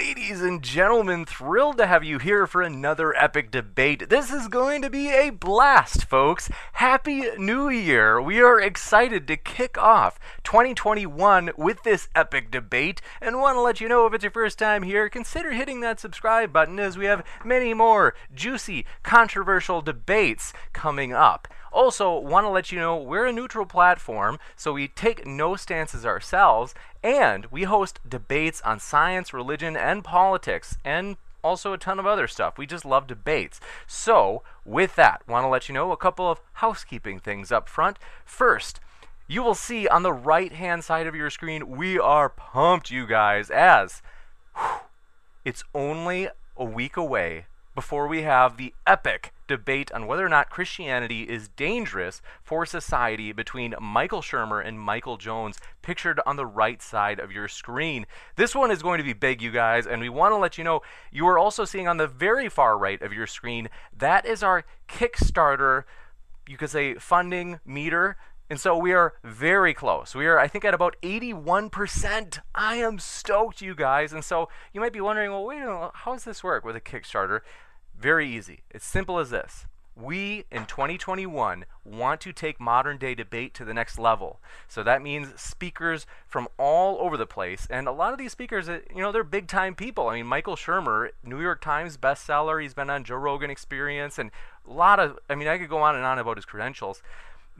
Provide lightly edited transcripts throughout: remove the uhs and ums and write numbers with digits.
Ladies and gentlemen, thrilled to have you here for another epic debate. This is going to be a blast, folks. Happy New Year. We are excited to kick off 2021 with this epic debate, and want to let you know, if it's your first time here, consider hitting that subscribe button, as we have many more juicy, controversial debates coming up. Also, want to let you know we're a neutral platform, so we take no stances ourselves, and we host debates on science, religion, and politics, and also a ton of other stuff. We just love debates. So, with that, want to let you know a couple of housekeeping things up front. First, you will see on the right-hand side of your screen, we are pumped, you guys, as it's only a week away before we have the epic debate on whether or not Christianity is dangerous for society between Michael Shermer and Michael Jones, pictured on the right side of your screen. This one is going to be big, you guys, and we want to let you know you are also seeing on the very far right of your screen, that is our Kickstarter, you could say, funding meter. And so we are very close. We are, I think, at about 81%. I am stoked, you guys. And so you might be wondering, well, wait a minute, how does this work with a Kickstarter? Very easy. It's simple as this. We, in 2021, want to take modern day debate to the next level. So that means speakers from all over the place. And a lot of these speakers, you know, they're big time people. I mean, Michael Shermer, New York Times bestseller. He's been on Joe Rogan Experience and a lot of, I mean, I could go on and on about his credentials.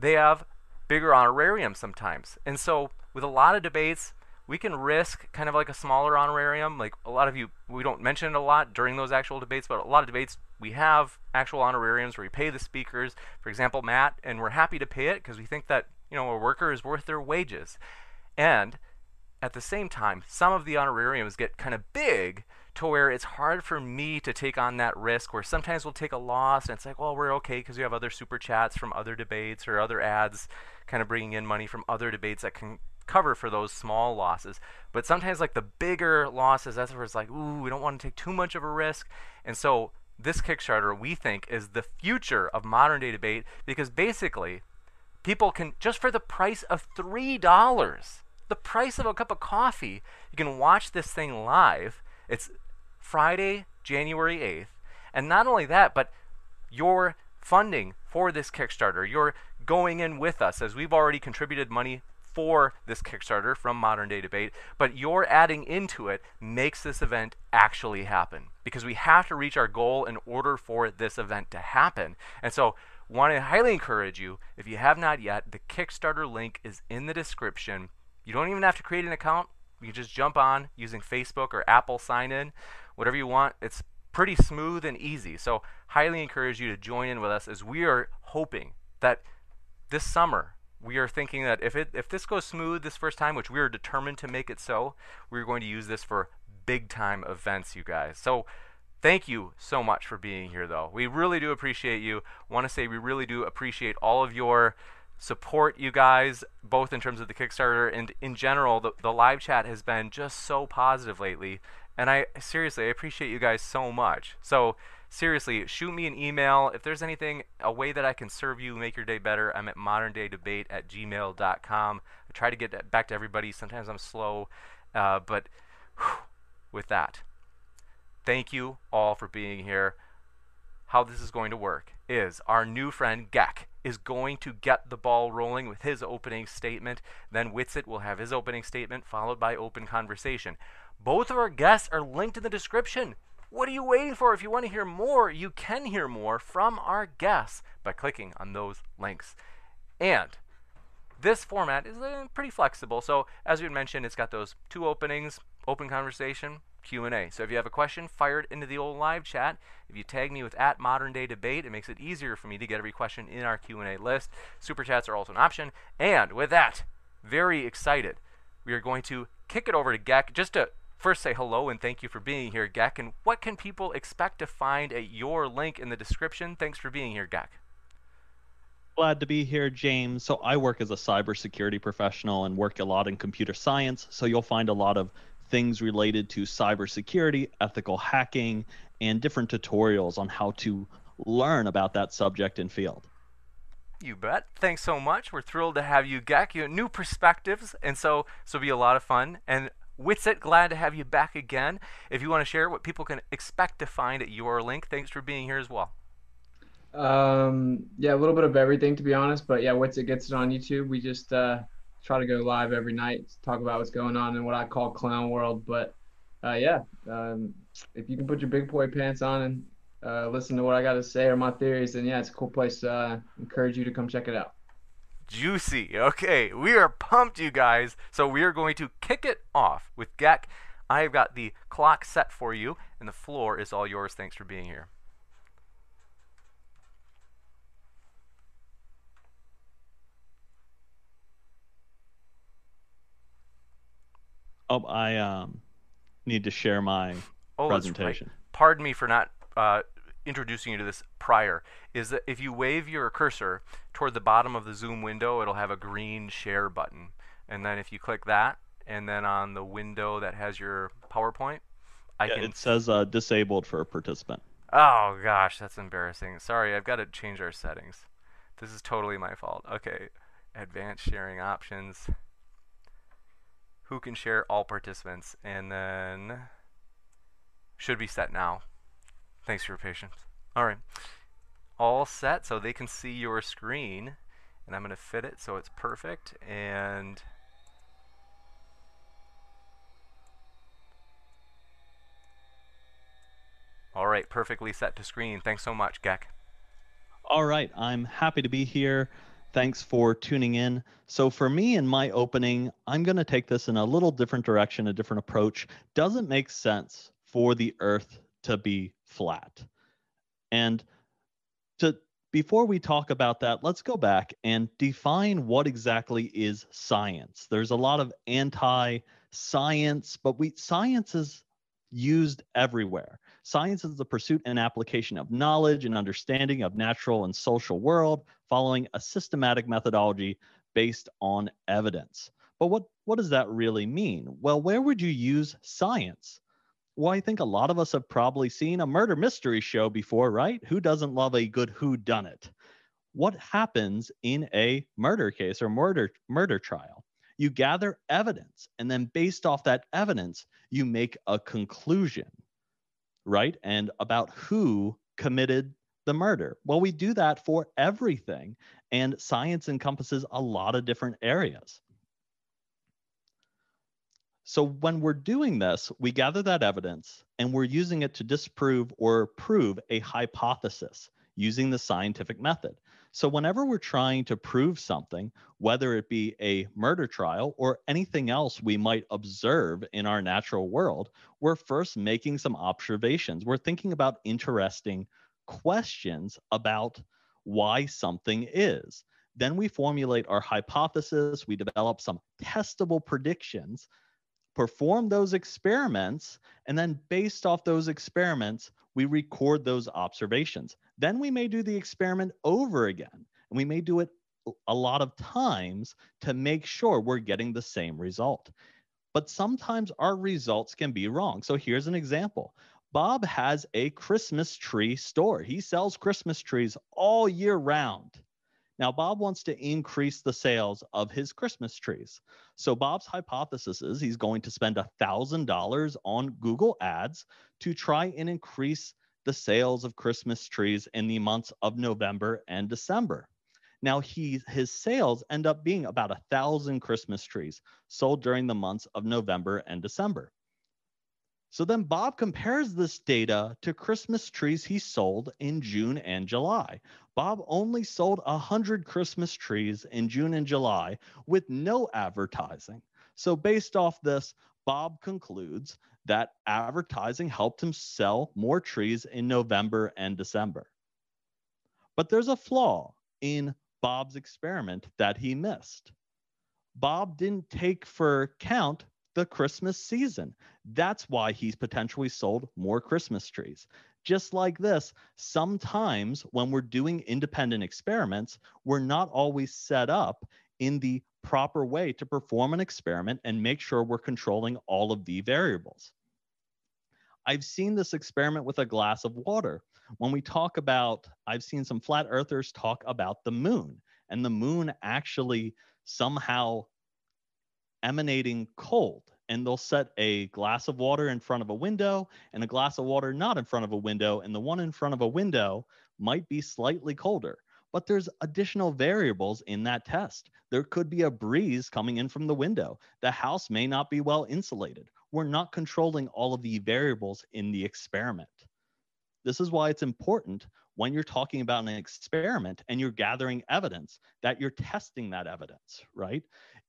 They have bigger honorarium sometimes. And so with a lot of debates, we can risk kind of like a smaller honorarium. Like a lot of you, we don't mention it a lot during those actual debates, but a lot of debates, we have actual honorariums where we pay the speakers, for example, Matt, and we're happy to pay it because we think that, you know, a worker is worth their wages. And at the same time, some of the honorariums get kind of big to where it's hard for me to take on that risk, where sometimes we'll take a loss and it's like, well, we're okay because we have other super chats from other debates or other ads kind of bringing in money from other debates that can cover for those small losses. But sometimes like the bigger losses, that's where it's like, ooh, we don't want to take too much of a risk. And so this Kickstarter, we think, is the future of modern day debate, because basically people can, just for the price of $3, the price of a cup of coffee, you can watch this thing live. It's Friday, January 8th. And not only that, but your funding for this Kickstarter, you're going in with us, as we've already contributed money for this Kickstarter from Modern Day Debate, but your adding into it makes this event actually happen, because we have to reach our goal in order for this event to happen. And so want to highly encourage you, if you have not yet, the Kickstarter link is in the description. You don't even have to create an account. You just jump on using Facebook or Apple sign in, whatever you want. It's pretty smooth and easy. So highly encourage you to join in with us, as we are hoping that this summer, we are thinking that if this goes smooth this first time, which we are determined to make it so, we're going to use this for big time events, you guys. So thank you so much for being here, though. We really do appreciate you. Want to say we really do appreciate all of your support, you guys, both in terms of the Kickstarter and in general. The live chat has been just so positive lately, and I appreciate you guys so much. So seriously, shoot me an email if there's anything, a way that I can serve you, make your day better. I'm at moderndaydebate@gmail.com. I try to get back to everybody. Sometimes I'm slow, but with that, thank you all for being here. How this is going to work is our new friend Gek is going to get the ball rolling with his opening statement. Then Witsit will have his opening statement, followed by open conversation. Both of our guests are linked in the description. What are you waiting for? If you want to hear more, you can hear more from our guests by clicking on those links. And this format is pretty flexible. So as we mentioned, it's got those two openings, open conversation, Q&A. So if you have a question, fire it into the old live chat. If you tag me with @moderndaydebate, it makes it easier for me to get every question in our Q&A list. Super chats are also an option. And with that, very excited, we are going to kick it over to Gek just to first say hello and thank you for being here, Gek. And what can people expect to find at your link in the description? Thanks for being here, Gek. Glad to be here, James. So I work as a cybersecurity professional and work a lot in computer science. So you'll find a lot of things related to cybersecurity, ethical hacking, and different tutorials on how to learn about that subject and field. You bet. Thanks so much. We're thrilled to have you, Gek. You have new perspectives, and so it'll be a lot of fun. And Witsit, glad to have you back again. If you want to share what people can expect to find at your link, thanks for being here as well. Yeah, a little bit of everything, to be honest, but yeah, Witsit gets it on YouTube. We just try to go live every night to talk about what's going on in what I call clown world. But if you can put your big boy pants on and listen to what I got to say or my theories, then yeah, it's a cool place. Encourage you to come check it out. Juicy. Okay, we are pumped, you guys. So we are going to kick it off with Gek. I've got the clock set for you, and the floor is all yours. Thanks for being here. Oh, I need to share my presentation. That's right. Pardon me for not introducing you to this prior. Is that if you wave your cursor toward the bottom of the Zoom window, it'll have a green share button. And then if you click that, and then on the window that has your PowerPoint, it says disabled for a participant. Oh, gosh, that's embarrassing. Sorry, I've got to change our settings. This is totally my fault. Okay, advanced sharing options. Who can share all participants, and then should be set now. Thanks for your patience. All right, all set so they can see your screen, and I'm gonna fit it so it's perfect. And all right, perfectly set to screen. Thanks so much, Gek. All right, I'm happy to be here. Thanks for tuning in. So for me in my opening, I'm going to take this in a little different direction, a different approach. Doesn't make sense for the Earth to be flat. And before we talk about that, let's go back and define what exactly is science. There's a lot of anti-science, but science is used everywhere. Science is the pursuit and application of knowledge and understanding of natural and social world, following a systematic methodology based on evidence. But what does that really mean? Well, where would you use science? Well, I think a lot of us have probably seen a murder mystery show before, right? Who doesn't love a good whodunit? What happens in a murder case or murder trial? You gather evidence, and then based off that evidence, you make a conclusion, right? And about who committed the murder. Well, we do that for everything, and science encompasses a lot of different areas. So when we're doing this, we gather that evidence, and we're using it to disprove or prove a hypothesis using the scientific method. So whenever we're trying to prove something, whether it be a murder trial or anything else we might observe in our natural world, we're first making some observations. We're thinking about interesting questions about why something is. Then we formulate our hypothesis, we develop some testable predictions, perform those experiments, and then based off those experiments, we record those observations. Then we may do the experiment over again, and we may do it a lot of times to make sure we're getting the same result. But sometimes our results can be wrong. So here's an example. Bob has a Christmas tree store. He sells Christmas trees all year round. Now, Bob wants to increase the sales of his Christmas trees. So Bob's hypothesis is he's going to spend $1,000 on Google Ads to try and increase the sales of Christmas trees in the months of November and December. Now, his sales end up being about 1,000 Christmas trees sold during the months of November and December. So then Bob compares this data to Christmas trees he sold in June and July. Bob only sold 100 Christmas trees in June and July with no advertising. So based off this, Bob concludes that advertising helped him sell more trees in November and December. But there's a flaw in Bob's experiment that he missed. Bob didn't take for account the Christmas season. That's why he's potentially sold more Christmas trees. Just like this, sometimes when we're doing independent experiments, we're not always set up in the proper way to perform an experiment and make sure we're controlling all of the variables. I've seen this experiment with a glass of water. When we talk about, I've seen some flat earthers talk about the moon, and the moon actually somehow emanating cold, and they'll set a glass of water in front of a window and a glass of water not in front of a window, and the one in front of a window might be slightly colder. But there's additional variables in that test. There could be a breeze coming in from the window. The house may not be well insulated. We're not controlling all of the variables in the experiment. This is why it's important when you're talking about an experiment and you're gathering evidence that you're testing that evidence, right?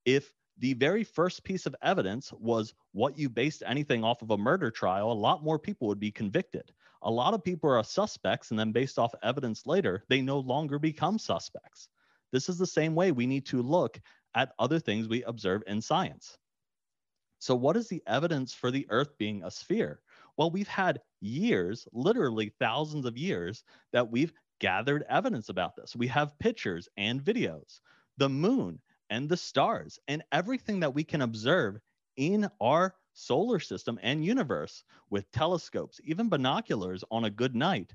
If the very first piece of evidence was what you based anything off of a murder trial, a lot more people would be convicted. A lot of people are suspects, and then based off evidence later, they no longer become suspects. This is the same way we need to look at other things we observe in science. So what is the evidence for the Earth being a sphere? Well, we've had years, literally thousands of years, that we've gathered evidence about this. We have pictures and videos. The moon and the stars and everything that we can observe in our solar system and universe with telescopes, even binoculars on a good night,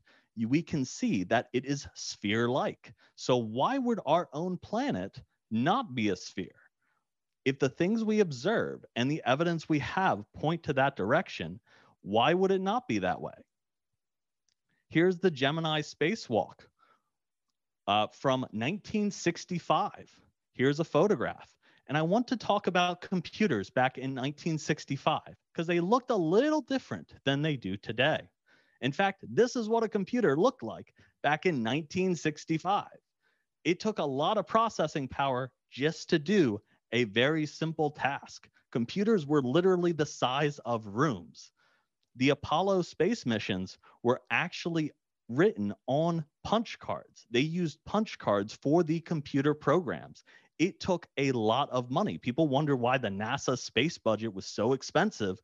we can see that it is sphere-like. So why would our own planet not be a sphere? If the things we observe and the evidence we have point to that direction, why would it not be that way? Here's the Gemini spacewalk from 1965. Here's a photograph. And I want to talk about computers back in 1965 because they looked a little different than they do today. In fact, this is what a computer looked like back in 1965. It took a lot of processing power just to do a very simple task. Computers were literally the size of rooms. The Apollo space missions were actually written on punch cards. They used punch cards for the computer programs. It took a lot of money. People wonder why the NASA space budget was so expensive.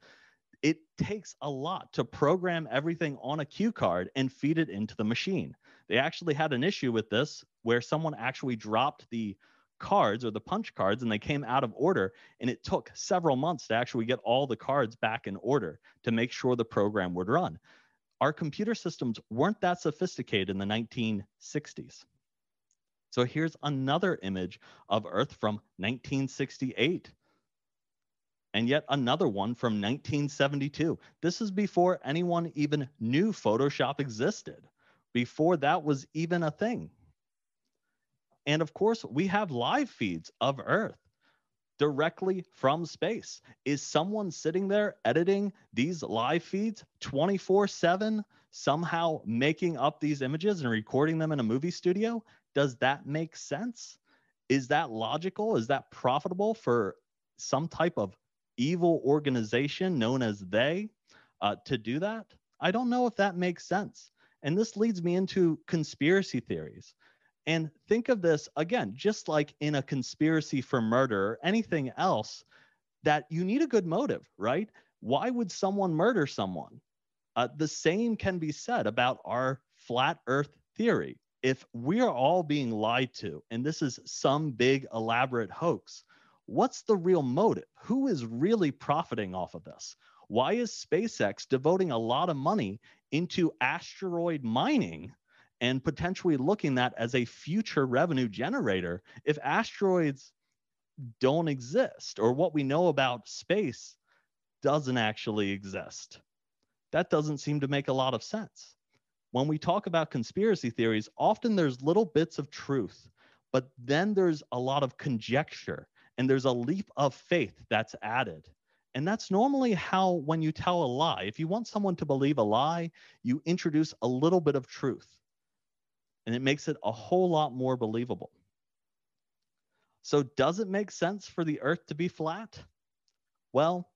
It takes a lot to program everything on a cue card and feed it into the machine. They actually had an issue with this where someone actually dropped the cards or the punch cards and they came out of order, and it took several months to actually get all the cards back in order to make sure the program would run. Our computer systems weren't that sophisticated in the 1960s. So here's another image of Earth from 1968, and yet another one from 1972. This is before anyone even knew Photoshop existed, before that was even a thing. And of course, we have live feeds of Earth directly from space. Is someone sitting there editing these live feeds 24/7, somehow making up these images and recording them in a movie studio? Does that make sense? Is that logical? Is that profitable for some type of evil organization known as they to do that? I don't know if that makes sense. And this leads me into conspiracy theories. And think of this, again, just like in a conspiracy for murder or anything else, that you need a good motive, right? Why would someone murder someone? The same can be said about our flat earth theory. If we are all being lied to, and this is some big elaborate hoax, what's the real motive? Who is really profiting off of this? Why is SpaceX devoting a lot of money into asteroid mining and potentially looking at that as a future revenue generator if asteroids don't exist, or what we know about space doesn't actually exist? That doesn't seem to make a lot of sense. When we talk about conspiracy theories, often there's little bits of truth, but then there's a lot of conjecture. And there's a leap of faith that's added. And that's normally how, when you tell a lie, if you want someone to believe a lie, you introduce a little bit of truth. And it makes it a whole lot more believable. So does it make sense for the earth to be flat? Well,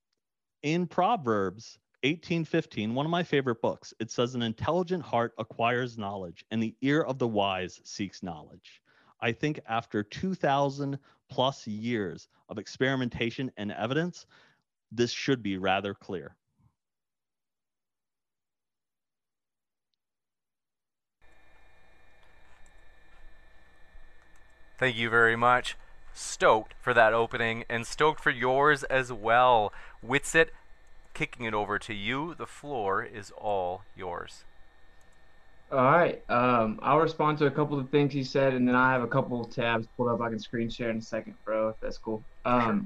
in Proverbs 18:15, one of my favorite books, it says, an intelligent heart acquires knowledge and the ear of the wise seeks knowledge. I think after 2,000 plus years of experimentation and evidence, this should be rather clear. Thank you very much. Stoked for that opening and stoked for yours as well. Witsit, kicking it over to you. The floor is all yours. All right, I'll respond to a couple of things he said, and then I have a couple of tabs pulled up. I can screen share in a second, bro, if that's cool. I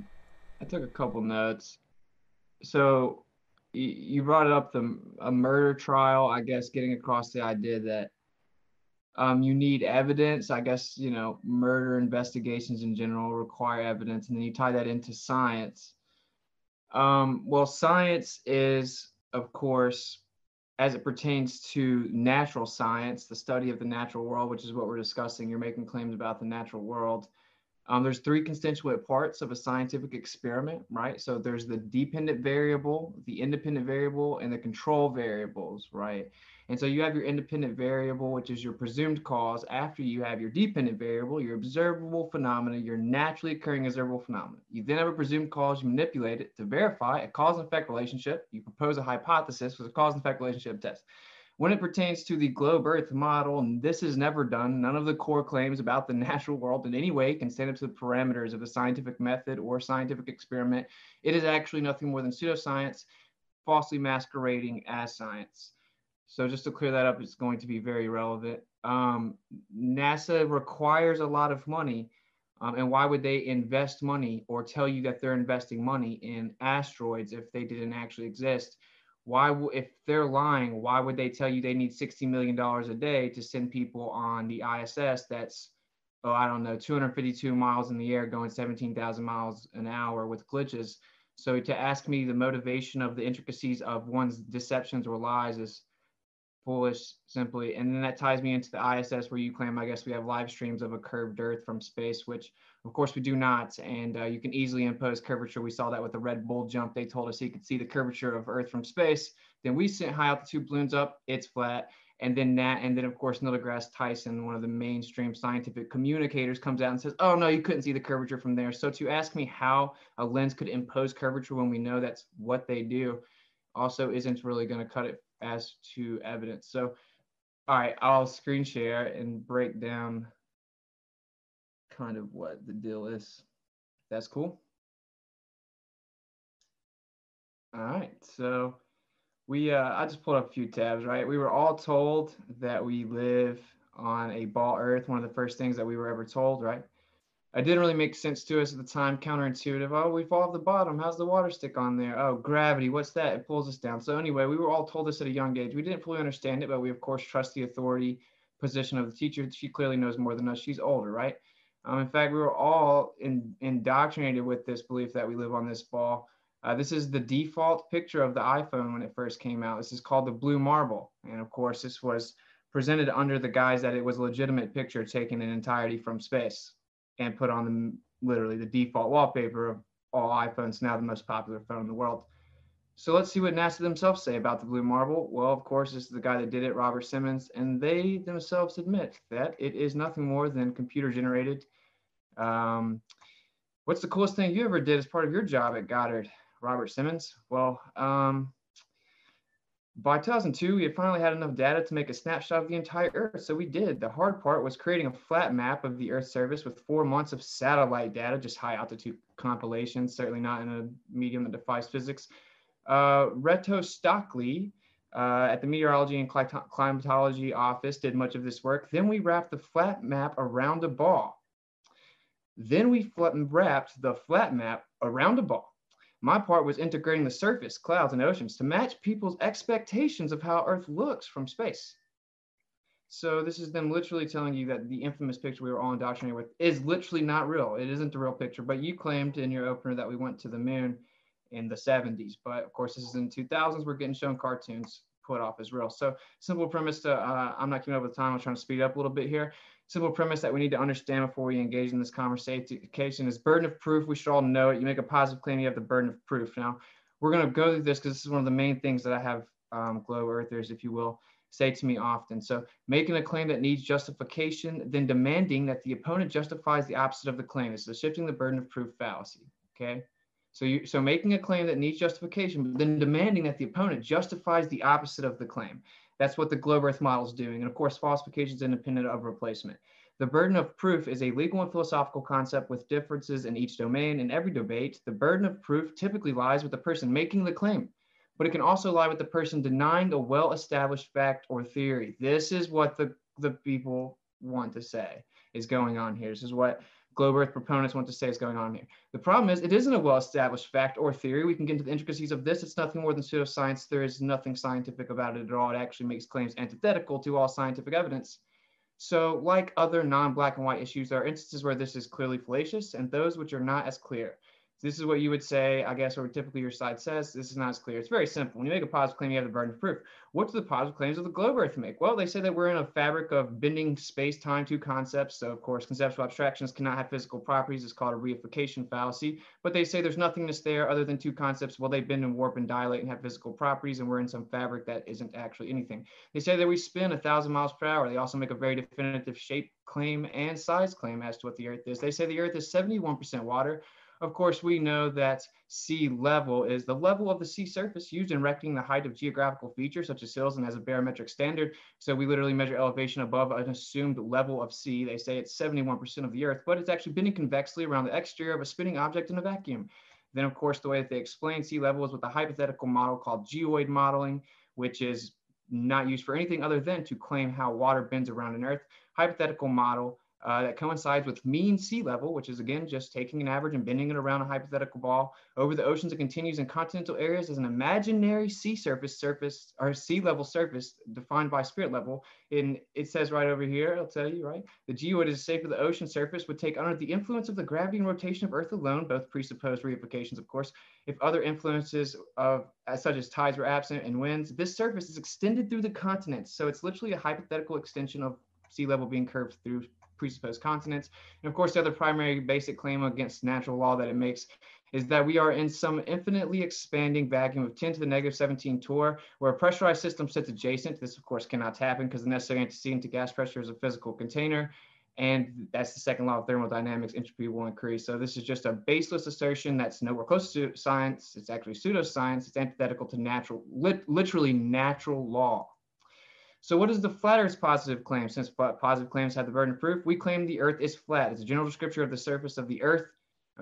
took a couple notes. So you brought up a murder trial, I guess, getting across the idea that you need evidence. I guess, you know, murder investigations in general require evidence, and then you tie that into science. Well, science is, of course, as it pertains to natural science, the study of the natural world, which is what we're discussing. You're making claims about the natural world. There's three constituent parts of a scientific experiment, right? So there's the dependent variable, the independent variable, and the control variables, right? And so you have your independent variable, which is your presumed cause. After you have your dependent variable, your observable phenomena, your naturally occurring observable phenomena. You then have a presumed cause. You manipulate it to verify a cause and effect relationship. You propose a hypothesis with a cause and effect relationship test. When it pertains to the globe Earth model, and this is never done, none of the core claims about the natural world in any way can stand up to the parameters of the scientific method or scientific experiment. It is actually nothing more than pseudoscience, falsely masquerading as science. So just to clear that up, it's going to be very relevant. NASA requires a lot of money. And why would they invest money or tell you that they're investing money in asteroids if they didn't actually exist? Why, if they're lying, why would they tell you they need $60 million a day to send people on the ISS that's, oh, I don't know, 252 miles in the air going 17,000 miles an hour with glitches? So to ask me the motivation of the intricacies of one's deceptions or lies is foolish, simply. And then that ties me into the ISS, where you claim, I guess, we have live streams of a curved Earth from space, which of course we do not. And you can easily impose curvature. We saw that with the Red Bull jump. They told us you could see the curvature of Earth from space. Then we sent high altitude balloons up. It's flat. And then that, and then of course, Neil deGrasse Tyson, one of the mainstream scientific communicators, comes out and says, oh no, you couldn't see the curvature from there. So to ask me how a lens could impose curvature when we know that's what they do also isn't really going to cut it as to evidence. So, all right, I'll screen share and break down kind of what the deal is. That's cool. All right, so we, I just pulled up a few tabs, right? We were all told that we live on a ball Earth, one of the first things that we were ever told, right? It didn't really make sense to us at the time, counterintuitive. Oh, we fall off the bottom. How's the water stick on there? Oh, gravity. What's that? It pulls us down. So anyway, we were all told this at a young age. We didn't fully understand it, but we, of course, trust the authority position of the teacher. She clearly knows more than us. She's older, right? In fact, we were all indoctrinated with this belief that we live on this ball. This is the default picture of the iPhone when it first came out. This is called the Blue Marble. And, of course, this was presented under the guise that it was a legitimate picture taken in entirety from space and put on literally the default wallpaper of all iPhones, now the most popular phone in the world. So let's see what NASA themselves say about the Blue Marble. Well, of course, this is the guy that did it, Robert Simmons, and they themselves admit that it is nothing more than computer generated. What's the coolest thing you ever did as part of your job at Goddard, Robert Simmons? Well, by 2002, we had finally had enough data to make a snapshot of the entire Earth, so we did. The hard part was creating a flat map of the Earth's surface with 4 months of satellite data, just high altitude compilations, certainly not in a medium that defies physics. Reto Stockli at the Meteorology and Climatology Office did much of this work. Then we wrapped the flat map around a ball. My part was integrating the surface, clouds, and oceans to match people's expectations of how Earth looks from space. So this is them literally telling you that the infamous picture we were all indoctrinated with is literally not real. It isn't the real picture, but you claimed in your opener that we went to the moon in the 70s, but of course this is in the 2000s. We're getting shown cartoons put off as real. So simple premise to, I'm not keeping up with time, I'm trying to speed up a little bit here. Simple premise that we need to understand before we engage in this conversation is burden of proof. We should all know it. You make a positive claim, you have the burden of proof. Now we're going to go through this because this is one of the main things that I have globe earthers, if you will, say to me often. So making a claim that needs justification, then demanding that the opponent justifies the opposite of the claim. This is the shifting the burden of proof fallacy. Okay. So making a claim that needs justification, but then demanding that the opponent justifies the opposite of the claim. That's what the globe earth model is doing. And of course, falsification is independent of replacement. The burden of proof is a legal and philosophical concept with differences in each domain. In every debate, the burden of proof typically lies with the person making the claim, but it can also lie with the person denying a well-established fact or theory. This is what the people want to say is going on here. This is what globe earth proponents want to say is going on here. The problem is it isn't a well-established fact or theory. We can get into the intricacies of this. It's nothing more than pseudoscience. There is nothing scientific about it at all. It actually makes claims antithetical to all scientific evidence. So like other non-black and white issues, there are instances where this is clearly fallacious and those which are not as clear. This is what you would say, I guess, or typically your side says, this is not as clear. It's very simple. When you make a positive claim, you have the burden of proof. What do the positive claims of the globe earth make? Well, they say that we're in a fabric of bending space-time to concepts. So of course, conceptual abstractions cannot have physical properties. It's called a reification fallacy, but they say there's nothingness there other than two concepts. Well, they bend and warp and dilate and have physical properties, and we're in some fabric that isn't actually anything. They say that we spin 1,000 miles per hour. They also make a very definitive shape claim and size claim as to what the earth is. They say the earth is 71% water. Of course, we know that sea level is the level of the sea surface used in reckoning the height of geographical features such as hills and as a barometric standard. So we literally measure elevation above an assumed level of sea. They say it's 71% of the earth, but it's actually bending convexly around the exterior of a spinning object in a vacuum. Then of course, the way that they explain sea level is with a hypothetical model called geoid modeling, which is not used for anything other than to claim how water bends around an earth. Hypothetical model that coincides with mean sea level, which is again just taking an average and bending it around a hypothetical ball. Over the oceans, it continues in continental areas as an imaginary sea surface or sea level surface defined by spirit level. And it says right over here, I'll tell you, right? The geoid is safe for the ocean surface would take under the influence of the gravity and rotation of Earth alone, both presupposed reifications, of course. If other influences such as tides were absent and winds, this surface is extended through the continents. So it's literally a hypothetical extension of sea level being curved through presupposed continents. And of course, the other primary basic claim against natural law that it makes is that we are in some infinitely expanding vacuum of 10⁻¹⁴ torr, where a pressurized system sits adjacent. This, of course, cannot happen because the necessary antecedent to gas pressure is a physical container. And that's the second law of thermodynamics, entropy will increase. So this is just a baseless assertion that's nowhere close to science. It's actually pseudoscience. It's antithetical to natural, literally natural law. So what is the flat Earth's positive claim? Since positive claims have the burden of proof, we claim the Earth is flat. It's a general descriptor of the surface of the Earth,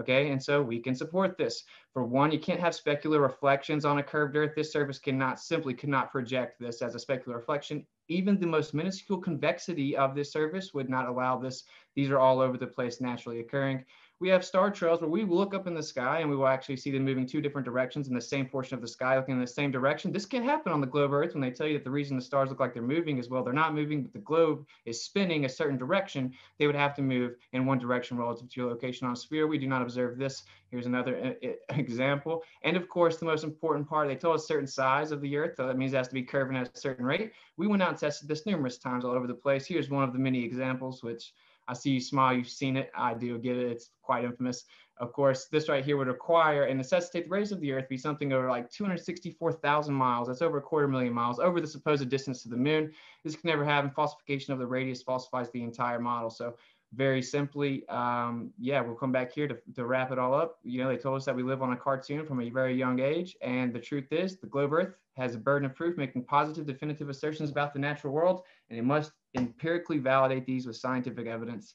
okay? And so we can support this. For one, you can't have specular reflections on a curved Earth. This surface simply cannot project this as a specular reflection. Even the most minuscule convexity of this surface would not allow this. These are all over the place, naturally occurring. we have star trails where we look up in the sky and we will actually see them moving two different directions in the same portion of the sky, looking in the same direction. This can happen on the globe Earth when they tell you that the reason the stars look like they're moving is, well, they're not moving, but the globe is spinning a certain direction. They would have to move in one direction relative to your location on a sphere. We do not observe this. Here's another example. And of course, the most important part, they told us certain size of the Earth, so that means it has to be curving at a certain rate. We went out and tested this numerous times all over the place. Here's one of the many examples, which I see you smile, you've seen it, I do get it, it's quite infamous. Of course, this right here would require and necessitate the radius of the Earth be something over like 264,000 miles. That's over 250,000 miles over the supposed distance to the moon. This can never happen. Falsification of the radius falsifies the entire model. So very simply, yeah, we'll come back here to wrap it all up. You know, they told us that we live on a cartoon from a very young age. And the truth is the globe Earth has a burden of proof, making positive definitive assertions about the natural world. And it must empirically validate these with scientific evidence.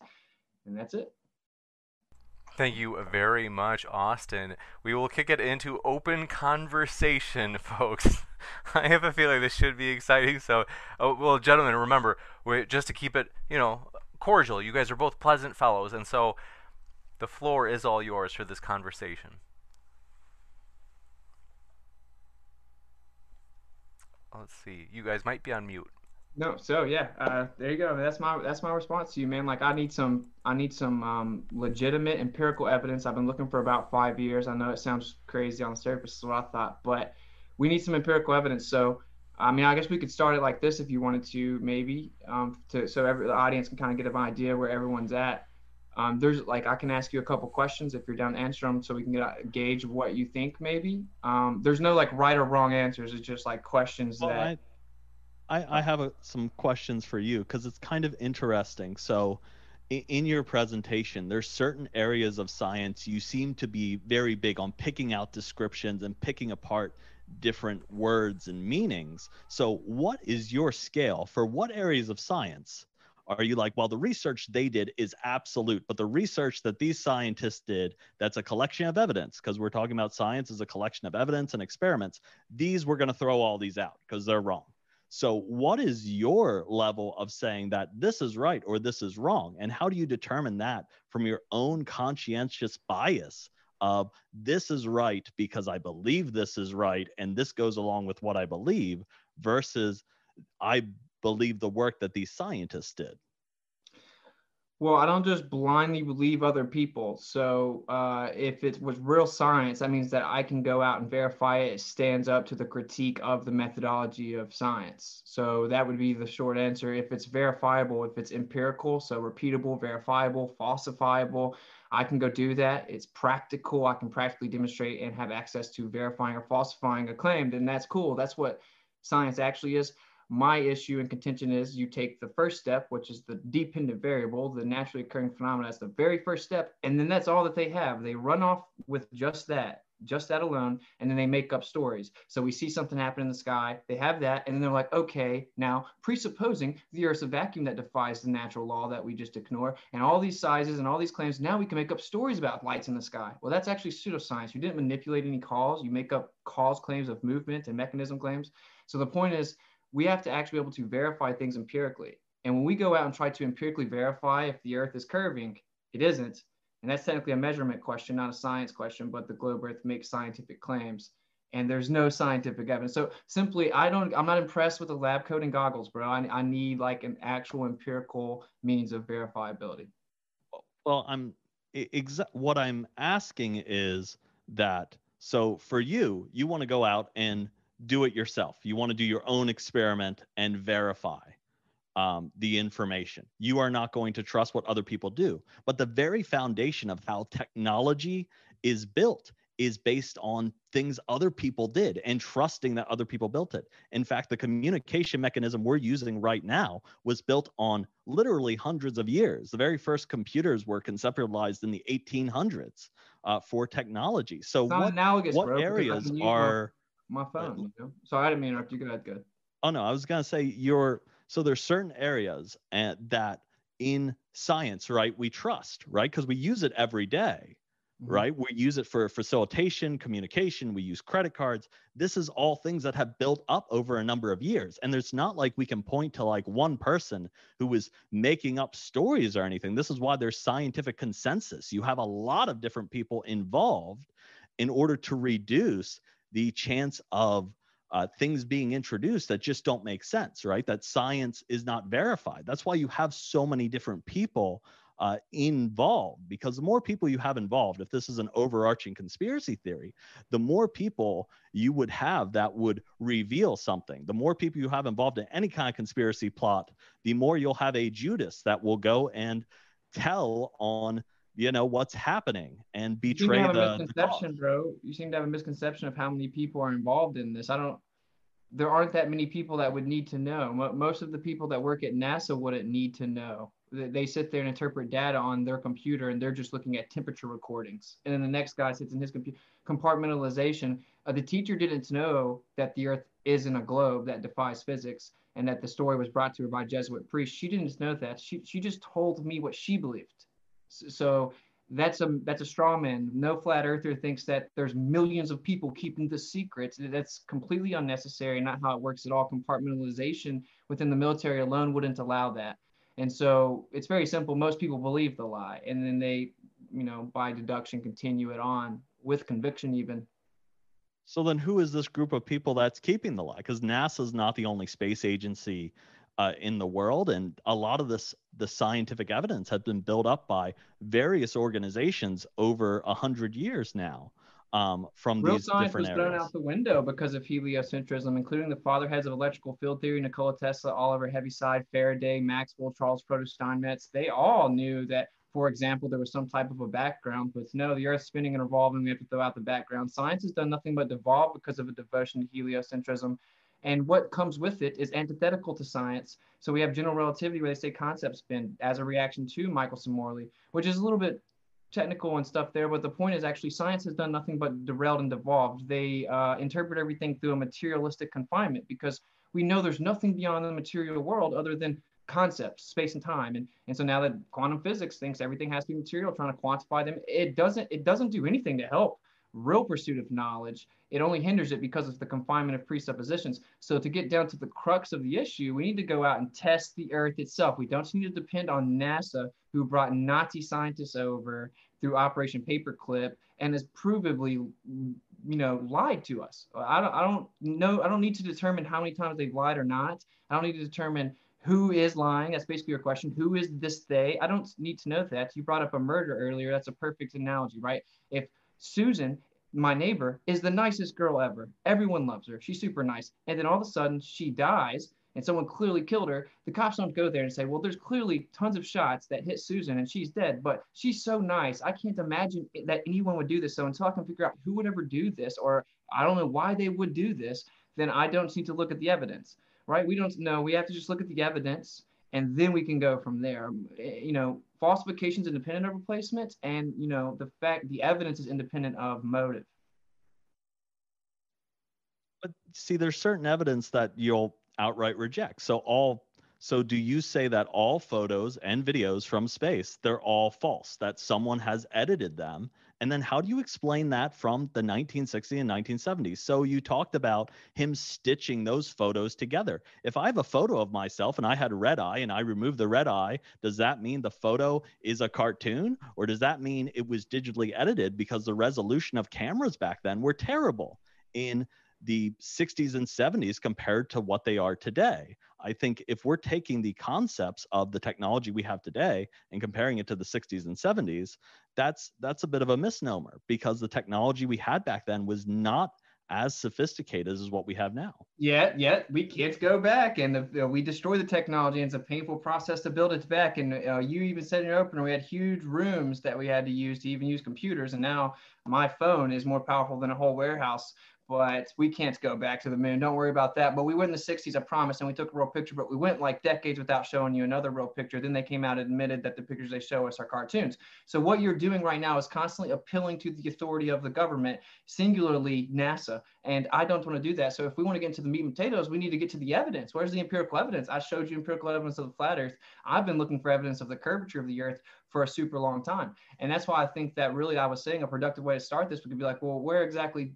And that's it. Thank you very much, Austin. We will kick it into open conversation, folks. I have a feeling this should be exciting. So, well, gentlemen, remember, just to keep it, you know, cordial. You guys are both pleasant fellows, and so the floor is all yours for this conversation. Let's see. You guys might be on mute. No, so yeah, there you go. That's my response to you, man. Like I need some legitimate empirical evidence. I've been looking for about 5 years. I know it sounds crazy on the surface, is what I thought, but we need some empirical evidence. So, I mean, I guess we could start it like this if you wanted to, maybe, so the audience can kind of get an idea where everyone's at. There's like, I can ask you a couple questions if you're down to answer them, so we can get a gauge of what you think, maybe. There's no like right or wrong answers. It's just like questions I have some questions for you because it's kind of interesting. So in your presentation, there's certain areas of science you seem to be very big on picking out descriptions and picking apart different words and meanings. So what is your scale for what areas of science? Are you like, well, the research they did is absolute, but the research that these scientists did, that's a collection of evidence, because we're talking about science as a collection of evidence and experiments. These, we're going to throw all these out because they're wrong. So what is your level of saying that this is right or this is wrong? And how do you determine that from your own conscientious bias of this is right because I believe this is right and this goes along with what I believe versus I believe the work that these scientists did? Well, I don't just blindly believe other people. So if it was real science, that means that I can go out and verify it. It stands up to the critique of the methodology of science. So that would be the short answer. If it's verifiable, if it's empirical, so repeatable, verifiable, falsifiable, I can go do that. It's practical. I can practically demonstrate and have access to verifying or falsifying a claim. Then that's cool. That's what science actually is. My issue and contention is you take the first step, which is the dependent variable, the naturally occurring phenomena. That's the very first step. And then that's all that they have. They run off with just that alone. And then they make up stories. So we see something happen in the sky. They have that. And then they're like, okay, now presupposing the Earth's a vacuum that defies the natural law that we just ignore. And all these sizes and all these claims, now we can make up stories about lights in the sky. Well, that's actually pseudoscience. You didn't manipulate any cause. You make up cause claims of movement and mechanism claims. So the point is, we have to actually be able to verify things empirically. And when we go out and try to empirically verify if the Earth is curving, it isn't. And that's technically a measurement question, not a science question, but the globe Earth makes scientific claims and there's no scientific evidence. So simply, I'm not impressed with the lab coat and goggles, bro. I need like an actual empirical means of verifiability. Well, what I'm asking is that, so for you want to go out and do it yourself. You want to do your own experiment and verify the information. You are not going to trust what other people do. But the very foundation of how technology is built is based on things other people did and trusting that other people built it. In fact, the communication mechanism we're using right now was built on literally hundreds of years. The very first computers were conceptualized in the 1800s for technology. So what areas are... my phone, you know? Sorry, I didn't mean to interrupt you. Go ahead. Oh no, I was gonna say so there's certain areas that in science, right, we trust, right, because we use it every day, right? We use it for facilitation, communication. We use credit cards. This is all things that have built up over a number of years. And it's not like we can point to like one person who was making up stories or anything. This is why there's scientific consensus. You have a lot of different people involved in order to reduce the chance of things being introduced that just don't make sense, right? That science is not verified. That's why you have so many different people involved, because the more people you have involved, if this is an overarching conspiracy theory, the more people you would have that would reveal something. The more people you have involved in any kind of conspiracy plot, the more you'll have a Judas that will go and tell on, you know, what's happening and betray the bro. You seem to have a misconception of how many people are involved in this. There aren't that many people that would need to know. Most of the people that work at NASA wouldn't need to know. They sit there and interpret data on their computer, and they're just looking at temperature recordings. And then the next guy sits in his computer. Compartmentalization. The teacher didn't know that the Earth isn't a globe that defies physics, and that the story was brought to her by a Jesuit priest. She didn't know that. She just told me what she believed. So that's a straw man. No flat earther thinks that there's millions of people keeping the secrets. That's completely unnecessary. Not how it works at all. Compartmentalization within the military alone wouldn't allow that. And so it's very simple. Most people believe the lie, and then they, you know, by deduction, continue it on with conviction even. So then who is this group of people that's keeping the lie? Because NASA is not the only space agency in the world. And a lot of the scientific evidence has been built up by various organizations over 100 years now. From real these science different was areas. Thrown out the window because of heliocentrism, including the fatherheads of electrical field theory, Nikola Tesla, Oliver Heaviside, Faraday, Maxwell, Charles Proto Steinmetz. They all knew that, for example, there was some type of a background, but no, the Earth's spinning and revolving, we have to throw out the background. Science has done nothing but devolve because of a devotion to heliocentrism. And what comes with it is antithetical to science. So we have general relativity where they say concept spin as a reaction to Michelson Morley, which is a little bit technical and stuff there, but the point is actually science has done nothing but derailed and devolved. They interpret everything through a materialistic confinement because we know there's nothing beyond the material world other than concepts, space and time. And so now that quantum physics thinks everything has to be material, trying to quantify them, it doesn't do anything to help real pursuit of knowledge. It only hinders it because of the confinement of presuppositions. So to get down to the crux of the issue, we need to go out and test the Earth itself. We don't need to depend on NASA, who brought Nazi scientists over through Operation Paperclip and has provably, lied to us. I don't need to determine how many times they've lied or not. I don't need to determine who is lying. That's basically your question. Who is this they? I don't need to know that. You brought up a murder earlier. That's a perfect analogy, right? If Susan, my neighbor, is the nicest girl ever. Everyone loves her. She's super nice. And then all of a sudden she dies and someone clearly killed her. The cops don't go there and say, well, there's clearly tons of shots that hit Susan and she's dead, but she's so nice. I can't imagine that anyone would do this. So until I can figure out who would ever do this, or I don't know why they would do this, then I don't need to look at the evidence, right? We don't know. We have to just look at the evidence and then we can go from there. Falsification is independent of replacement, and the evidence is independent of motive. But see, there's certain evidence that you'll outright reject. So do you say that all photos and videos from space, they're all false, that someone has edited them? And then how do you explain that from the 1960s and 1970s? So you talked about him stitching those photos together. If I have a photo of myself and I had red eye and I removed the red eye, does that mean the photo is a cartoon? Or does that mean it was digitally edited? Because the resolution of cameras back then were terrible in the 60s and 70s compared to what they are today. I think if we're taking the concepts of the technology we have today and comparing it to the 60s and 70s, that's a bit of a misnomer, because the technology we had back then was not as sophisticated as what we have now. Yeah, we can't go back, and we destroy the technology, and it's a painful process to build it back. And you even said in your opener, we had huge rooms that we had to use to even use computers, and now my phone is more powerful than a whole warehouse but we can't go back to the moon. Don't worry about that. But we went in the 60s, I promise, and we took a real picture, but we went like decades without showing you another real picture. Then they came out and admitted that the pictures they show us are cartoons. So what you're doing right now is constantly appealing to the authority of the government, singularly NASA. And I don't want to do that. So if we want to get into the meat and potatoes, we need to get to the evidence. Where's the empirical evidence? I showed you empirical evidence of the flat earth. I've been looking for evidence of the curvature of the earth for a super long time. And that's why I think that really I was saying a productive way to start this would be like, well, where exactly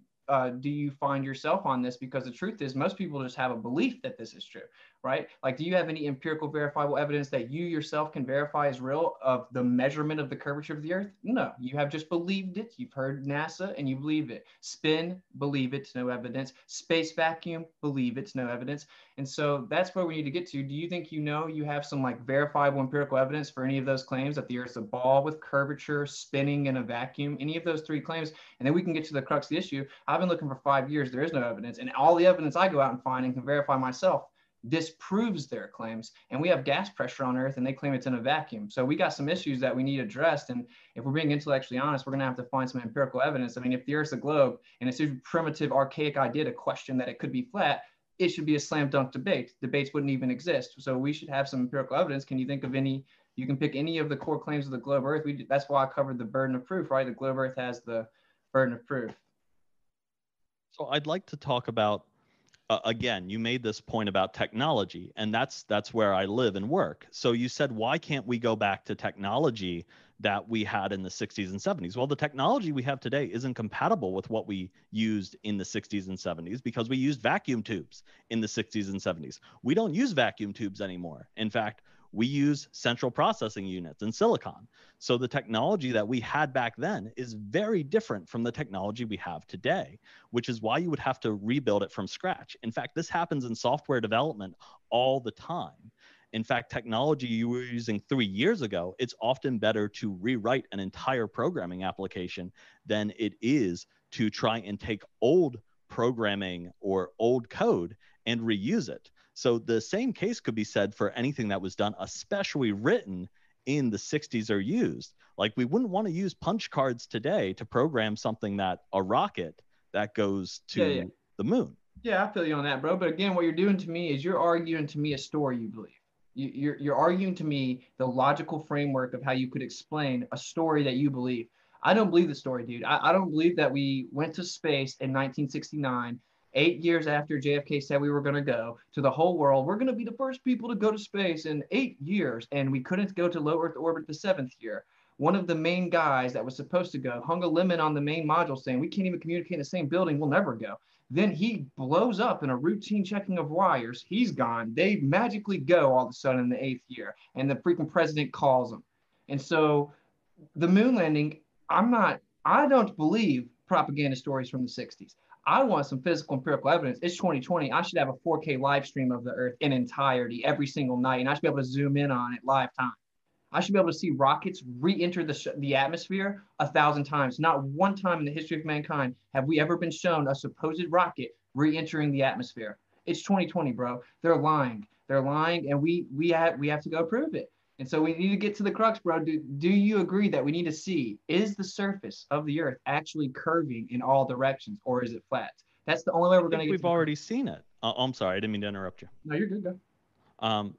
do you find yourself on this? Because the truth is most people just have a belief that this is true, right? Like, do you have any empirical verifiable evidence that you yourself can verify is real of the measurement of the curvature of the earth? No, you have just believed it. You've heard NASA and you believe it. Spin, believe it's no evidence. Space vacuum, believe it's no evidence. And so that's where we need to get to. Do you think you know you have some like verifiable empirical evidence for any of those claims that the earth's a ball with curvature, spinning in a vacuum, any of those three claims? And then we can get to the crux of the issue. I've been looking for 5 years. There is no evidence. And all the evidence I go out and find and can verify myself disproves their claims. And we have gas pressure on Earth and they claim it's in a vacuum. So we got some issues that we need addressed. And if we're being intellectually honest, we're going to have to find some empirical evidence. I mean, if the Earth's a globe and it's a primitive, archaic idea to question that it could be flat, it should be a slam dunk debate. Debates wouldn't even exist. So we should have some empirical evidence. Can you think of any? You can pick any of the core claims of the globe Earth. That's why I covered the burden of proof, right? The globe Earth has the burden of proof. So I'd like to talk about again, you made this point about technology, and that's where I live and work. So you said, why can't we go back to technology that we had in the 60s and 70s? Well, the technology we have today isn't compatible with what we used in the 60s and 70s because we used vacuum tubes in the 60s and 70s. We don't use vacuum tubes anymore. In fact, we use central processing units and silicon. So the technology that we had back then is very different from the technology we have today, which is why you would have to rebuild it from scratch. In fact, this happens in software development all the time. In fact, technology you were using 3 years ago, it's often better to rewrite an entire programming application than it is to try and take old programming or old code and reuse it. So the same case could be said for anything that was done, especially written in the 60s or used. Like, we wouldn't want to use punch cards today to program something that a rocket that goes to the moon. Yeah, I feel you on that, bro. But again, what you're doing to me is you're arguing to me a story you believe. You're arguing to me the logical framework of how you could explain a story that you believe. I don't believe the story, dude. I don't believe that we went to space in 1969. 8 years after JFK said we were going to go to the whole world, we're going to be the first people to go to space in 8 years. And we couldn't go to low Earth orbit the seventh year. One of the main guys that was supposed to go hung a lemon on the main module saying, we can't even communicate in the same building. We'll never go. Then he blows up in a routine checking of wires. He's gone. They magically go all of a sudden in the eighth year. And the freaking president calls them. And so the moon landing, I don't believe propaganda stories from the 60s. I want some physical empirical evidence. It's 2020. I should have a 4K live stream of the Earth in entirety every single night, and I should be able to zoom in on it live time. I should be able to see rockets re-enter the atmosphere 1,000 times. Not one time in the history of mankind have we ever been shown a supposed rocket re-entering the atmosphere. It's 2020, bro. They're lying. They're lying, and we have to go prove it. And so we need to get to the crux, bro. Do you agree that we need to see, is the surface of the Earth actually curving in all directions, or is it flat? That's the only way we're going to get to it. We've already seen it. I'm sorry. I didn't mean to interrupt you. No, you're good, though.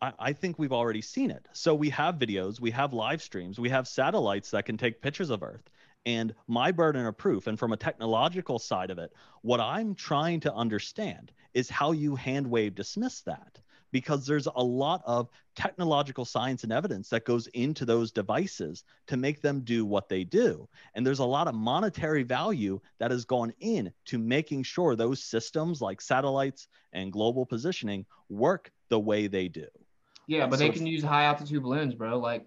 I think we've already seen it. So we have videos. We have live streams. We have satellites that can take pictures of Earth. And my burden of proof, and from a technological side of it, what I'm trying to understand is how you hand-wave dismiss that. Because there's a lot of technological science and evidence that goes into those devices to make them do what they do. And there's a lot of monetary value that has gone in to making sure those systems like satellites and global positioning work the way they do. Yeah, but so they can use high altitude balloons, bro. Like,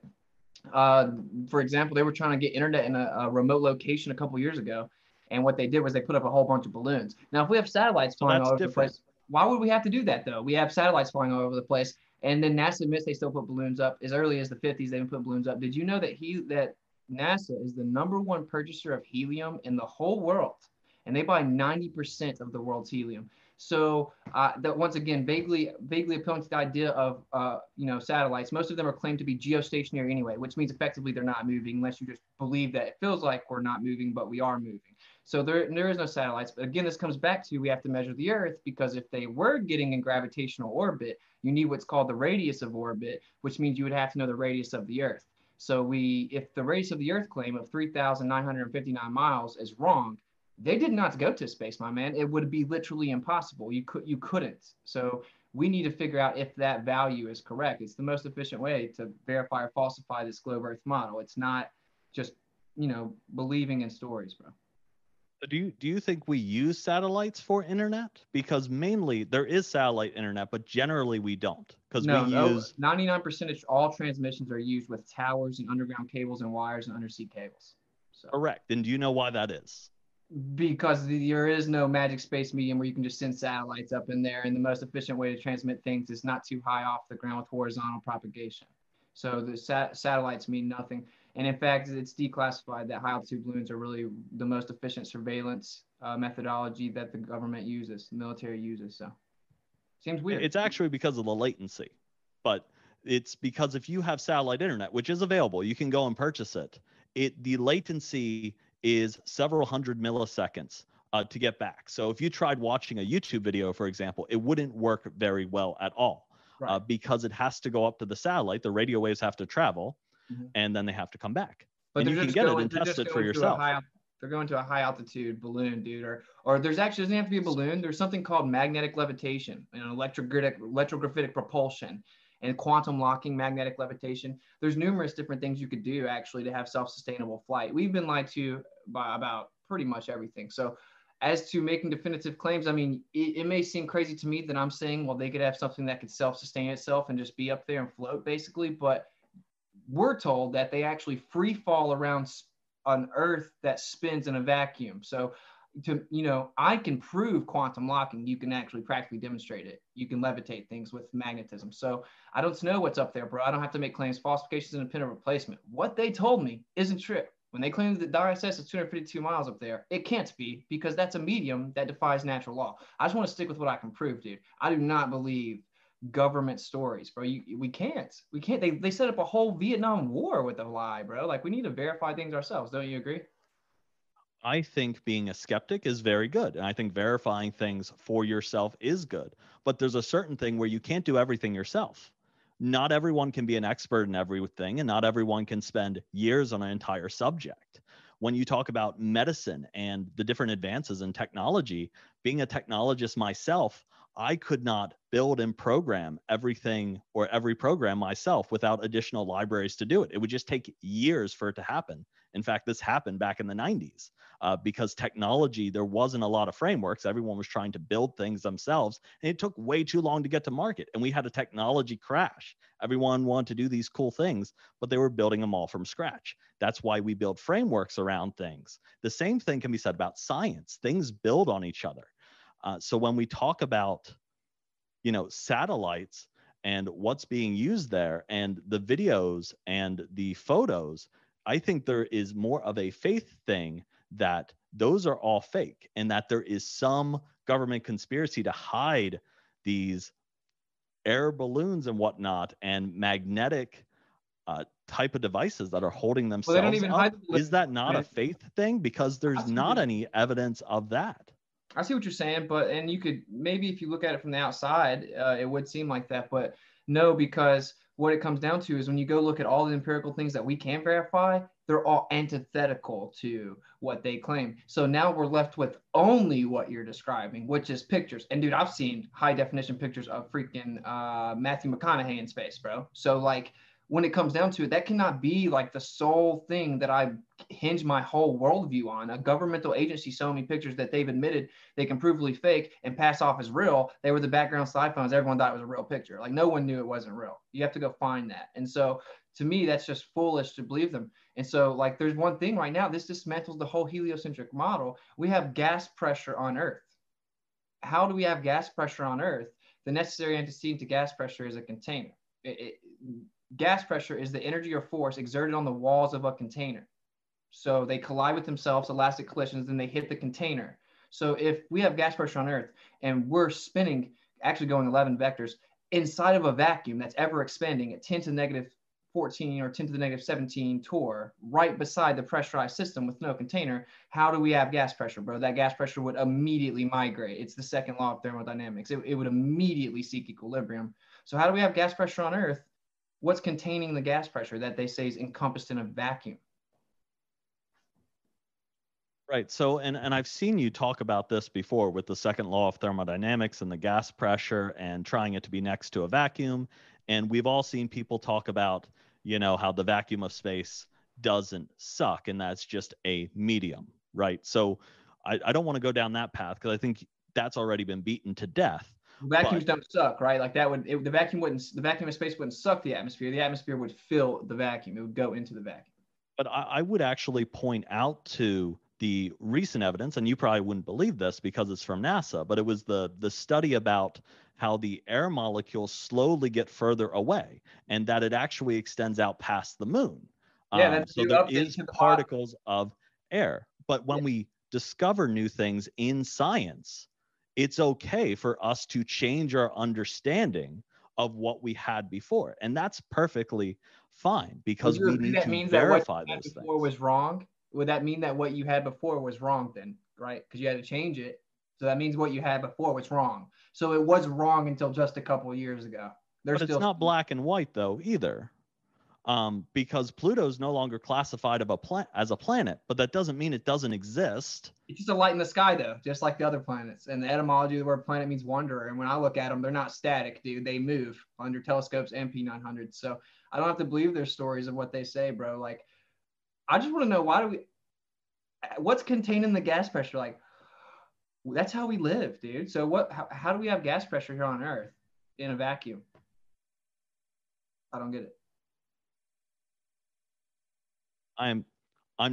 for example, they were trying to get internet in a remote location a couple years ago. And what they did was they put up a whole bunch of balloons. Now, if we have satellites flying all over the place, why would we have to do that, though? We have satellites flying all over the place. And then NASA admits they still put balloons up. As early as the 50s, they've been putting balloons up. Did you know that NASA is the #1 purchaser of helium in the whole world? And they buy 90% of the world's helium. So that, once again, vaguely appealing to the idea of satellites. Most of them are claimed to be geostationary anyway, which means effectively they're not moving, unless you just believe that it feels like we're not moving, but we are moving. So there is no satellites. But again, this comes back to, we have to measure the Earth, because if they were getting in gravitational orbit, you need what's called the radius of orbit, which means you would have to know the radius of the Earth. So if the radius of the Earth claim of 3,959 miles is wrong, they did not go to space, my man. It would be literally impossible. You couldn't. So we need to figure out if that value is correct. It's the most efficient way to verify or falsify this globe Earth model. It's not just, believing in stories, bro. Do you think we use satellites for internet? Because mainly there is satellite internet, but generally we don't. Because we use 99% of all transmissions are used with towers and underground cables and wires and undersea cables. So. Correct. And do you know why that is? Because there is no magic space medium where you can just send satellites up in there. And the most efficient way to transmit things is not too high off the ground with horizontal propagation. So the satellites mean nothing. And in fact, it's declassified that high altitude balloons are really the most efficient surveillance methodology that the government uses, the military uses. So seems weird. It's actually because of the latency, but it's because if you have satellite internet, which is available, you can go and purchase it. The latency is several hundred milliseconds to get back. So if you tried watching a YouTube video, for example, it wouldn't work very well at all, right? Because it has to go up to the satellite. The radio waves have to travel. And then they have to come back. But you can get it and test it for yourself. They're going to a high altitude balloon, dude. Or there's actually, doesn't have to be a balloon. There's something called magnetic levitation and electrographitic propulsion and quantum locking magnetic levitation. There's numerous different things you could do actually to have self-sustainable flight. We've been lied to about pretty much everything. So as to making definitive claims, I mean, it may seem crazy to me that I'm saying, well, they could have something that could self-sustain itself and just be up there and float basically. But we're told that they actually free fall around an Earth that spins in a vacuum. So, I can prove quantum locking. You can actually practically demonstrate it. You can levitate things with magnetism. So I don't know what's up there, bro. I don't have to make claims. Falsifications and independent replacement. What they told me isn't true. When they claim that the ISS is 252 miles up there, it can't be, because that's a medium that defies natural law. I just want to stick with what I can prove, dude. I do not believe government stories, bro. We can't. They set up a whole Vietnam War with a lie, bro. Like, we need to verify things ourselves. Don't you agree? I think being a skeptic is very good, and I think verifying things for yourself is good. But there's a certain thing where you can't do everything yourself. Not everyone can be an expert in everything, and not everyone can spend years on an entire subject. When you talk about medicine and the different advances in technology, being a technologist myself, I could not build and program everything or every program myself without additional libraries to do it. It would just take years for it to happen. In fact, this happened back in the 90s because technology, there wasn't a lot of frameworks. Everyone was trying to build things themselves, and it took way too long to get to market. And we had a technology crash. Everyone wanted to do these cool things, but they were building them all from scratch. That's why we build frameworks around things. The same thing can be said about science. Things build on each other. So when we talk about, satellites and what's being used there and the videos and the photos, I think there is more of a faith thing that those are all fake and that there is some government conspiracy to hide these air balloons and whatnot and magnetic type of devices that are holding themselves up. Is that not a faith thing? Because there's not any evidence of that. I see what you're saying, and you could, maybe if you look at it from the outside, it would seem like that, but no, because what it comes down to is when you go look at all the empirical things that we can verify, they're all antithetical to what they claim. So now we're left with only what you're describing, which is pictures. And dude, I've seen high definition pictures of freaking Matthew McConaughey in space, bro. So like, when it comes down to it, that cannot be like the sole thing that I hinge my whole worldview on. A governmental agency showing me pictures that they've admitted they can provably fake and pass off as real. They were the background slide phones. Everyone thought it was a real picture. Like, no one knew it wasn't real. You have to go find that. And so to me, that's just foolish to believe them. And so like, there's one thing right now, this dismantles the whole heliocentric model. We have gas pressure on Earth. How do we have gas pressure on Earth? The necessary antecedent to gas pressure is a container. Gas pressure is the energy or force exerted on the walls of a container. So they collide with themselves, elastic collisions, then they hit the container. So if we have gas pressure on Earth and we're spinning, actually going 11 vectors, inside of a vacuum that's ever expanding at 10 to negative 14 or 10 to the negative 17 torr right beside the pressurized system with no container, how do we have gas pressure, bro? That gas pressure would immediately migrate. It's the second law of thermodynamics. It would immediately seek equilibrium. So how do we have gas pressure on Earth? What's containing the gas pressure that they say is encompassed in a vacuum? Right. So, and I've seen you talk about this before with the second law of thermodynamics and the gas pressure and trying it to be next to a vacuum. And we've all seen people talk about, you know, how the vacuum of space doesn't suck and that's just a medium, right? So I don't want to go down that path because I think that's already been beaten to death. Vacuums don't suck, right? Like that would, the vacuum of space wouldn't suck the atmosphere. The atmosphere would fill the vacuum. It would go into the vacuum. But I would actually point out to the recent evidence, and you probably wouldn't believe this because it's from NASA, but it was the study about how the air molecules slowly get further away and that it actually extends out past the moon. Yeah, that's so there is particles of air. But when we discover new things in science, it's okay for us to change our understanding of what we had before. And that's perfectly fine because we need to verify those things. Before was wrong. Would that mean that what you had before was wrong then, right? Because you had to change it. So that means what you had before was wrong. So it was wrong until just a couple of years ago. But it's not black and white though either, because Pluto's no longer classified as a planet, but that doesn't mean it doesn't exist. It's just a light in the sky though, just like the other planets. And the etymology of the word planet means wanderer. And when I look at them, they're not static, dude. They move under telescopes and P900. So I don't have to believe their stories of what they say, bro. Like, I just want to know what's contained in the gas pressure? Like, that's how we live, dude. So how do we have gas pressure here on Earth in a vacuum? I don't get it. I'm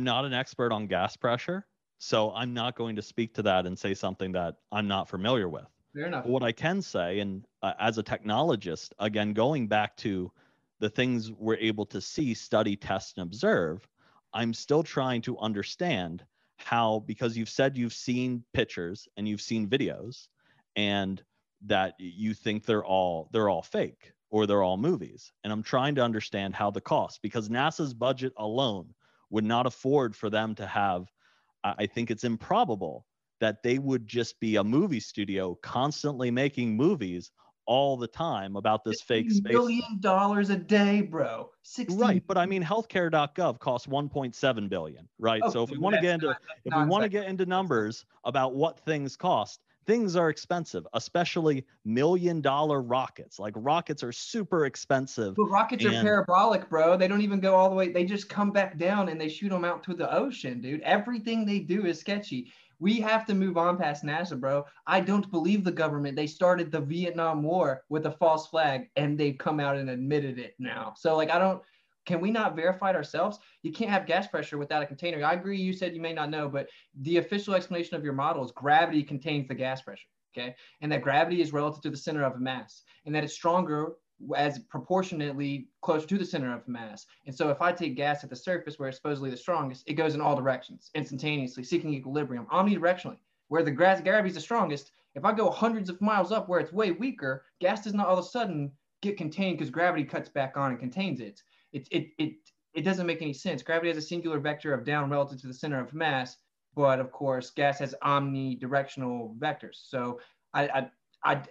not an expert on gas pressure, so I'm not going to speak to that and say something that I'm not familiar with. Fair enough. But what I can say, and as a technologist, again, going back to the things we're able to see, study, test, and observe, I'm still trying to understand how, because you've said you've seen pictures and you've seen videos and that you think they're all fake or they're all movies. And I'm trying to understand how the cost, because NASA's budget alone would not afford for them to have, I think it's improbable that they would just be a movie studio constantly making movies all the time about this fake space. $1 billion a day, bro. Right, but I mean, healthcare.gov costs 1.7 billion, right? Oh, so if we want to get into numbers about what things cost, things are expensive, especially $1 million rockets. Like rockets are super expensive. But rockets are parabolic, bro. They don't even go all the way. They just come back down and they shoot them out to the ocean, dude. Everything they do is sketchy. We have to move on past NASA, bro. I don't believe the government. They started the Vietnam War with a false flag and they've come out and admitted it now. So like, can we not verify it ourselves? You can't have gas pressure without a container. I agree, you said you may not know, but the official explanation of your model is gravity contains the gas pressure, okay? And that gravity is relative to the center of a mass and that it's stronger as proportionately close to the center of mass. And so if I take gas at the surface where it's supposedly the strongest, it goes in all directions instantaneously, seeking equilibrium omnidirectionally. Where the gravity is the strongest, if I go hundreds of miles up where it's way weaker, gas does not all of a sudden get contained because gravity cuts back on and contains it. It doesn't make any sense. Gravity has a singular vector of down relative to the center of mass, but of course gas has omnidirectional vectors. So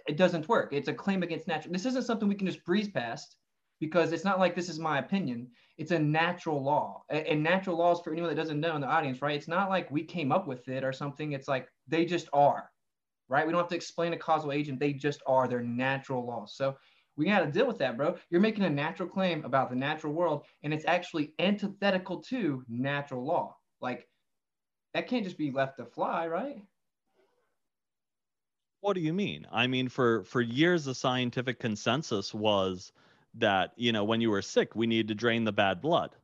it doesn't work. It's a claim against natural. This isn't something we can just breeze past because it's not like this is my opinion. It's a natural law. And natural laws, for anyone that doesn't know in the audience, right? It's not like we came up with it or something. It's like they just are, right? We don't have to explain a causal agent. They just are. They're natural laws. So we got to deal with that, bro. You're making a natural claim about the natural world, and it's actually antithetical to natural law. Like, that can't just be left to fly, right? What do you mean? I mean, for years, the scientific consensus was that, you know, when you were sick, we needed to drain the bad blood.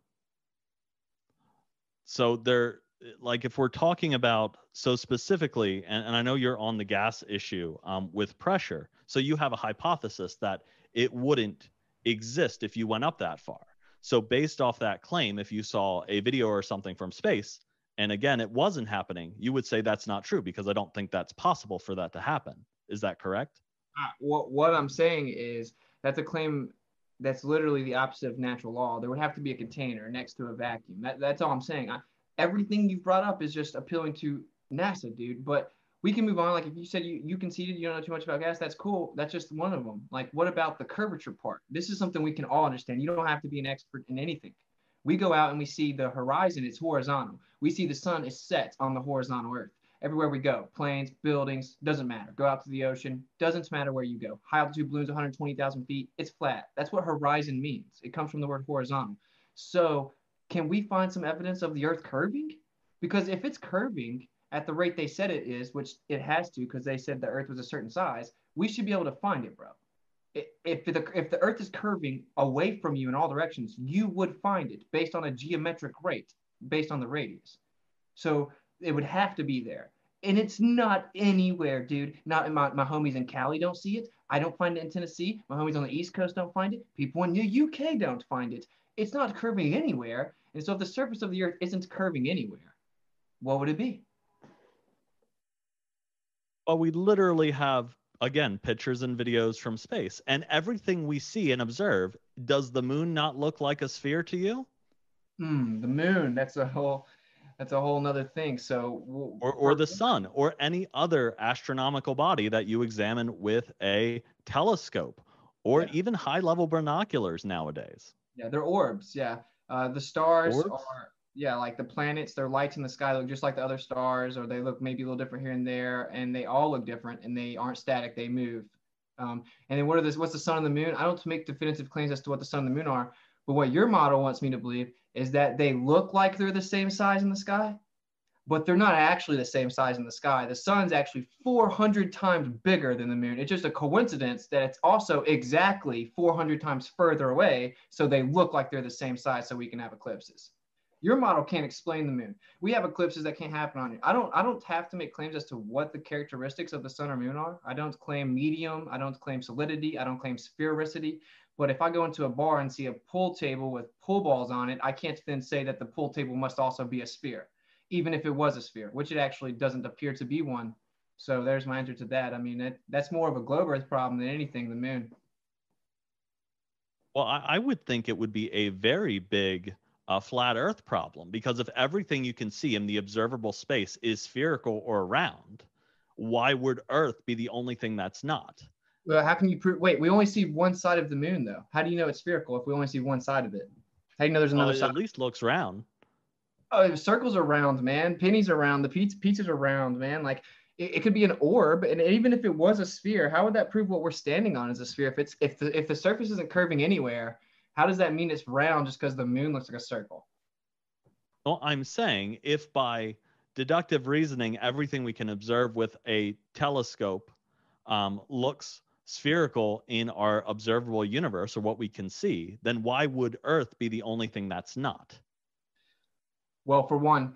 So there, like, if we're talking about, so specifically, and I know you're on the gas issue with pressure, so you have a hypothesis that it wouldn't exist if you went up that far. So based off that claim, if you saw a video or something from space, and again, it wasn't happening, you would say that's not true because I don't think that's possible for that to happen. Is that correct? What I'm saying is that's a claim That's literally the opposite of natural law. There would have to be a container next to a vacuum. That's all I'm saying. Everything you've brought up is just appealing to NASA, dude. But we can move on. Like if you said you conceded you don't know too much about gas, that's cool. That's just one of them. Like what about the curvature part? This is something we can all understand. You don't have to be an expert in anything. We go out and we see the horizon. It's horizontal. We see the sun is set on the horizontal Earth. Everywhere we go, planes, buildings, doesn't matter. Go out to the ocean, doesn't matter where you go. High altitude balloons, 120,000 feet, it's flat. That's what horizon means. It comes from the word horizontal. So can we find some evidence of the Earth curving? Because if it's curving at the rate they said it is, which it has to because they said the Earth was a certain size, we should be able to find it, bro. If the Earth is curving away from you in all directions, you would find it based on a geometric rate, based on the radius. So it would have to be there. And it's not anywhere, dude. Not in my homies in Cali don't see it. I don't find it in Tennessee. My homies on the East Coast don't find it. People in the UK don't find it. It's not curving anywhere. And so if the surface of the Earth isn't curving anywhere, what would it be? Well, we literally have, again, pictures and videos from space. And everything we see and observe, does the moon not look like a sphere to you? The moon, that's a whole nother thing. So, or the sun or any other astronomical body that you examine with a telescope or even high level binoculars nowadays. Yeah, they're orbs. Yeah. The stars are, like the planets, their lights in the sky look just like the other stars, or they look maybe a little different here and there, and they all look different and they aren't static. They move. And then what's the sun and the moon? I don't make definitive claims as to what the sun and the moon are, but what your model wants me to believe is that they look like they're the same size in the sky, but they're not actually the same size in the sky. The sun's actually 400 times bigger than the moon. It's just a coincidence that it's also exactly 400 times further away, so they look like they're the same size so we can have eclipses. Your model can't explain the moon. We have eclipses that can't happen on it. I don't have to make claims as to what the characteristics of the sun or moon are. I don't claim medium. I don't claim solidity. I don't claim sphericity. But if I go into a bar and see a pool table with pool balls on it, I can't then say that the pool table must also be a sphere, even if it was a sphere, which it actually doesn't appear to be one. So there's my answer to that. I mean, that's more of a globe Earth problem than anything, the moon. Well, I would think it would be a very big flat Earth problem, because if everything you can see in the observable space is spherical or round, why would Earth be the only thing that's not? Well, how can you prove? Wait, we only see one side of the moon, though. How do you know it's spherical if we only see one side of it? How do you know there's another side? At least looks round. Oh, circles are round, man. Pennies are round. The pizzas are round, man. Like it could be an orb, and even if it was a sphere, how would that prove what we're standing on is a sphere? If the surface isn't curving anywhere, how does that mean it's round just because the moon looks like a circle? Well, I'm saying if by deductive reasoning everything we can observe with a telescope looks spherical in our observable universe, or what we can see, then why would Earth be the only thing that's not? Well, for one,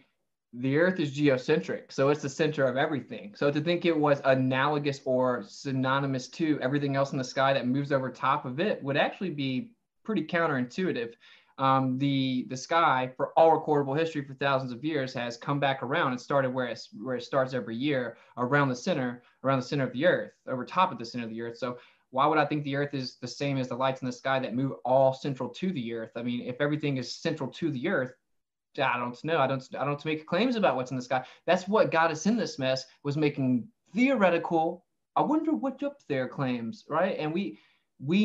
the Earth is geocentric, so it's the center of everything. So to think it was analogous or synonymous to everything else in the sky that moves over top of it would actually be pretty counterintuitive. The sky, for all recordable history for thousands of years, has come back around and started where it starts every year, around the center of the Earth, over top of the center of the Earth. So why would I think the Earth is the same as the lights in the sky that move all central to the Earth? I mean, if everything is central to the Earth, I don't know. I don't make claims about what's in the sky. That's what got us in this mess, was making theoretical, I wonder what's up there claims, right? And we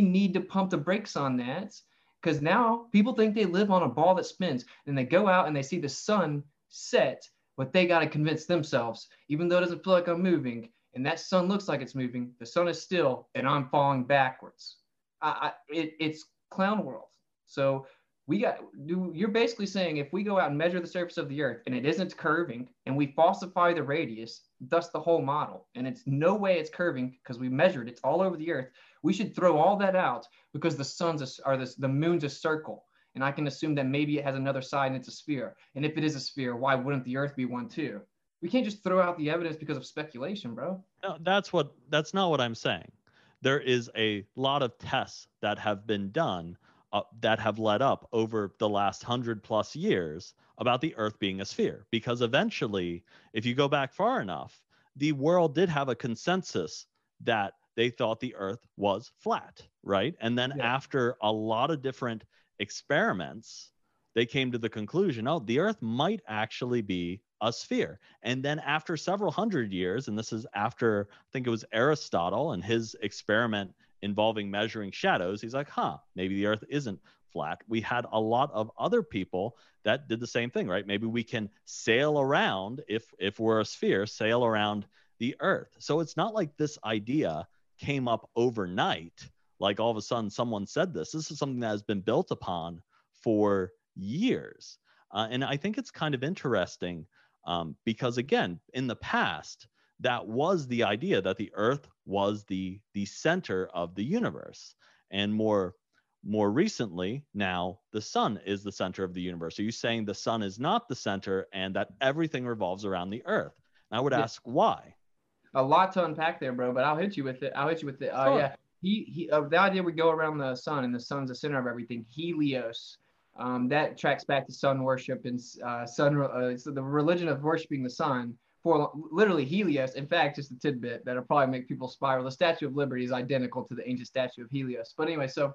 need to pump the brakes on that. Because now people think they live on a ball that spins, and they go out and they see the sun set, but they got to convince themselves, even though it doesn't feel like I'm moving, and that sun looks like it's moving, the sun is still, and I'm falling backwards. It's clown world. So you're basically saying if we go out and measure the surface of the Earth and it isn't curving, and we falsify the radius, thus the whole model, and it's no way it's curving because we measured it's all over the Earth, we should throw all that out because the moon's a circle, and I can assume that maybe it has another side and it's a sphere. And if it is a sphere, why wouldn't the Earth be one too? We can't just throw out the evidence because of speculation, bro. No, that's not what I'm saying. There is a lot of tests that have been done that have led up over the last 100+ years about the Earth being a sphere, because eventually, if you go back far enough, the world did have a consensus that they thought the Earth was flat, right? And then after a lot of different experiments, they came to the conclusion, oh, the Earth might actually be a sphere. And then after several hundred years, and this is after, I think it was Aristotle and his experiment involving measuring shadows, he's like, huh, maybe the Earth isn't flat. We had a lot of other people that did the same thing, right? Maybe we can sail around, if we're a sphere, sail around the Earth. So it's not like this idea came up overnight, like all of a sudden someone said this. This is something that has been built upon for years. And I think it's kind of interesting because, again, in the past, that was the idea that the Earth was the center of the universe. And more recently, now the sun is the center of the universe. Are you saying the sun is not the center and that everything revolves around the Earth? And I would ask why. A lot to unpack there, bro, but I'll hit you with it. Sure. Yeah. The idea would go around the sun and the sun's the center of everything. Helios. That tracks back to sun worship and so the religion of worshiping the sun for literally Helios. In fact, just a tidbit that'll probably make people spiral. The Statue of Liberty is identical to the ancient statue of Helios. But anyway, so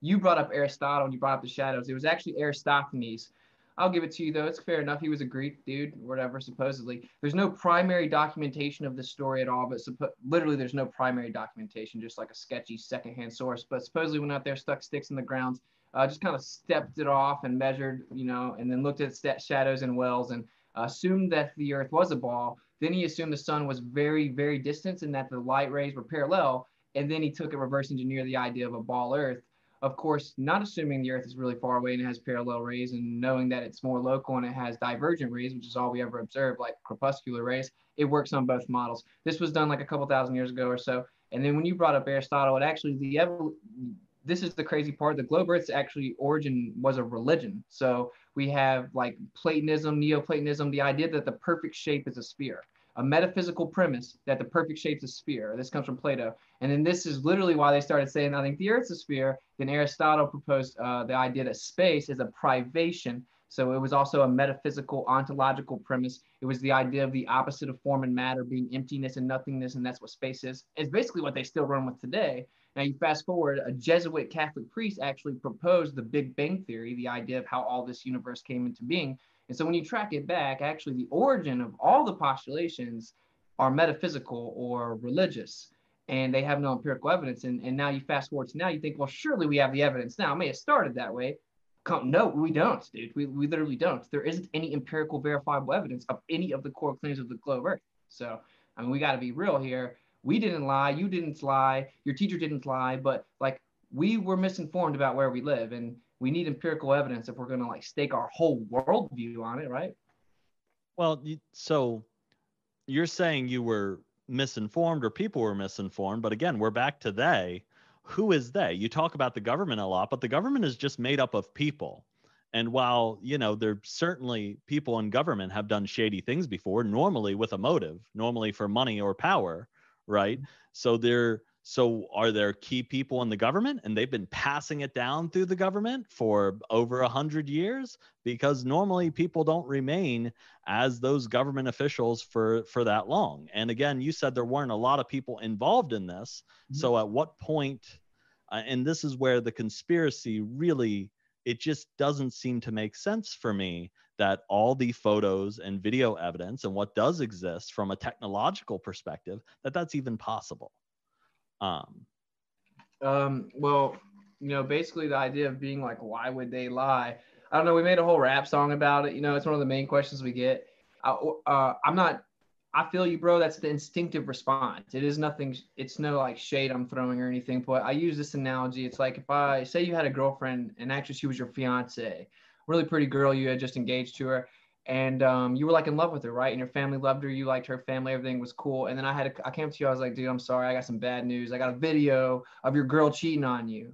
you brought up Aristotle and you brought up the shadows. It was actually Aristophanes. I'll give it to you, though. It's fair enough. He was a Greek dude, whatever, supposedly. There's no primary documentation of this story at all, but literally there's no primary documentation, just like a sketchy secondhand source. But supposedly went out there, stuck sticks in the ground, just kind of stepped it off and measured, and then looked at shadows and wells and assumed that the Earth was a ball. Then he assumed the sun was very, very distant and that the light rays were parallel. And then he took and reverse engineered the idea of a ball Earth. Of course, not assuming the Earth is really far away and it has parallel rays, and knowing that it's more local and it has divergent rays, which is all we ever observed, like crepuscular rays, it works on both models. This was done like a couple thousand years ago or so. And then when you brought up Aristotle, it actually, this is the crazy part, the globe Earth's actually origin was a religion. So we have like Platonism, Neoplatonism, the idea that the perfect shape is a sphere. A metaphysical premise that the perfect shape's a sphere. This comes from Plato. And then this is literally why they started saying, I think the Earth's a sphere. Then Aristotle proposed the idea that space is a privation. So it was also a metaphysical ontological premise. It was the idea of the opposite of form and matter being emptiness and nothingness, and that's what space is. It's basically what they still run with today. Now you fast forward, a Jesuit Catholic priest actually proposed the Big Bang Theory, the idea of how all this universe came into being. And so when you track it back, actually the origin of all the postulations are metaphysical or religious, and they have no empirical evidence. And now you fast forward to now, you think, well, surely we have the evidence now. It may have started that way. No, we don't, dude. We literally don't. There isn't any empirical verifiable evidence of any of the core claims of the globe Earth. So, I mean, we got to be real here. We didn't lie. You didn't lie. Your teacher didn't lie. But, like, we were misinformed about where we live, and we need empirical evidence if we're going to like stake our whole worldview on it, right? Well, so you're saying you were misinformed or people were misinformed, but again, we're back to they. Who is they? You talk about the government a lot, but the government is just made up of people. And while, there certainly people in government have done shady things before, normally with a motive, normally for money or power, right? So are there key people in the government and they've been passing it down through the government for over 100 years? Because normally people don't remain as those government officials for that long. And again, you said there weren't a lot of people involved in this. Mm-hmm. So at what point, and this is where the conspiracy really, it just doesn't seem to make sense for me that all the photos and video evidence and what does exist from a technological perspective, that's even possible. Well, basically the idea of being like, why would they lie? I don't know. We made a whole rap song about it. It's one of the main questions we get. I feel you, bro. That's the instinctive response. It is nothing. It's no like shade I'm throwing or anything, but I use this analogy. It's like, if I say you had a girlfriend and actually she was your fiance, really pretty girl, you had just engaged to her. And you were like in love with her, right? And your family loved her. You liked her family. Everything was cool. And then I came to you. I was like, dude, I'm sorry. I got some bad news. I got a video of your girl cheating on you.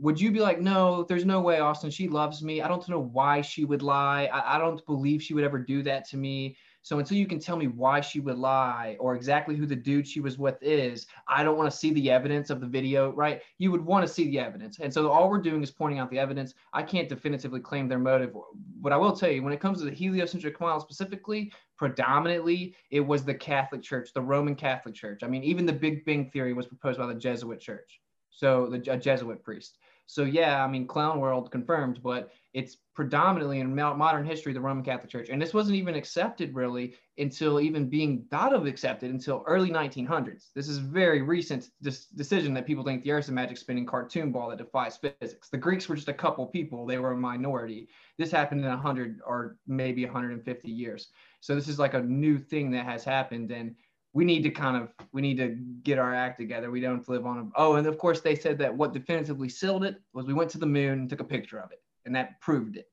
Would you be like, no, there's no way, Austin. She loves me. I don't know why she would lie. I don't believe she would ever do that to me. So until you can tell me why she would lie or exactly who the dude she was with is, I don't want to see the evidence of the video, right? You would want to see the evidence. And so all we're doing is pointing out the evidence. I can't definitively claim their motive. But I will tell you, when it comes to the heliocentric model specifically, predominantly, it was the Catholic Church, the Roman Catholic Church. I mean, even the Big Bang Theory was proposed by the Jesuit Church, so a Jesuit priest. So yeah, I mean, clown world confirmed, but it's predominantly in modern history, the Roman Catholic Church. And this wasn't even accepted really until even being thought of accepted until early 1900s. This is very recent decision that people think the earth's a magic spinning cartoon ball that defies physics. The Greeks were just a couple people. They were a minority. This happened in 100 or maybe 150 years. So this is like a new thing that has happened. And we need to get our act together. We don't live on a, oh, and of course they said that what definitively sealed it was we went to the moon and took a picture of it, and that proved it.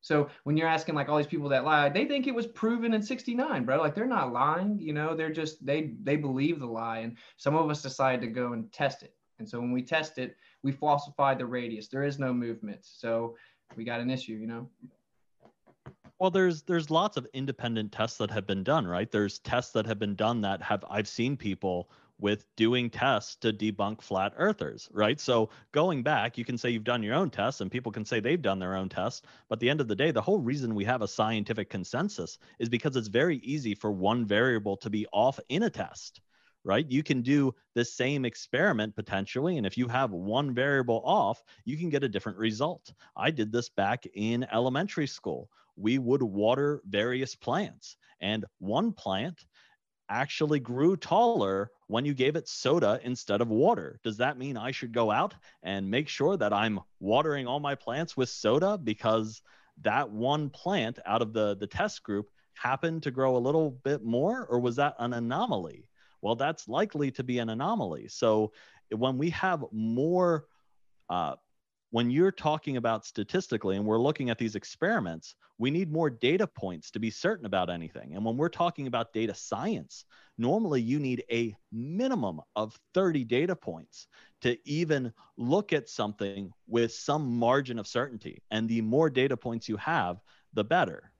So when you're asking like all these people that lie, they think it was proven in 1969, bro. Like they're not lying, you know, they're just, they believe the lie, and some of us decide to go and test it. And so when we test it, we falsify the radius. There is no movement. So we got an issue, you know? Well, there's lots of independent tests that have been done, right? There's tests that have been done that have, I've seen people with doing tests to debunk flat earthers, right? So going back, you can say you've done your own tests and people can say they've done their own tests. But at the end of the day, the whole reason we have a scientific consensus is because it's very easy for one variable to be off in a test, right? You can do the same experiment potentially, and if you have one variable off, you can get a different result. I did this back in elementary school. We would water various plants, and one plant actually grew taller when you gave it soda instead of water. Does that mean I should go out and make sure that I'm watering all my plants with soda because that one plant out of the test group happened to grow a little bit more, or was that an anomaly? Well, that's likely to be an anomaly. So when we have more, when you're talking about statistically and we're looking at these experiments, we need more data points to be certain about anything. And when we're talking about data science, normally you need a minimum of 30 data points to even look at something with some margin of certainty. And the more data points you have, the better.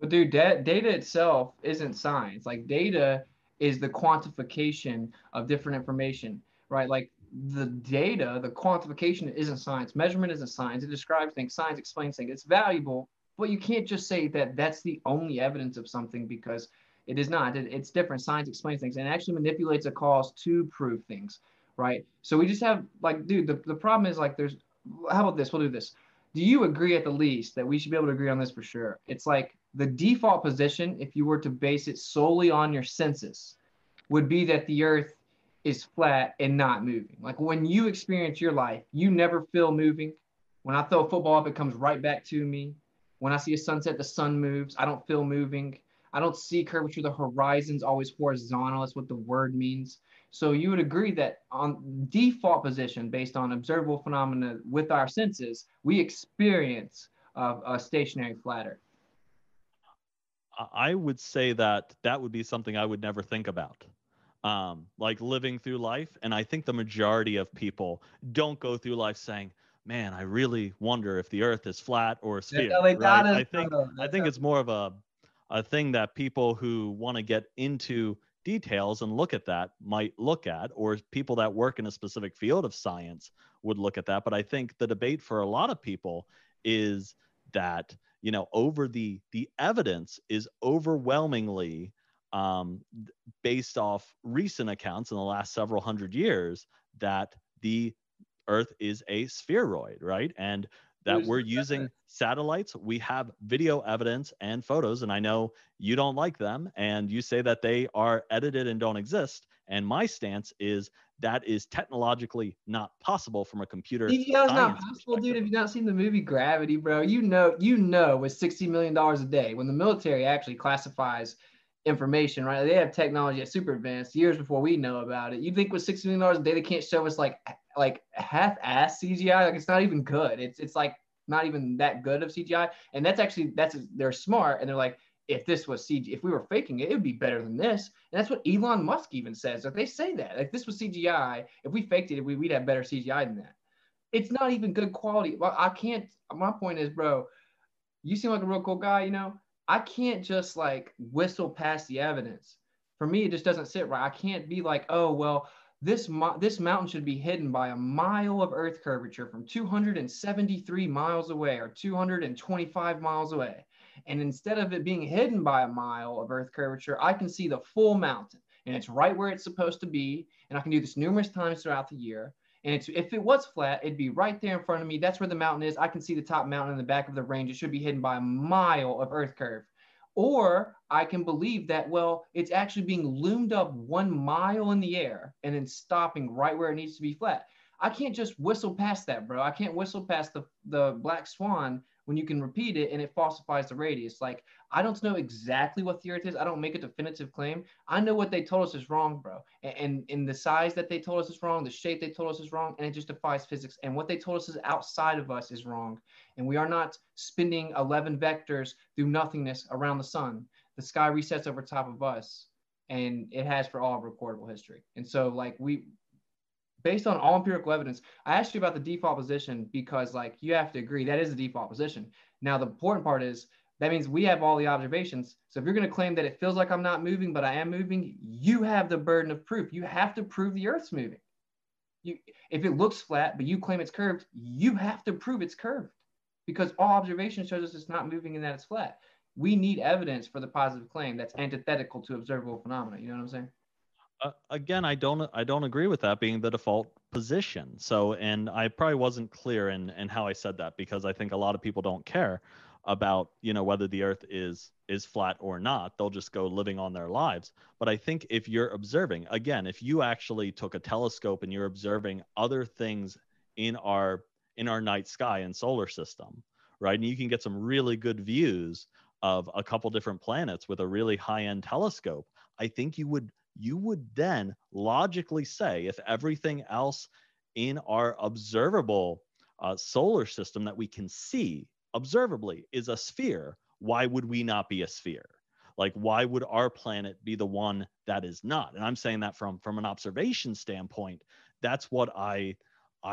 But dude, data itself isn't science. Like data is the quantification of different information, right? Like the data, the quantification isn't science. Measurement isn't science. It describes things. Science explains things. It's valuable, but you can't just say that that's the only evidence of something, because it is not. It's different. Science explains things and actually manipulates a cause to prove things, right? So we just have like, dude, the problem is like there's, how about this? We'll do this. Do you agree at the least that we should be able to agree on this for sure? It's like the default position, if you were to base it solely on your senses, would be that the earth is flat and not moving. Like when you experience your life, you never feel moving. When I throw a football up, it comes right back to me. When I see a sunset, the sun moves. I don't feel moving. I don't see curvature. The horizon's always horizontal. That's what the word means. So you would agree that on default position, based on observable phenomena with our senses, we experience a stationary flat earth. I would say that that would be something I would never think about. Like living through life. And I think the majority of people don't go through life saying, man, I really wonder if the earth is flat or a sphere. Yeah, right? I think it's more of a thing that people who want to get into details and look at that might look at, or people that work in a specific field of science would look at that. But I think the debate for a lot of people is that, you know, over the evidence is overwhelmingly based off recent accounts in the last several hundred years that the earth is a spheroid, right? And that we're using satellites. We have video evidence and photos, and I know you don't like them and you say that they are edited and don't exist. And my stance is that is technologically not possible from a computer. CGI is not possible, dude. If you've not seen the movie Gravity, bro, you know with $60 million a day, when the military actually classifies information, right? They have technology that's super advanced years before we know about it. You think with $60 million a day, they can't show us like half-ass CGI? Like it's not even good. It's like not even that good of CGI. And that's they're smart. And they're like, if this was CGI, if we were faking it, it would be better than this. And that's what Elon Musk even says. Like they say that, like this was CGI. If we faked it, we'd have better CGI than that. It's not even good quality. Well, my point is, bro, you seem like a real cool guy, you know? I can't just like whistle past the evidence. For me, it just doesn't sit right. I can't be like, oh, well, this mountain should be hidden by a mile of earth curvature from 273 miles away or 225 miles away. And instead of it being hidden by a mile of earth curvature, I can see the full mountain and it's right where it's supposed to be. And I can do this numerous times throughout the year. And it's, if it was flat, it'd be right there in front of me. That's where the mountain is. I can see the top mountain in the back of the range. It should be hidden by a mile of earth curve. Or I can believe that, well, it's actually being loomed up 1 mile in the air and then stopping right where it needs to be flat. I can't just whistle past that, bro. I can't whistle past the black swan when you can repeat it and it falsifies the radius. Like, I don't know exactly what the Earth is. I don't make a definitive claim. I know what they told us is wrong, bro. And in the size that they told us is wrong, the shape they told us is wrong, and it just defies physics. And what they told us is outside of us is wrong. And we are not spinning 11 vectors through nothingness around the sun. The sky resets over top of us, and it has for all of recordable history. And so, like, based on all empirical evidence, I asked you about the default position because, like, you have to agree that is the default position. Now, the important part is that means we have all the observations. So if you're going to claim that it feels like I'm not moving, but I am moving, you have the burden of proof. You have to prove the Earth's moving. If it looks flat, but you claim it's curved, you have to prove it's curved because all observation shows us it's not moving and that it's flat. We need evidence for the positive claim that's antithetical to observable phenomena. You know what I'm saying? Again, I don't agree with that being the default position. So, and I probably wasn't clear in how I said that because I think a lot of people don't care about, you know, whether the Earth is flat or not. They'll just go living on their lives. But I think if you're observing, again, if you actually took a telescope and you're observing other things in our night sky and solar system, right? And you can get some really good views of a couple different planets with a really high-end telescope. I think you would then logically say, if everything else in our observable solar system that we can see observably is a sphere, why would we not be a sphere? Like, why would our planet be the one that is not? And I'm saying that from an observation standpoint, that's what I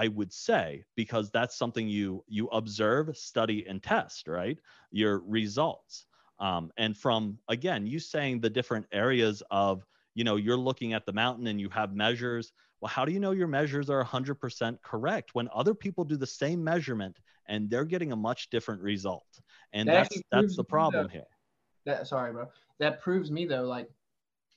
would say, because that's something you observe, study, and test, right? Your results. And from, again, you saying the different areas of, you know, you're looking at the mountain and you have measures. Well, how do you know your measures are 100% correct when other people do the same measurement and they're getting a much different result? And that's the problem here. That proves me though, like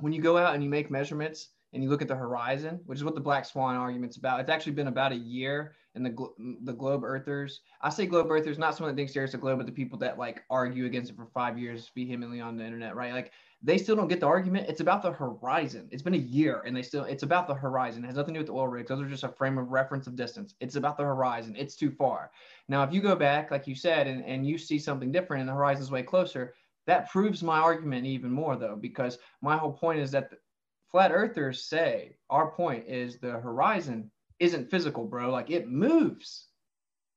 when you go out and you make measurements and you look at the horizon, which is what the black swan argument's about. It's actually been about a year, and the globe earthers, I say globe earthers, not someone that thinks the Earth's a globe, but the people that like argue against it for 5 years vehemently on the internet, right? Like, they still don't get the argument. It's about the horizon. It's been a year and it's about the horizon. It has nothing to do with the oil rigs. Those are just a frame of reference of distance. It's about the horizon. It's too far. Now, if you go back, like you said, and you see something different and the horizon's way closer, that proves my argument even more though, because my whole point is that the flat earthers say, our point is the horizon isn't physical, bro. Like, it moves.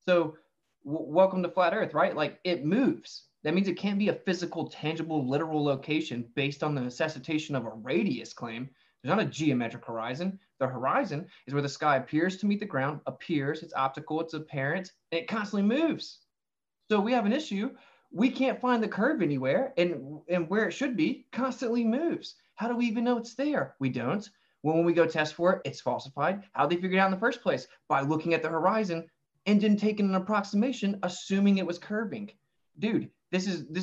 So welcome to flat Earth, right? Like, it moves. That means it can't be a physical, tangible, literal location based on the necessitation of a radius claim. There's not a geometric horizon. The horizon is where the sky appears to meet the ground, appears, it's optical, it's apparent, and it constantly moves. So we have an issue. We can't find the curve anywhere, and where it should be constantly moves. How do we even know it's there? We don't. When we go test for it, it's falsified. How did they figure it out in the first place? By looking at the horizon and then taking an approximation, assuming it was curving. Dude, this is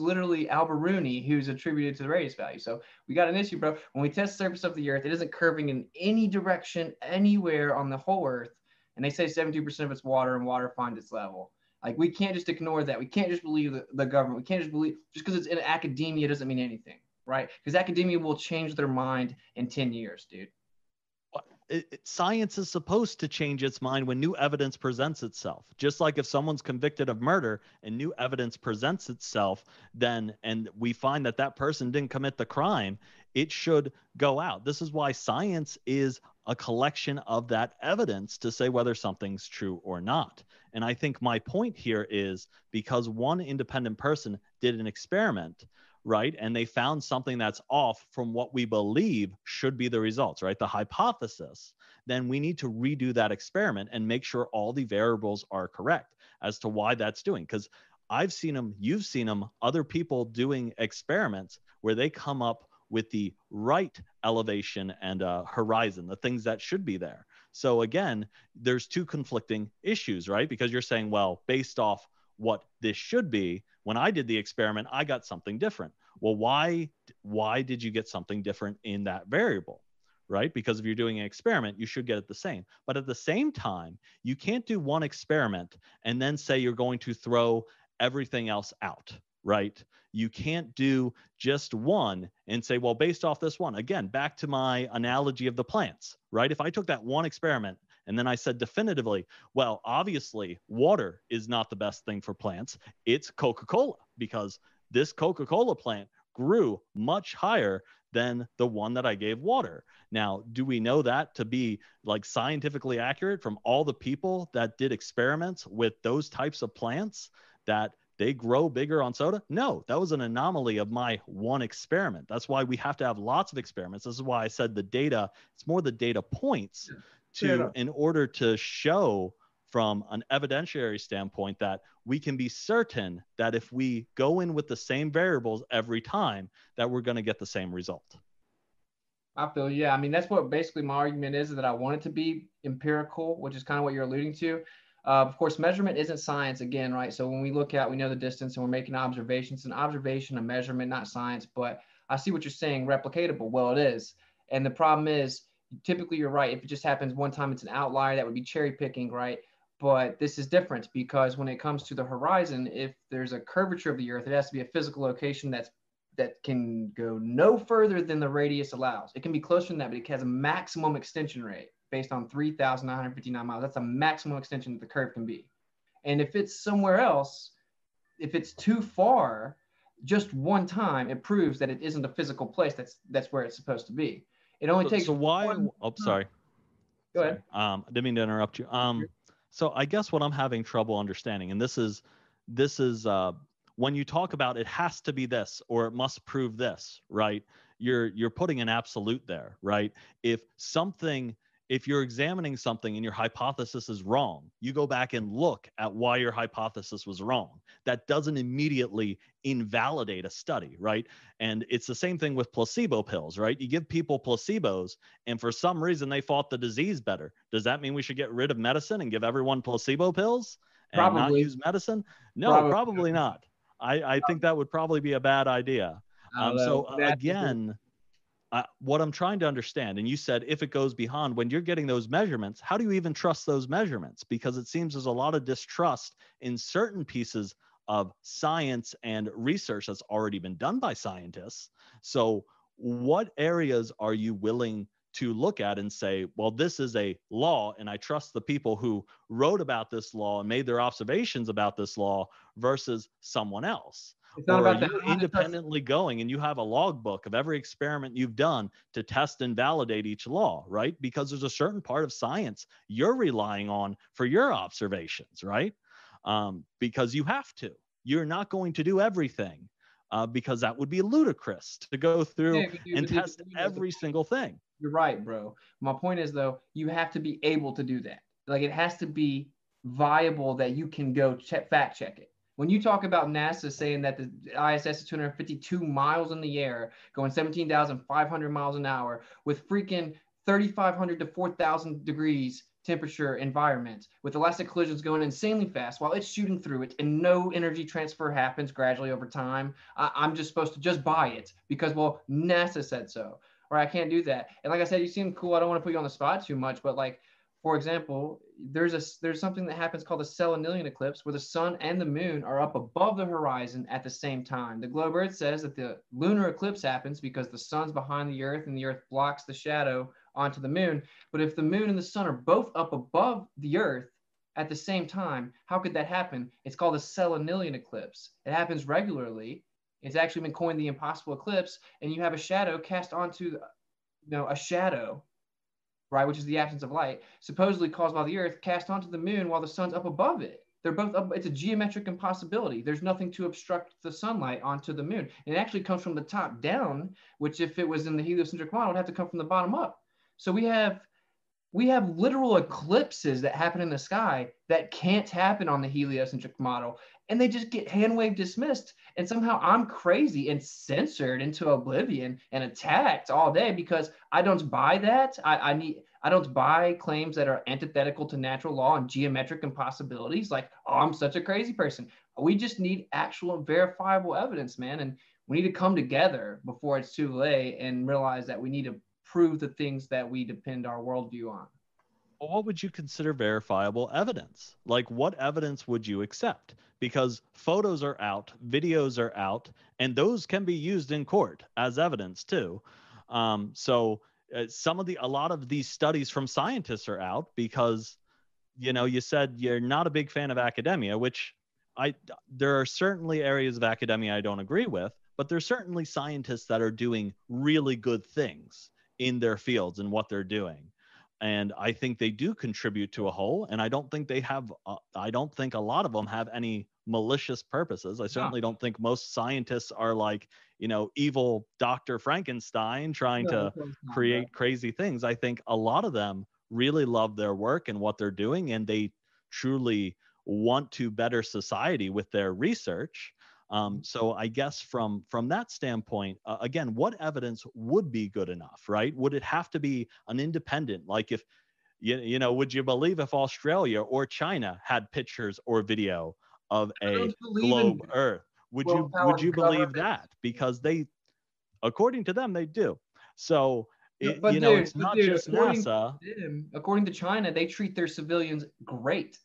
literally Al-Biruni, who's attributed to the radius value. So we got an issue, bro. When we test the surface of the Earth, it isn't curving in any direction anywhere on the whole Earth. And they say 72% of it's water, and water finds its level. Like, we can't just ignore that. We can't just believe the government. We can't just believe just because it's in academia doesn't mean anything, right? Because academia will change their mind in 10 years, dude. Science is supposed to change its mind when new evidence presents itself. Just like if someone's convicted of murder and new evidence presents itself, then, and we find that that person didn't commit the crime, it should go out. This is why science is a collection of that evidence to say whether something's true or not. And I think my point here is because one independent person did an experiment, right? And they found something that's off from what we believe should be the results, right? The hypothesis, then we need to redo that experiment and make sure all the variables are correct as to why that's doing. Because I've seen them, you've seen them, other people doing experiments where they come up with the right elevation and horizon, the things that should be there. So again, there's two conflicting issues, right? Because you're saying, well, based off what this should be, when I did the experiment, I got something different. Well, why did you get something different in that variable, right? Because if you're doing an experiment, you should get it the same. But at the same time, you can't do one experiment and then say you're going to throw everything else out, right? You can't do just one and say, well, based off this one, again, back to my analogy of the plants, right? If I took that one experiment and then I said definitively, well, obviously water is not the best thing for plants. It's Coca-Cola, because this Coca-Cola plant grew much higher than the one that I gave water. Now, do we know that to be like scientifically accurate from all the people that did experiments with those types of plants that they grow bigger on soda? No, that was an anomaly of my one experiment. That's why we have to have lots of experiments. This is why I said the data, it's more the data points in order to show from an evidentiary standpoint that we can be certain that if we go in with the same variables every time, that we're going to get the same result. I feel, yeah. I mean, that's what basically my argument is that I want it to be empirical, which is kind of what you're alluding to. Of course, measurement isn't science again, right? So when we look at, we know the distance and we're making observations. An observation, a measurement, not science, but I see what you're saying, replicatable. Well, it is. And the problem is, typically you're right. If it just happens one time, it's an outlier. That would be cherry picking, right? But this is different because when it comes to the horizon, if there's a curvature of the Earth, it has to be a physical location that can go no further than the radius allows. It can be closer than that, but it has a maximum extension rate based on 3,959 miles. That's a maximum extension that the curve can be. And if it's somewhere else, if it's too far, just one time, it proves that it isn't a physical place. That's where it's supposed to be. It only takes. So why? Oh, sorry. Go ahead. I didn't mean to interrupt you. So I guess what I'm having trouble understanding, and this is when you talk about it has to be this or it must prove this, right? You're putting an absolute there, right? If you're examining something and your hypothesis is wrong, you go back and look at why your hypothesis was wrong. That doesn't immediately invalidate a study, right? And it's the same thing with placebo pills, right? You give people placebos and for some reason they fought the disease better. Does that mean we should get rid of medicine and give everyone placebo pills and not use medicine? No, probably not. I think that would probably be a bad idea. What I'm trying to understand, and you said if it goes beyond, when you're getting those measurements, how do you even trust those measurements? Because it seems there's a lot of distrust in certain pieces of science and research that's already been done by scientists. So what areas are you willing to look at and say, well, this is a law and I trust the people who wrote about this law and made their observations about this law versus someone else? It's not about you independently going and you have a logbook of every experiment you've done to test and validate each law, right? Because there's a certain part of science you're relying on for your observations, right? Because you have to. You're not going to do everything because that would be ludicrous to go through and test every single thing. You're right, bro. My point is, though, you have to be able to do that. Like it has to be viable that you can go fact check it. When you talk about NASA saying that the ISS is 252 miles in the air, going 17,500 miles an hour with freaking 3,500 to 4,000 degrees temperature environment with elastic collisions going insanely fast while it's shooting through it and no energy transfer happens gradually over time, I'm just supposed to just buy it because, well, NASA said so, or I can't do that. And like I said, you seem cool. I don't want to put you on the spot too much, but like, for example, there's something that happens called a selenilian eclipse where the sun and the moon are up above the horizon at the same time. The globe Earth says that the lunar eclipse happens because the sun's behind the Earth and the Earth blocks the shadow onto the moon. But if the moon and the sun are both up above the Earth at the same time, how could that happen? It's called a selenilian eclipse. It happens regularly. It's actually been coined the impossible eclipse, and you have a shadow cast onto, a shadow, right, which is the absence of light, supposedly caused by the Earth, cast onto the moon while the sun's up above it. They're both up. It's a geometric impossibility. There's nothing to obstruct the sunlight onto the moon. And it actually comes from the top down, which if it was in the heliocentric model, would have to come from the bottom up. So we have we have literal eclipses that happen in the sky that can't happen on the heliocentric model. And they just get hand-wave dismissed. And somehow I'm crazy and censored into oblivion and attacked all day because I don't buy that. I don't buy claims that are antithetical to natural law and geometric impossibilities. Like, oh, I'm such a crazy person. We just need actual and verifiable evidence, man. And we need to come together before it's too late and realize that we need to prove the things that we depend our worldview on. Well, what would you consider verifiable evidence? Like, what evidence would you accept? Because photos are out, videos are out, and those can be used in court as evidence too. A lot of these studies from scientists are out because, you know, you said you're not a big fan of academia, which there are certainly areas of academia I don't agree with, but there's certainly scientists that are doing really good things in their fields and what they're doing. And I think they do contribute to a whole. And I don't think they have, I don't think a lot of them have any malicious purposes. I certainly don't think most scientists are like, you know, evil Dr. Frankenstein trying to create crazy things. I think a lot of them really love their work and what they're doing. And they truly want to better society with their research. So I guess from that standpoint, again, what evidence would be good enough, right? Would it have to be an independent, like if, you know, would you believe if Australia or China had pictures or video of a globe Earth? Would you believe that? Because they, according to them, they do. So, it's not just NASA. According to China, they treat their civilians great.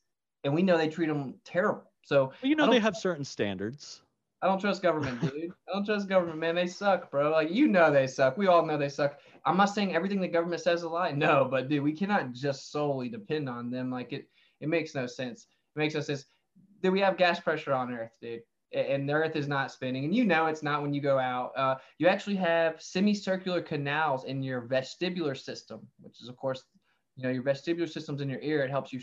And we know they treat them terrible. So, they have certain standards. I don't trust government, dude. I don't trust government, man. They suck, bro. Like, they suck. We all know they suck. I'm not saying everything the government says is a lie. No, but dude, we cannot just solely depend on them. Like it makes no sense. It makes no sense. Dude, we have gas pressure on Earth, dude. And the Earth is not spinning. And it's not when you go out. You actually have semicircular canals in your vestibular system, which is, of course, your vestibular system's in your ear. It helps you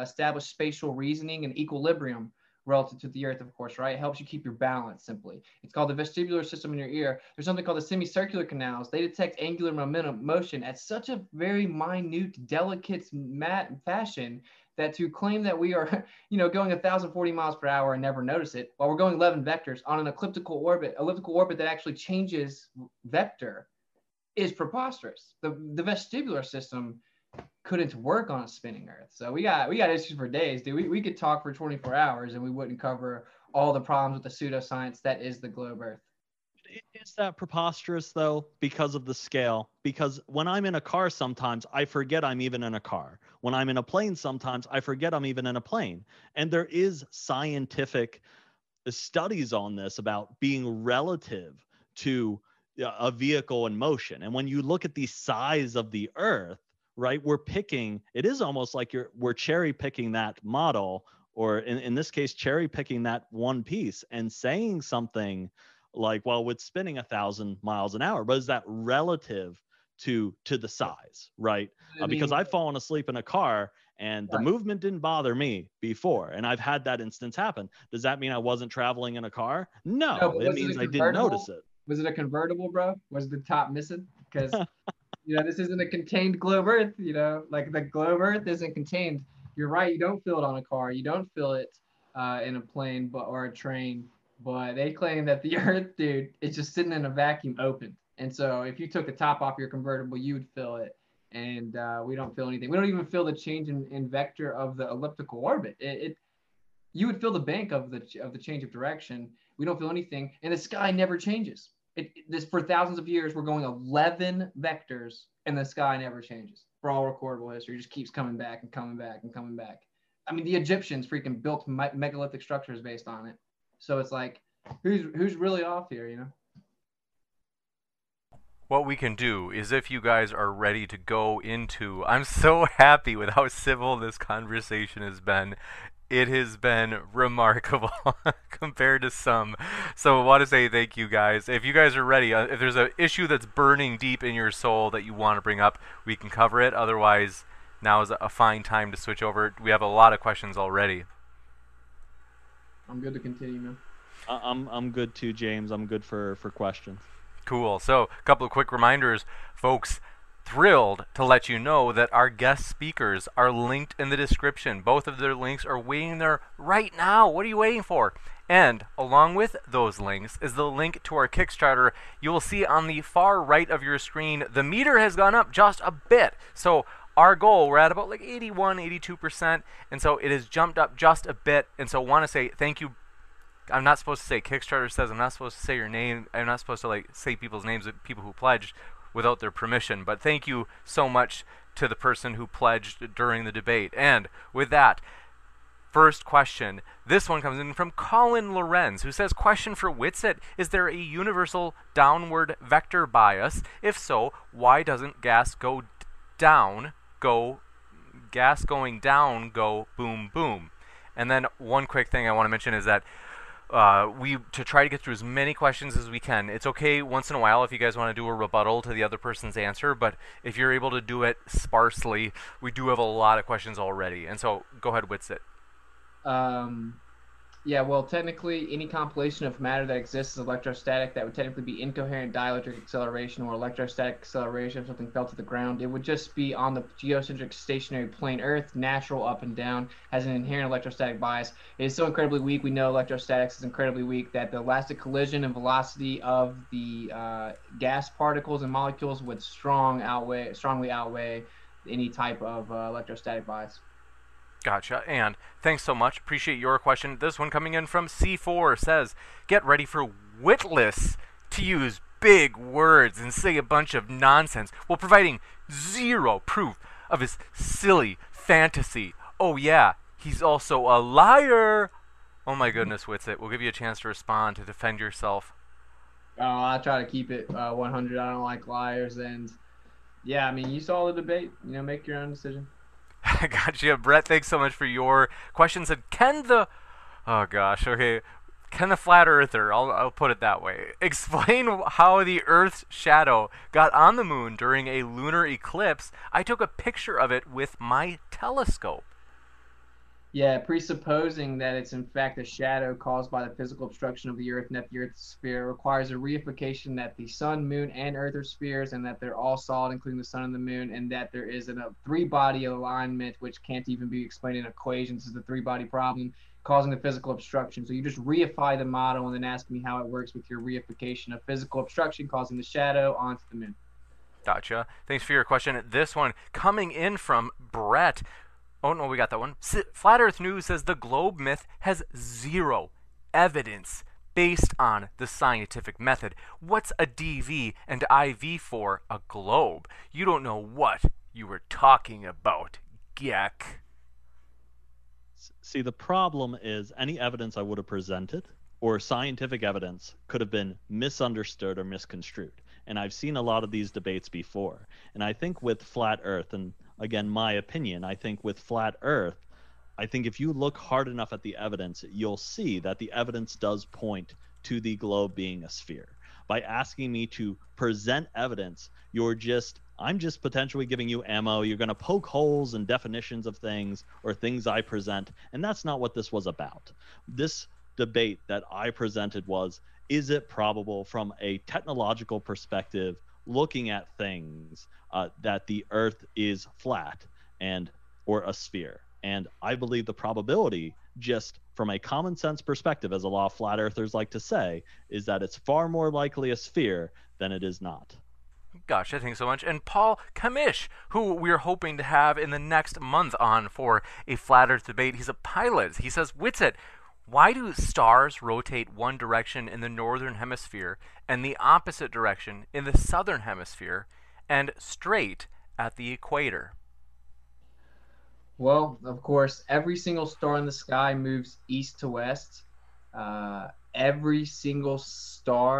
establish spatial reasoning and equilibrium relative to the Earth, of course, right? It helps you keep your balance, simply. It's called the vestibular system in your ear. There's something called the semicircular canals. They detect angular momentum motion at such a very minute, delicate fashion that to claim that we are, going 1,040 miles per hour and never notice it, while we're going 11 vectors on an elliptical orbit that actually changes vector, is preposterous. The vestibular system couldn't work on a spinning Earth. So we got issues for days, dude. We could talk for 24 hours and we wouldn't cover all the problems with the pseudoscience that is the globe Earth. Is that preposterous though, because of the scale? Because when I'm in a car sometimes, I forget I'm even in a car. When I'm in a plane sometimes, I forget I'm even in a plane. And there is scientific studies on this about being relative to a vehicle in motion. And when you look at the size of the Earth, right, we're cherry picking that model, or in this case, cherry picking that one piece and saying something like, well, it's spinning 1,000 miles an hour, but is that relative to the size, right? Because I've fallen asleep in a car and the movement didn't bother me before. And I've had that instance happen. Does that mean I wasn't traveling in a car? No, it means I didn't notice it. Was it a convertible, bro? Was the top missing? Because this isn't a contained globe Earth, like the globe Earth isn't contained. You're right. You don't feel it on a car. You don't feel it in a plane or a train, but they claim that the Earth, dude, it's just sitting in a vacuum open. And so if you took the top off your convertible, you would feel it. And we don't feel anything. We don't even feel the change in vector of the elliptical orbit. You would feel the bank of the change of direction. We don't feel anything. And the sky never changes. For thousands of years, we're going 11 vectors and the sky never changes for all recordable history. It just keeps coming back and coming back and coming back. I mean, the Egyptians freaking built megalithic structures based on it. So it's like, who's really off here, What we can do is, if you guys are ready to go into, I'm so happy with how civil this conversation has been. It has been remarkable compared to some. So I want to say thank you guys. If you guys are ready, if there's an issue that's burning deep in your soul that you want to bring up, we can cover it. Otherwise, now is a fine time to switch over. We have a lot of questions already. I'm good to continue, man. I'm good too, James. I'm good for questions. Cool. So a couple of quick reminders, folks. thrilled to let you know that our guest speakers are linked in the description. Both of their links are waiting there right now. What are you waiting for? And along with those links is the link to our Kickstarter. You will see on the far right of your screen, the meter has gone up just a bit. So our goal, we're at about like 81, 82%. And so it has jumped up just a bit. And so I want to say thank you. I'm not supposed to say Kickstarter says, I'm not supposed to say your name. I'm not supposed to like say people's names of people who pledged without their permission. But thank you so much to the person who pledged during the debate. And with that, first question. This one comes in from Colin Lorenz, who says, question for Witsit, is there a universal downward vector bias? If so, why doesn't gas going down go boom boom? And then one quick thing I want to mention is that to try to get through as many questions as we can. It's okay once in a while if you guys want to do a rebuttal to the other person's answer, but if you're able to do it sparsely, we do have a lot of questions already. And so go ahead, Witsit. Yeah, well, technically, any compilation of matter that exists is electrostatic. That would technically be incoherent dielectric acceleration or electrostatic acceleration if something fell to the ground. It would just be on the geocentric stationary plane Earth, natural up and down, has an inherent electrostatic bias. It is so incredibly weak. We know electrostatics is incredibly weak, that the elastic collision and velocity of the gas particles and molecules would strongly outweigh any type of electrostatic bias. Gotcha, and thanks so much. Appreciate your question. This one coming in from C4 says, get ready for Witless to use big words and say a bunch of nonsense while providing zero proof of his silly fantasy. Oh yeah, he's also a liar. Oh my goodness, Witsit, we'll give you a chance to respond, to defend yourself. Oh, I try to keep it 100. I don't like liars, and yeah, I mean, you saw the debate. You know, make your own decision. Gotcha. Brett, thanks so much for your questions. And can the flat earther, I'll put it that way, explain how the Earth's shadow got on the moon during a lunar eclipse? I took a picture of it with my telescope. Yeah, presupposing that it's in fact a shadow caused by the physical obstruction of the Earth and that the Earth's sphere requires a reification that the sun, moon, and Earth are spheres and that they're all solid, including the sun and the moon, and that there is a three-body alignment, which can't even be explained in equations. This is a three-body problem causing the physical obstruction. So you just reify the model and then ask me how it works with your reification of physical obstruction causing the shadow onto the moon. Gotcha. Thanks for your question. This one coming in from Brett. Oh, no, we got that one. Flat Earth News says the globe myth has zero evidence based on the scientific method. What's a DV and IV for a globe? You don't know what you were talking about, Gek. See, the problem is any evidence I would have presented or scientific evidence could have been misunderstood or misconstrued. And I've seen a lot of these debates before. And I think with Flat Earth, and again, my opinion, I think with Flat Earth, I think if you look hard enough at the evidence, you'll see that the evidence does point to the globe being a sphere. By asking me to present evidence, I'm just potentially giving you ammo. You're going to poke holes in definitions of things or things I present, and that's not what this was about. This debate that I presented was, is it probable from a technological perspective, looking at things that the Earth is flat and or a sphere? And I believe the probability, just from a common sense perspective, as a lot of flat earthers like to say, is that it's far more likely a sphere than it is not. Gosh, thanks so much. And Paul Kamish, who we're hoping to have in the next month on for a flat earth debate. He's a pilot. He says, Witsit, why do stars rotate one direction in the northern hemisphere and the opposite direction in the southern hemisphere and straight at the equator? Well, of course, every single star in the sky moves east to west. Every single star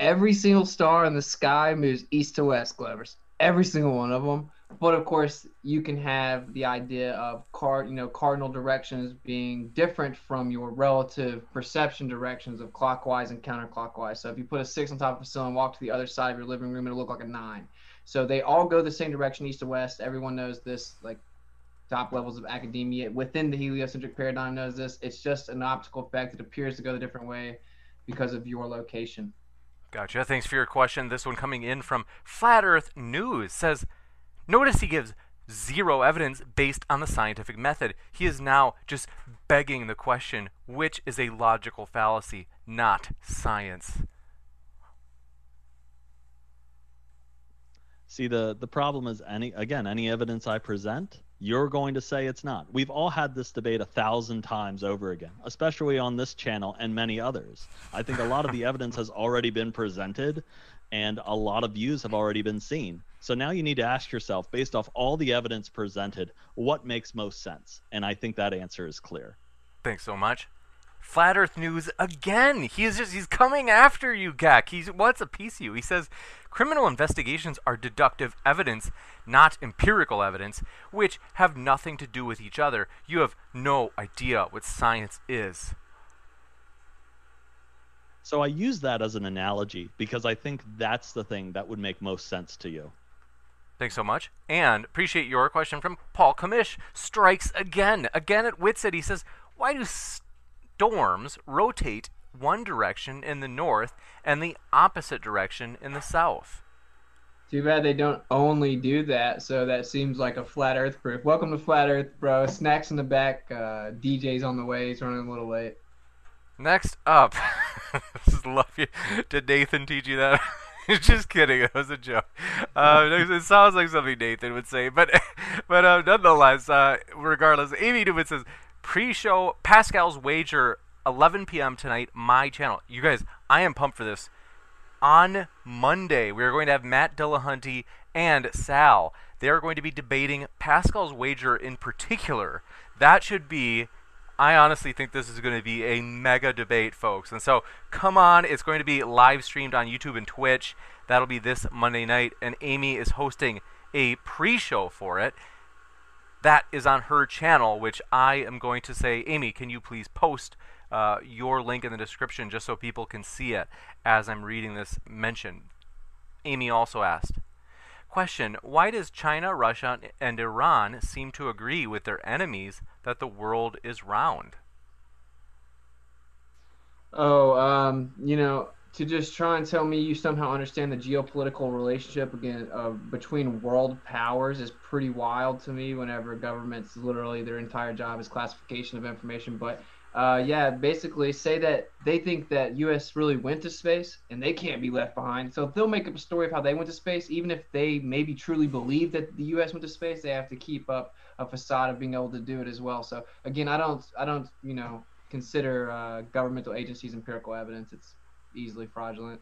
in the sky moves east to west, Glovers. Every single one of them. But of course, you can have the idea of cardinal directions being different from your relative perception directions of clockwise and counterclockwise. So if you put a 6 on top of a cylinder and walk to the other side of your living room, it'll look like a 9. So they all go the same direction, east to west. Everyone knows this, like top levels of academia within the heliocentric paradigm knows this. It's just an optical effect. It appears to go the different way because of your location. Gotcha. Thanks for your question. This one coming in from Flat Earth News says, notice he gives zero evidence based on the scientific method. He is now just begging the question, which is a logical fallacy, not science. See, the problem is, any evidence I present, you're going to say it's not. We've all had this debate 1,000 times over again, especially on this channel and many others. I think a lot of the evidence has already been presented and a lot of views have already been seen. So now you need to ask yourself, based off all the evidence presented, what makes most sense? And I think that answer is clear. Thanks so much. Flat Earth News again. He's coming after you, Gek. He wants a piece of you. He says, criminal investigations are deductive evidence, not empirical evidence, which have nothing to do with each other. You have no idea what science is. So I use that as an analogy because I think that's the thing that would make most sense to you. Thanks so much, and appreciate your question from Paul Kamish. Strikes again at Witsit. He says, why do storms rotate one direction in the north and the opposite direction in the south? Too bad they don't only do that, so that seems like a flat earth proof. Welcome to Flat Earth, bro. Snacks in the back, DJ's on the way, he's running a little late. Next up, just love you. Did Nathan teach you that? Just kidding, that was a joke. It sounds like something Nathan would say, but nonetheless, regardless, Amy DeWitt says, pre-show Pascal's Wager, 11 p.m. tonight, my channel. You guys, I am pumped for this. On Monday, we are going to have Matt Dillahunty and Sal. They are going to be debating Pascal's Wager in particular. That should be... I honestly think this is going to be a mega debate, folks. And so, come on. It's going to be live streamed on YouTube and Twitch. That'll be this Monday night. And Amy is hosting a pre-show for it. That is on her channel, which I am going to say, Amy, can you please post your link in the description just so people can see it as I'm reading this mention. Amy also asked, question, why does China, Russia, and Iran seem to agree with their enemies that the world is round? Oh, to just try and tell me you somehow understand the geopolitical relationship again between world powers is pretty wild to me whenever governments, literally their entire job is classification of information. But yeah, basically say that they think that U.S. really went to space and they can't be left behind. So if they'll make up a story of how they went to space, even if they maybe truly believe that the U.S. went to space, they have to keep up a facade of being able to do it as well. So again, I don't consider governmental agencies empirical evidence. It's easily fraudulent.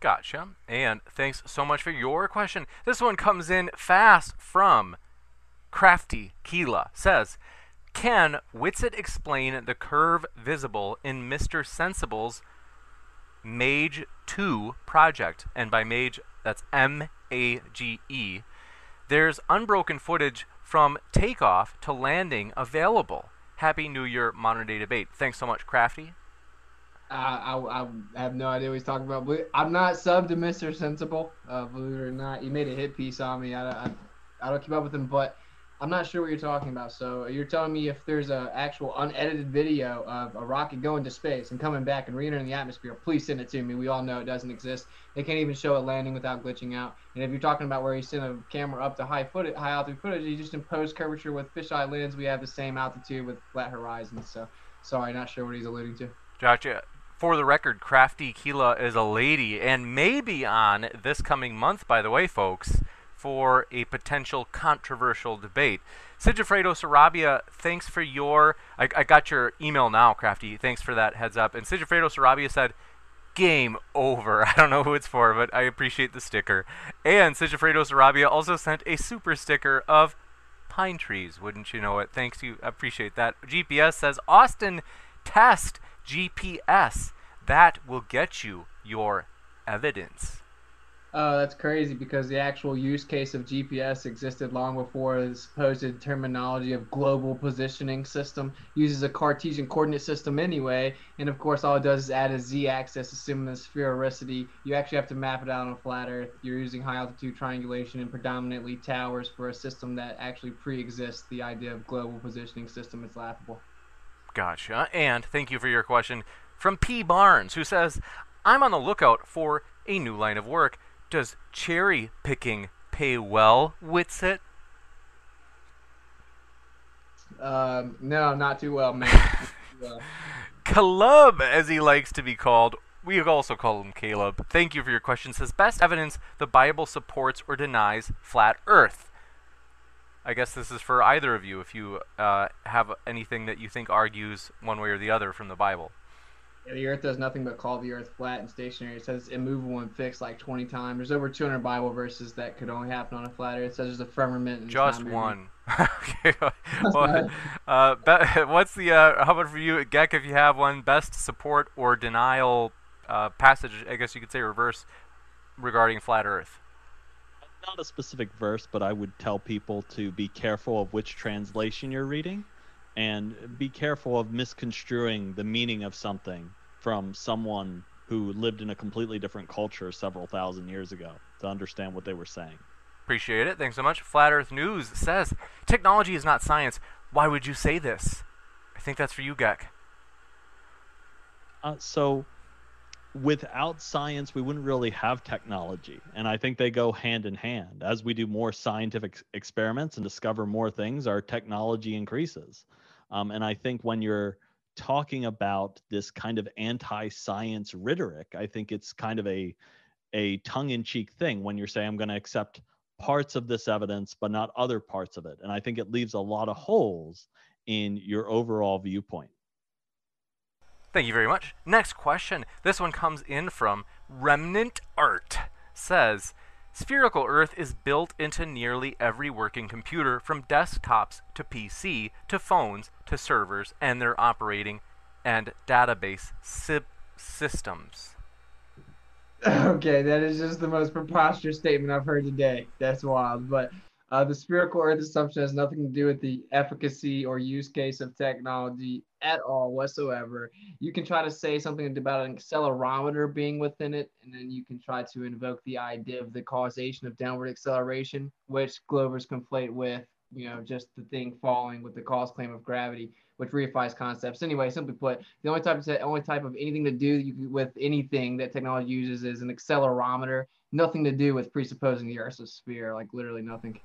Gotcha. And thanks so much for your question. This one comes in fast from Crafty Keela. Says, can Witsit explain the curve visible in Mr. Sensible's Mage 2 project? And by Mage, that's M-A-G-E. There's unbroken footage from takeoff to landing available. Happy New Year, Modern Day Debate. Thanks so much, Crafty. I have no idea what he's talking about. I'm not subbed to Mr. Sensible, believe it or not. He made a hit piece on me. I don't keep up with him, but... I'm not sure what you're talking about. So you're telling me if there's an actual unedited video of a rocket going to space and coming back and re-entering the atmosphere, please send it to me. We all know it doesn't exist. They can't even show it landing without glitching out. And if you're talking about where you send a camera up to high altitude footage, you just impose curvature with fisheye lens. We have the same altitude with flat horizons. So sorry, not sure what he's alluding to. Gotcha. For the record, Crafty Keela is a lady and may be on this coming month, by the way, folks, for a potential controversial debate. Sigifredo Sarabia, thanks for your... I got your email now, Crafty. Thanks for that heads up. And Sigifredo Sarabia said, game over. I don't know who it's for, but I appreciate the sticker. And Sigifredo Sarabia also sent a super sticker of pine trees. Wouldn't you know it? Thanks, you appreciate that. GPS says, Austin, test GPS. That will get you your evidence. That's crazy because the actual use case of GPS existed long before the supposed terminology of global positioning system. Uses a Cartesian coordinate system anyway, and of course all it does is add a z-axis, assuming the sphericity. You actually have to map it out on a flat earth. You're using high altitude triangulation and predominantly towers for a system that actually pre-exists the idea of global positioning system. It's laughable. Gotcha. And thank you for your question from P. Barnes, who says, I'm on the lookout for a new line of work. Does cherry picking pay well, Witsit? No, not too well, man. Caleb, as he likes to be called. We also call him Caleb. Thank you for your question. Says, best evidence the Bible supports or denies flat earth. I guess this is for either of you if you have anything that you think argues one way or the other from the Bible. Yeah, the earth does nothing but call the earth flat and stationary. It says immovable and fixed like 20 times. There's over 200 Bible verses that could only happen on a flat earth. It says there's a firmament. And just one. Okay. Well, what's the, how about for you, Gek, if you have one, best support or denial passage, I guess you could say, or verse regarding flat earth? Not a specific verse, but I would tell people to be careful of which translation you're reading and be careful of misconstruing the meaning of something from someone who lived in a completely different culture several thousand years ago to understand what they were saying. Appreciate it. Thanks so much. Flat Earth News says, technology is not science. Why would you say this? I think that's for you, Gek. So without science, we wouldn't really have technology. And I think they go hand in hand. As we do more scientific experiments and discover more things, our technology increases. And I think when you're talking about this kind of anti-science rhetoric, I think it's kind of a tongue-in-cheek thing when you're saying, I'm going to accept parts of this evidence, but not other parts of it. And I think it leaves a lot of holes in your overall viewpoint. Thank you very much. Next question. This one comes in from Remnant Art. Says, spherical Earth is built into nearly every working computer, from desktops to PC to phones to servers and their operating and database systems. Okay, that is just the most preposterous statement I've heard today. That's wild. But the spherical Earth assumption has nothing to do with the efficacy or use case of technology at all whatsoever. You can try to say something about an accelerometer being within it, and then you can try to invoke the idea of the causation of downward acceleration, which Glovers conflate with, you know, just the thing falling with the cause claim of gravity, which reifies concepts. Anyway, simply put, the only type of anything to do with anything that technology uses is an accelerometer. Nothing to do with presupposing the Earth's a sphere, like literally nothing.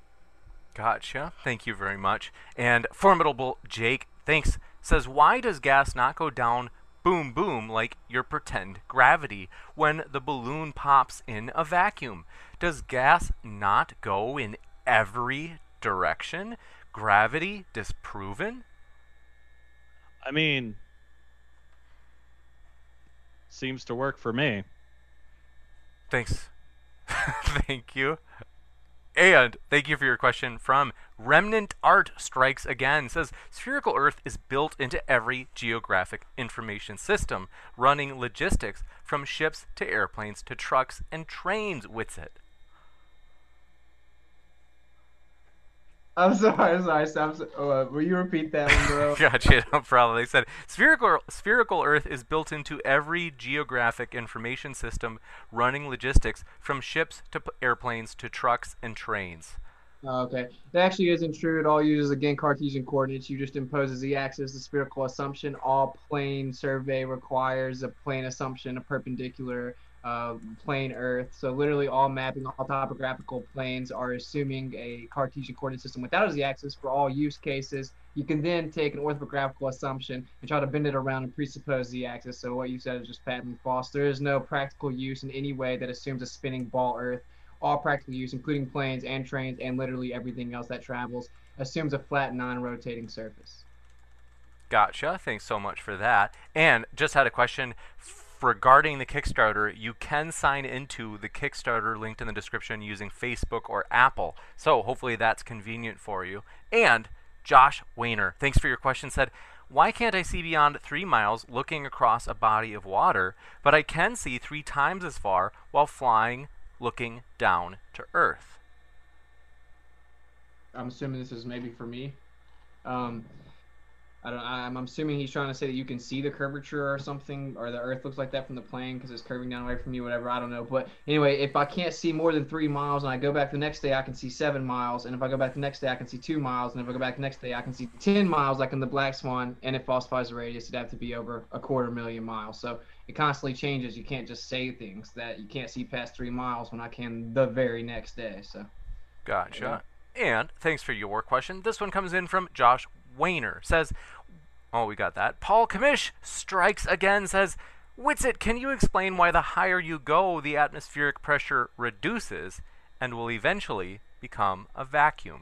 Gotcha. Thank you very much. And Formidable Jake, thanks, says, why does gas not go down boom boom like your pretend gravity when the balloon pops in a vacuum? Does gas not go in every direction? Gravity disproven? I mean, seems to work for me. Thanks. Thank you. And thank you for your question from Remnant Art Strikes Again. Says, spherical Earth is built into every geographic information system, running logistics from ships to airplanes to trucks and trains, Witsit. I'm sorry. Will you repeat that one, bro? Gotcha, no problem. They said, spherical Earth is built into every geographic information system, running logistics from ships to airplanes to trucks and trains. Okay. That actually isn't true. It all uses, again, Cartesian coordinates. You just impose a z-axis, the spherical assumption. All plane survey requires a plane assumption, a perpendicular plane Earth. So literally all mapping, all topographical planes are assuming a Cartesian coordinate system without a z-axis for all use cases. You can then take an orthographical assumption and try to bend it around and presuppose z-axis. So what you said is just patently false. There is no practical use in any way that assumes a spinning ball Earth. All practical use, including planes and trains and literally everything else that travels, assumes a flat, non-rotating surface. Gotcha. Thanks so much for that. And just had a question regarding the Kickstarter. You can sign into the Kickstarter linked in the description using Facebook or Apple, so hopefully that's convenient for you. And Josh Wayner, thanks for your question, said, why can't I see beyond 3 miles looking across a body of water, but I can see 3 times as far while flying looking down to Earth? I'm assuming this is maybe for me. I don't. I'm assuming he's trying to say that you can see the curvature or something, or the Earth looks like that from the plane because it's curving down away from you, whatever. I don't know. But anyway, if I can't see more than 3 miles and I go back the next day, I can see 7 miles. And if I go back the next day, I can see 2 miles. And if I go back the next day, I can see 10 miles, like in the Black Swan. And if falsifies the radius, it'd have to be over 250,000 miles. So it constantly changes. You can't just say things that you can't see past 3 miles when I can the very next day. So. Gotcha. Yeah. And thanks for your question. This one comes in from Josh Wayner, says, oh, we got that. Paul Kamish strikes again, says, Witsit, can you explain why the higher you go, the atmospheric pressure reduces and will eventually become a vacuum?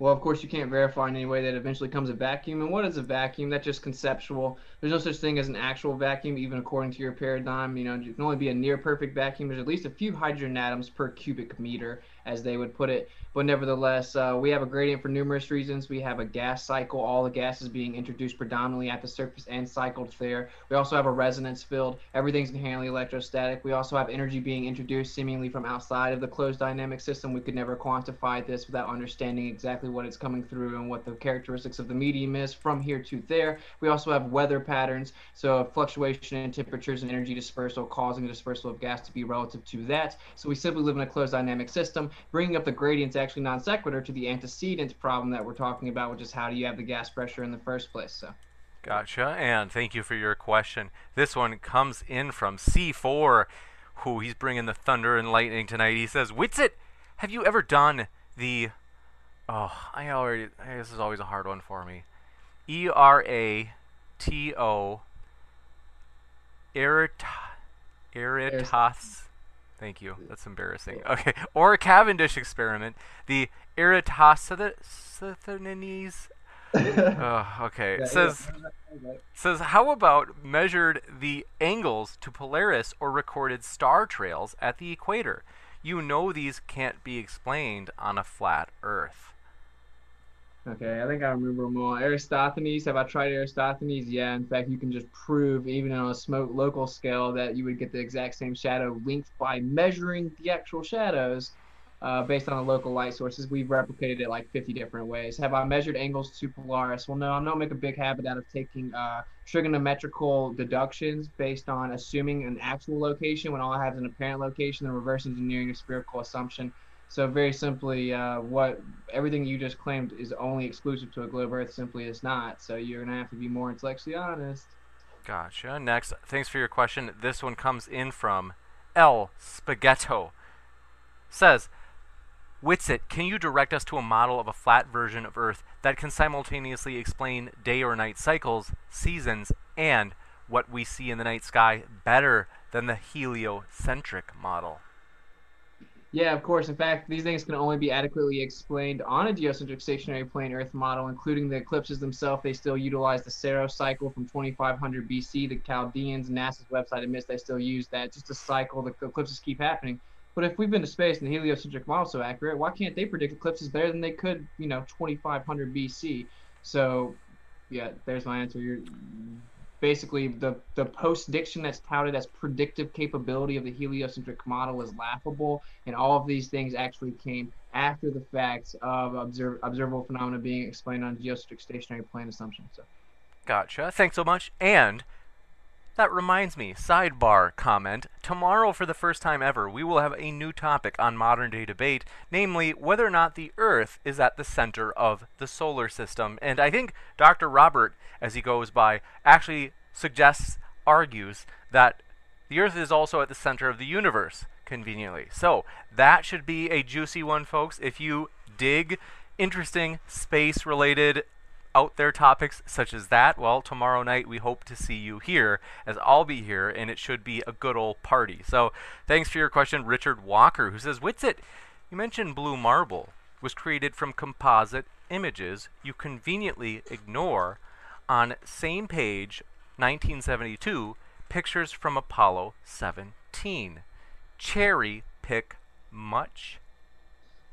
Well, of course, you can't verify in any way that eventually comes a vacuum. And what is a vacuum? That's just conceptual. There's no such thing as an actual vacuum, even according to your paradigm. You know, you can only be a near-perfect vacuum. There's at least a few hydrogen atoms per cubic meter, as they would put it. But nevertheless, we have a gradient for numerous reasons. We have a gas cycle. All the gas is being introduced predominantly at the surface and cycled there. We also have a resonance field. Everything's inherently electrostatic. We also have energy being introduced seemingly from outside of the closed dynamic system. We could never quantify this without understanding exactly what it's coming through and what the characteristics of the medium is from here to there. We also have weather patterns, so fluctuation in temperatures and energy dispersal causing the dispersal of gas to be relative to that. So we simply live in a closed dynamic system. Bringing up the gradient's actually non sequitur to the antecedent problem that we're talking about, which is how do you have the gas pressure in the first place. So. Gotcha, and thank you for your question. This one comes in from C4, who he's bringing the thunder and lightning tonight. He says, Witsit, have you ever done the this is always a hard one for me. ERATO. Eratos. Thank you. That's embarrassing. Okay. Or a Cavendish experiment. The Eratosthenes. Okay. It says, how about measured the angles to Polaris or recorded star trails at the equator? You know these can't be explained on a flat Earth. Okay, I think I remember them all. Aristophanes, have I tried Aristophanes? Yeah, in fact, you can just prove, even on a local scale, that you would get the exact same shadow length by measuring the actual shadows based on the local light sources. We've replicated it like 50 different ways. Have I measured angles to Polaris? Well, no, I'm not making a big habit out of taking trigonometrical deductions based on assuming an actual location when all I have is an apparent location and reverse engineering a spherical assumption. So very simply, what everything you just claimed is only exclusive to a globe Earth simply is not. So you're going to have to be more intellectually honest. Gotcha. Next, thanks for your question. This one comes in from El Spaghetto. Says, Witsit, can you direct us to a model of a flat version of Earth that can simultaneously explain day or night cycles, seasons, and what we see in the night sky better than the heliocentric model? Yeah, of course. In fact, these things can only be adequately explained on a geocentric stationary plane Earth model, including the eclipses themselves. They still utilize the Saros cycle from 2500 BC. The Chaldeans, NASA's website admits they still use that just to cycle. The eclipses keep happening. But if we've been to space and the heliocentric model is so accurate, why can't they predict eclipses better than they could, 2500 BC? So, yeah, there's my answer. Basically, the post-diction that's touted as predictive capability of the heliocentric model is laughable, and all of these things actually came after the facts of observable phenomena being explained on geocentric stationary plane assumptions. So. Gotcha. Thanks so much. And that reminds me, sidebar comment, tomorrow for the first time ever, we will have a new topic on Modern Day Debate, namely whether or not the Earth is at the center of the solar system. And I think Dr. Robert, as he goes by, actually argues that the Earth is also at the center of the universe, conveniently. So that should be a juicy one, folks. If you dig interesting space-related out there topics such as that, well, tomorrow night we hope to see you here, as I'll be here, and it should be a good old party. So thanks for your question, Richard Walker, who says, Witsit, you mentioned Blue Marble was created from composite images you conveniently ignore on same page 1972, pictures from Apollo 17. Cherry pick much?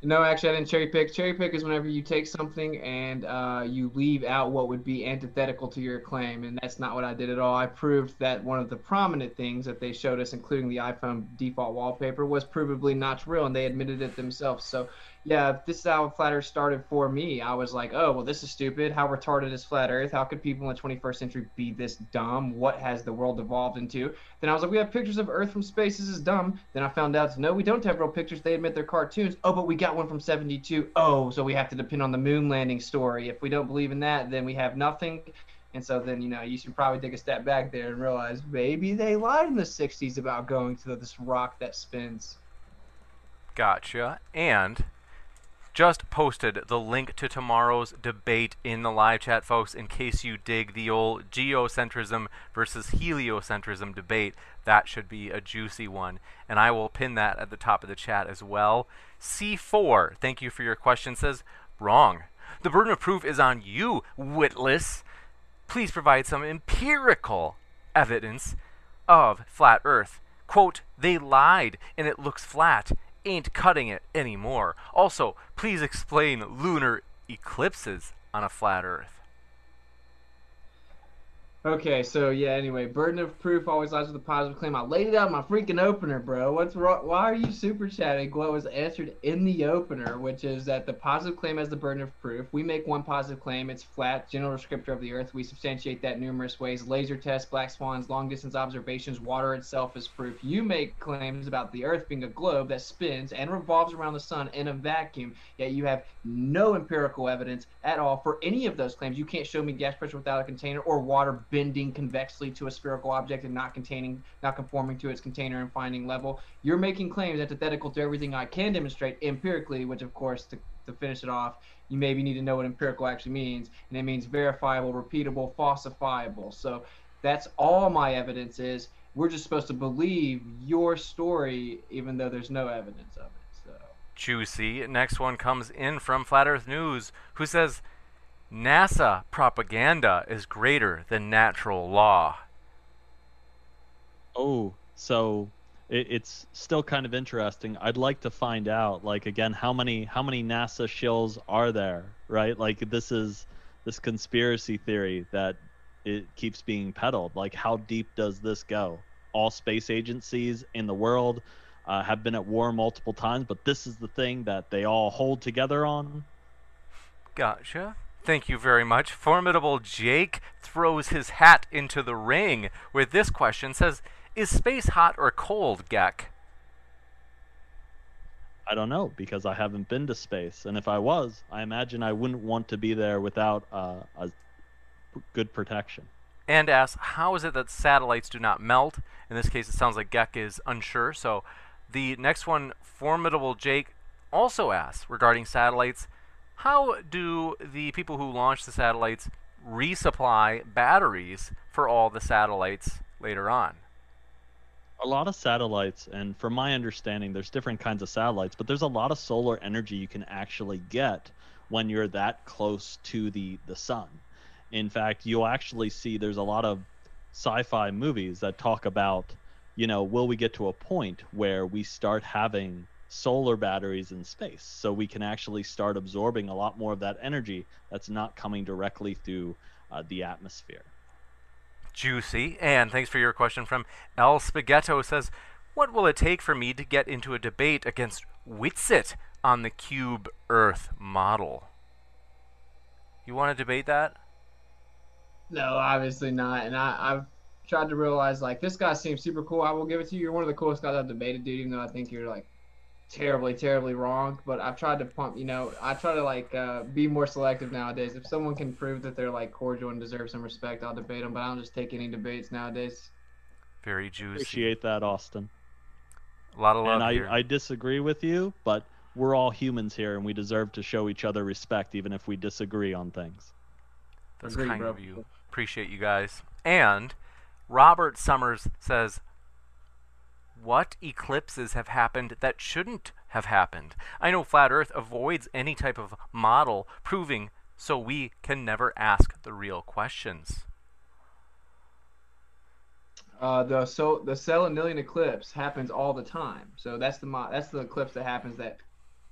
No, actually, I didn't cherry pick. Cherry pick is whenever you take something and you leave out what would be antithetical to your claim, and that's not what I did at all. I proved that one of the prominent things that they showed us, including the iPhone default wallpaper, was provably not real, and they admitted it themselves. So Yeah, this is how Flat Earth started for me. I was like, oh, well, this is stupid. How retarded is Flat Earth? How could people in the 21st century be this dumb? What has the world evolved into? Then I was like, we have pictures of Earth from space. This is dumb. Then I found out, no, we don't have real pictures. They admit they're cartoons. Oh, but we got one from 72. Oh, so we have to depend on the moon landing story. If we don't believe in that, then we have nothing. And so then, you know, you should probably take a step back there and realize maybe they lied in the 60s about going to this rock that spins. Gotcha. And just posted the link to tomorrow's debate in the live chat, folks, in case you dig the old geocentrism versus heliocentrism debate. That should be a juicy one. And I will pin that at the top of the chat as well. C4, thank you for your question, says, wrong. The burden of proof is on you, witless. Please provide some empirical evidence of flat Earth. Quote, they lied and it looks flat. Ain't cutting it anymore. Also, please explain lunar eclipses on a flat Earth. Okay, so yeah, anyway, burden of proof always lies with a positive claim. I laid it out in my freaking opener, bro. What's wrong? Why are you super chatting? What was answered in the opener, which is that the positive claim has the burden of proof. We make one positive claim. It's flat, general descriptor of the Earth. We substantiate that numerous ways. Laser tests, black swans, long-distance observations, water itself is proof. You make claims about the Earth being a globe that spins and revolves around the sun in a vacuum, yet you have no empirical evidence at all for any of those claims. You can't show me gas pressure without a container or water bending convexly to a spherical object and not conforming to its container and finding level. You're making claims antithetical to everything I can demonstrate empirically, which of course, to finish it off, you maybe need to know what empirical actually means, and it means verifiable, repeatable, falsifiable. So that's all my evidence is. We're just supposed to believe your story even though there's no evidence of it. So juicy. Next one comes in from Flat Earth News, who says, NASA propaganda is greater than natural law. Oh, so it's still kind of interesting. I'd like to find out, like, again, how many NASA shills are there, right? Like, this is this conspiracy theory that it keeps being peddled. Like, how deep does this go? All space agencies in the world have been at war multiple times, but this is the thing that they all hold together on. Gotcha. Thank you very much. Formidable Jake throws his hat into the ring with this question, says, is space hot or cold, Gek? I don't know, because I haven't been to space. And if I was, I imagine I wouldn't want to be there without a good protection. And asks, how is it that satellites do not melt? In this case, it sounds like Gek is unsure. So the next one, Formidable Jake, also asks regarding satellites, how do the people who launch the satellites resupply batteries for all the satellites later on? A lot of satellites, and from my understanding, there's different kinds of satellites, but there's a lot of solar energy you can actually get when you're that close to the sun. In fact, you'll actually see there's a lot of sci-fi movies that talk about, you know, will we get to a point where we start having solar batteries in space, so we can actually start absorbing a lot more of that energy that's not coming directly through the atmosphere. Juicy. And thanks for your question from El Spaghetto, says, what will it take for me to get into a debate against Witsit on the cube Earth model? You want to debate that? No, obviously not. And I've tried to realize, like, this guy seems super cool. I will give it to you. You're one of the coolest guys I've debated, dude, even though I think you're, like, terribly wrong. But I've tried to pump, you know, I try to like be more selective nowadays. If someone can prove that they're like cordial and deserve some respect, I'll debate them, but I don't just take any debates nowadays. Very juicy. Appreciate that, Austin. A lot of love. And I disagree with you, but we're all humans here and we deserve to show each other respect even if we disagree on things. That's kind of you. Appreciate you guys. And Robert Summers says, what eclipses have happened that shouldn't have happened? I know Flat Earth avoids any type of model proving, so we can never ask the real questions. The Selenium eclipse happens all the time, so that's the eclipse that happens that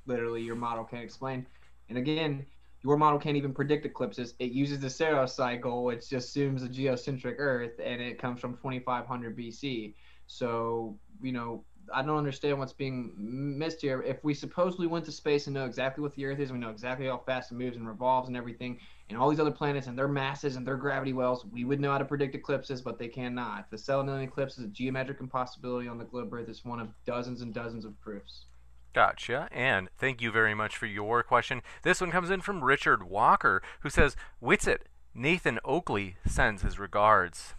literally your model can't explain. And again, your model can't even predict eclipses. It uses the Saros cycle, which assumes a geocentric Earth, and it comes from 2500 BC. So, you know, I don't understand what's being missed here. If we supposedly went to space and know exactly what the Earth is, we know exactly how fast it moves and revolves and everything, and all these other planets and their masses and their gravity wells, we would know how to predict eclipses, but they cannot. The Selenium eclipse is a geometric impossibility on the globe Earth. It's one of dozens and dozens of proofs. Gotcha, and thank you very much for your question. This one comes in from Richard Walker, who says, Witsit, Nathan Oakley sends his regards.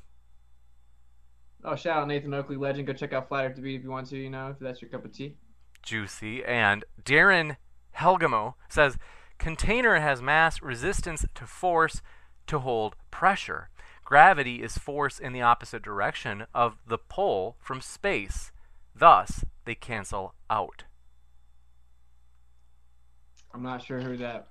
Oh, shout out Nathan Oakley, legend. Go check out Flat Earth Debate if you want to, you know, if that's your cup of tea. Juicy. And Darren Helgamo says, container has mass, resistance to force, to hold pressure. Gravity is force in the opposite direction of the pull from space. Thus, they cancel out. I'm not sure who that's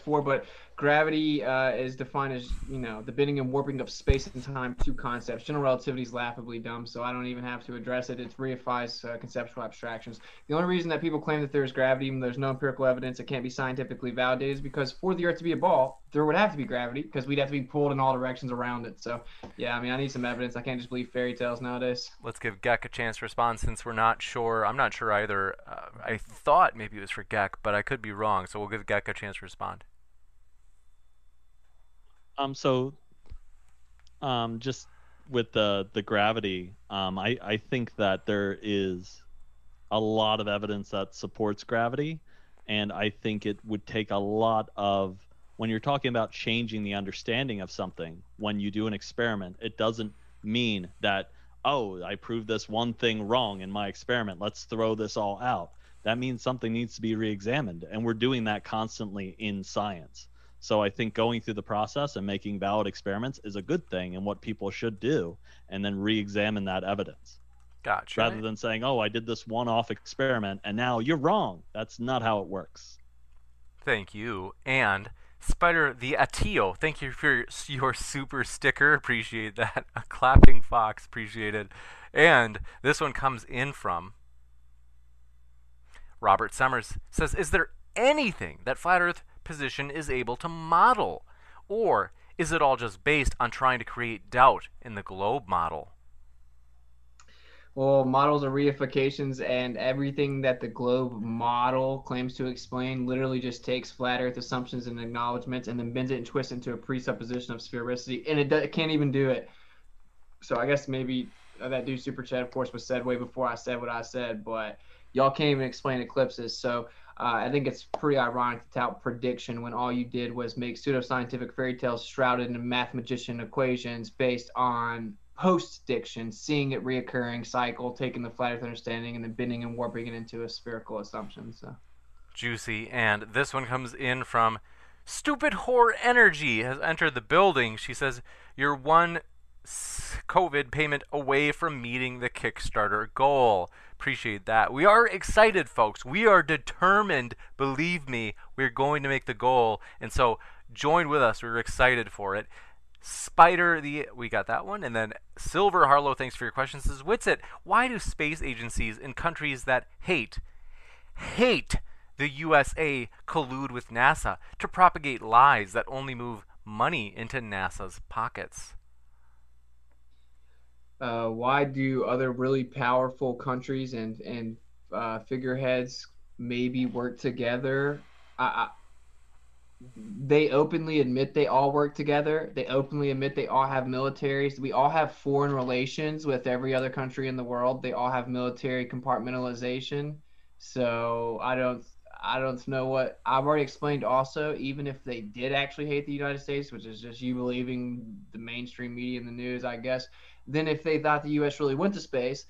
for, but gravity is defined as, you know, the bending and warping of space and time, two concepts. General relativity is laughably dumb, so I don't even have to address it. It reifies conceptual abstractions. The only reason that people claim that there's gravity, even though there's no empirical evidence, it can't be scientifically validated, is because for the Earth to be a ball, there would have to be gravity, because we'd have to be pulled in all directions around it. So, yeah, I mean, I need some evidence. I can't just believe fairy tales nowadays. Let's give Gek a chance to respond, since we're not sure. I'm not sure either. I thought maybe it was for Gek, but I could be wrong, so we'll give Gek a chance to respond. Just with the gravity, I think that there is a lot of evidence that supports gravity, and I think it would take a lot of, when you're talking about changing the understanding of something, when you do an experiment, it doesn't mean that, oh, I proved this one thing wrong in my experiment, let's throw this all out. That means something needs to be re-examined, and we're doing that constantly in science. So I think going through the process and making valid experiments is a good thing and what people should do, and then re-examine that evidence. Gotcha. Rather than saying, oh, I did this one-off experiment, and now you're wrong. That's not how it works. Thank you. And Spider the Atio, thank you for your super sticker. Appreciate that. A clapping fox. Appreciate it. And this one comes in from Robert Simmers, says, is there anything that Flat Earth position is able to model, or is it all just based on trying to create doubt in the globe model? Well, models are reifications, and everything that the globe model claims to explain literally just takes flat Earth assumptions and acknowledgments and then bends it and twists it into a presupposition of sphericity, and it can't even do it. So I guess maybe that dude super chat, of course, was said way before I said what I said, but y'all can't even explain eclipses. So I think it's pretty ironic to tout prediction when all you did was make pseudoscientific fairy tales shrouded in mathematician equations based on post-diction, seeing it reoccurring cycle, taking the flat Earth understanding, and then bending and warping it into a spherical assumption. So juicy. And this one comes in from Stupid Whore Energy has entered the building. She says, you're one COVID payment away from meeting the Kickstarter goal. Appreciate that. We are excited, folks. We are determined. Believe me, we're going to make the goal. And so join with us. We're excited for it. Spider the, we got that one. And then Silver Harlow, thanks for your question, says, Witsit, why do space agencies in countries that hate the USA collude with NASA to propagate lies that only move money into NASA's pockets? Why do other really powerful countries and figureheads maybe work together? They openly admit they all work together. They openly admit they all have militaries. We all have foreign relations with every other country in the world. They all have military compartmentalization. So I don't know what I've already explained. Also, even if they did actually hate the United States, which is just you believing the mainstream media and the news, I guess, then if they thought the U.S. really went to space,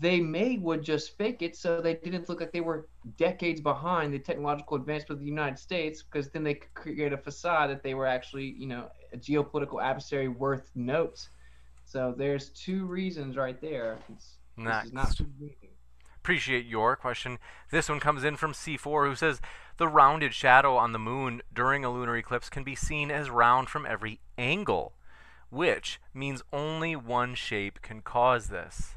they may would just fake it so they didn't look like they were decades behind the technological advancement of the United States, because then they could create a facade that they were actually, you know, a geopolitical adversary worth note. So there's two reasons right there. This is not convenient. Appreciate your question. This one comes in from C4, who says, the rounded shadow on the moon during a lunar eclipse can be seen as round from every angle, which means only one shape can cause this.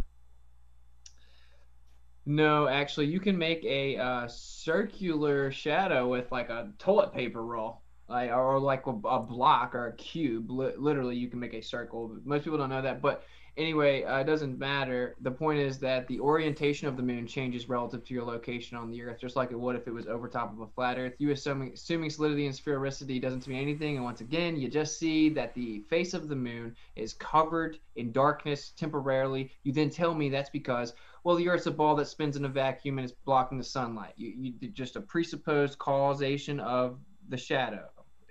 No, actually, you can make a circular shadow with like a toilet paper roll. like, or like a block or a cube. Literally, you can make a circle. Most people don't know that, but anyway, it doesn't matter. The point is that the orientation of the moon changes relative to your location on the Earth, just like it would if it was over top of a flat Earth. You assuming solidity and sphericity doesn't mean anything, and once again, you just see that the face of the moon is covered in darkness temporarily. You then tell me that's because, well, the Earth's a ball that spins in a vacuum and it's blocking the sunlight. You just a presupposed causation of the shadow.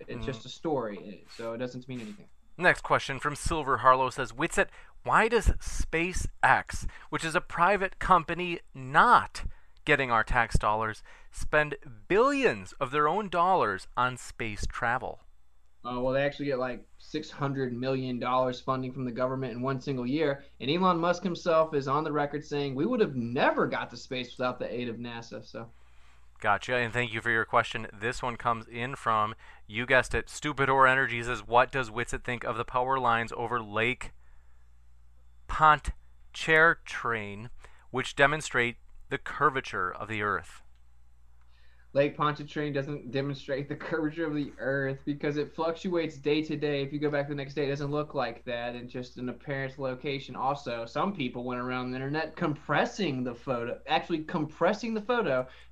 It's just a story, so it doesn't mean anything. Next question from Silver Harlow says, Witsit, why does SpaceX, which is a private company not getting our tax dollars, spend billions of their own dollars on space travel? Well, they actually get like $600 million funding from the government in one single year. And Elon Musk himself is on the record saying, we would have never got to space without the aid of NASA. So, gotcha. And thank you for your question. This one comes in from, you guessed it, Stupidor Energy says, what does Witsit think of the power lines over Lake Pontchartrain, which demonstrate the curvature of the Earth? Lake Pontchartrain doesn't demonstrate the curvature of the Earth because it fluctuates day to day. If you go back the next day, it doesn't look like that. And just an apparent location. Also, some people went around the internet compressing the photo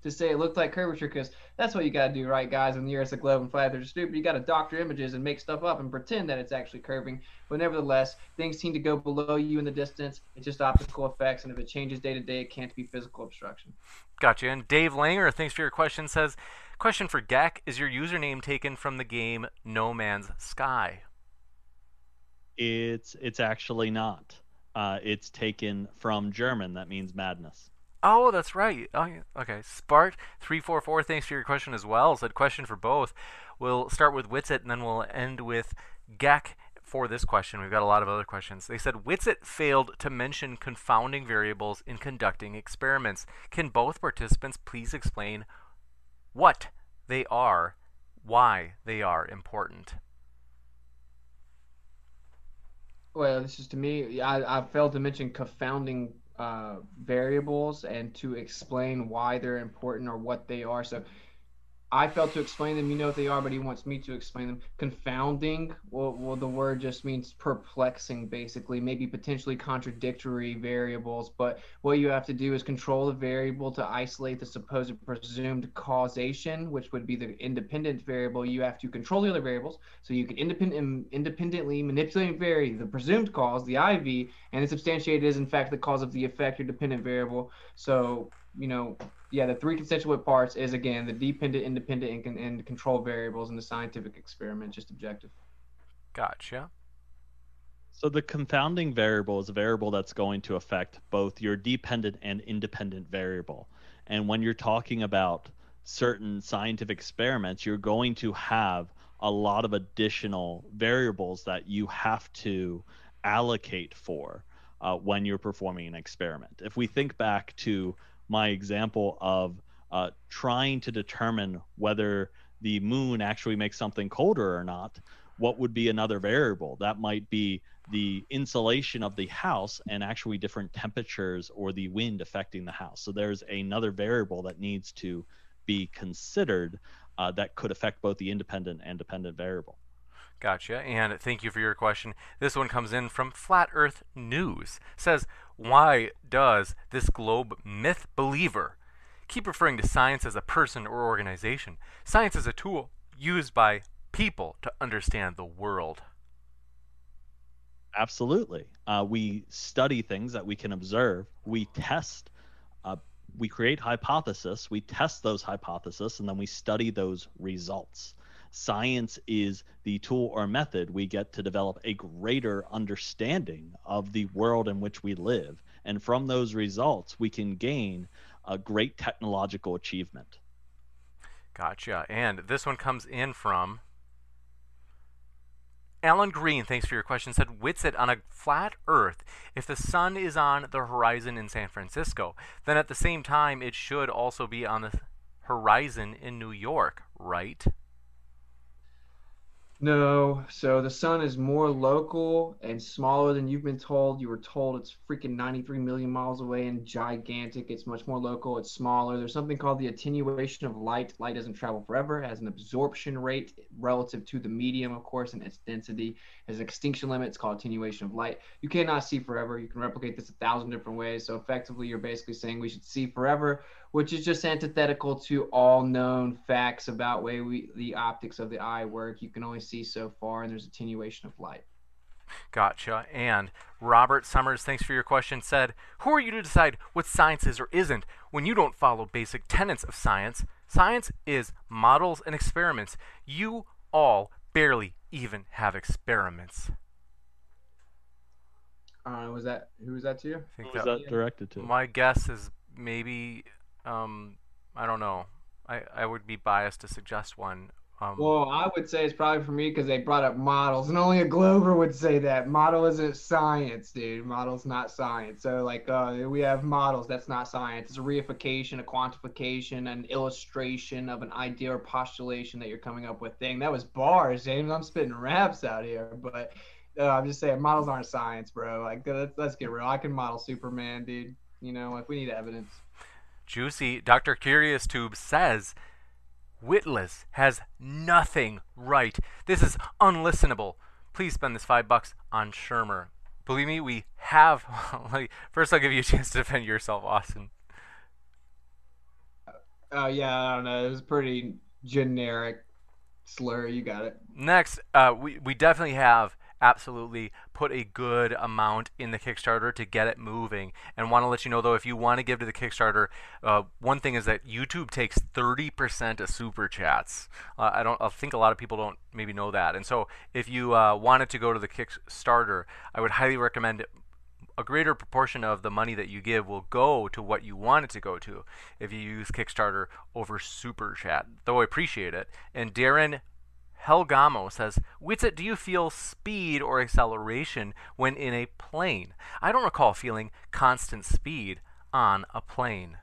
to say it looked like curvature, because that's what you got to do, right, guys? When the Earth's a globe and flat, they're stupid. You got to doctor images and make stuff up and pretend that it's actually curving. But nevertheless, things seem to go below you in the distance. It's just optical effects, and if it changes day to day, it can't be physical obstruction. Gotcha. And Dave Langer, thanks for your question, says, question for Gek, is your username taken from the game No Man's Sky? It's actually not. It's taken from German. That means madness. Oh, that's right. Oh, yeah. Okay. Spart344, thanks for your question as well. Said question for both. We'll start with Witsit, and then we'll end with Gek for this question. We've got a lot of other questions. They said, Witsit failed to mention confounding variables in conducting experiments. Can both participants please explain what they are, why they are important? Well, this is to me, I failed to mention confounding variables and to explain why they're important or what they are. So I failed to explain them. You know what they are, but he wants me to explain them. Confounding, well, the word just means perplexing, basically, maybe potentially contradictory variables. But what you have to do is control the variable to isolate the supposed presumed causation, which would be the independent variable. You have to control the other variables, so you can independently manipulate and vary the presumed cause, the IV, and substantiate it is, in fact, the cause of the effect or dependent variable. So, you know, yeah, the three constituent parts is, again, the dependent, independent, and control variables in the scientific experiment, just objective. Gotcha. So the confounding variable is a variable that's going to affect both your dependent and independent variable. And when you're talking about certain scientific experiments, you're going to have a lot of additional variables that you have to allocate for when you're performing an experiment. If we think back to my example of trying to determine whether the moon actually makes something colder or not, what would be another variable? That might be the insulation of the house and actually different temperatures or the wind affecting the house. So there's another variable that needs to be considered that could affect both the independent and dependent variable. Gotcha, and thank you for your question. This one comes in from Flat Earth News. Says, why does this globe myth believer keep referring to science as a person or organization? Science is a tool used by people to understand the world. Absolutely. We study things that we can observe. We test. We create hypotheses. We test those hypotheses, and then we study those results. Science is the tool or method we get to develop a greater understanding of the world in which we live. And from those results, we can gain a great technological achievement. Gotcha. And this one comes in from Alan Green, thanks for your question, said, Witsit, on a flat Earth, if the sun is on the horizon in San Francisco, then at the same time, it should also be on the horizon in New York, right? No, so the sun is more local and smaller than you've been told. You were told it's freaking 93 million miles away and gigantic. It's much more local. It's smaller. There's something called the attenuation of light. Light doesn't travel forever. It has an absorption rate relative to the medium, of course, and its density. There's an extinction limit. It's called attenuation of light. You cannot see forever. You can replicate this 1,000 different ways. So effectively, you're basically saying we should see forever, which is just antithetical to all known facts about way the optics of the eye work. You can only see so far, and there's attenuation of light. Gotcha. And Robert Summers, thanks for your question, said, who are you to decide what science is or isn't when you don't follow basic tenets of science? Science is models and experiments. You all barely even have experiments. Who was that to you? I think that was directed to? My guess is maybe, I don't know. I would be biased to suggest one. Well, I would say it's probably for me because they brought up models, and only a Glover would say that. Model isn't science, dude. Model's not science. So, like, we have models. That's not science. It's a reification, a quantification, an illustration of an idea or postulation that you're coming up with. Dang, that was bars, James. I'm spitting raps out here, but I'm just saying models aren't science, bro. Like, let's get real. I can model Superman, dude. You know, like, we need evidence. Juicy. Dr. Curious Tube says... Witless has nothing right. This is unlistenable. Please spend this $5 on Shermer. Believe me, we have. First, I'll give you a chance to defend yourself, Austin. Yeah, I don't know. It was pretty generic slur. You got it. Next, we definitely have absolutely put a good amount in the Kickstarter to get it moving, and want to let you know though, if you want to give to the Kickstarter, one thing is that YouTube takes 30% of super chats. I think a lot of people don't maybe know that, and so if you wanted to go to the Kickstarter, I would highly recommend it. A greater proportion of the money that you give will go to what you want it to go to if you use Kickstarter over super chat, though I appreciate it. And Darren Helgamo says, Witsit, do you feel speed or acceleration when in a plane? I don't recall feeling constant speed on a plane.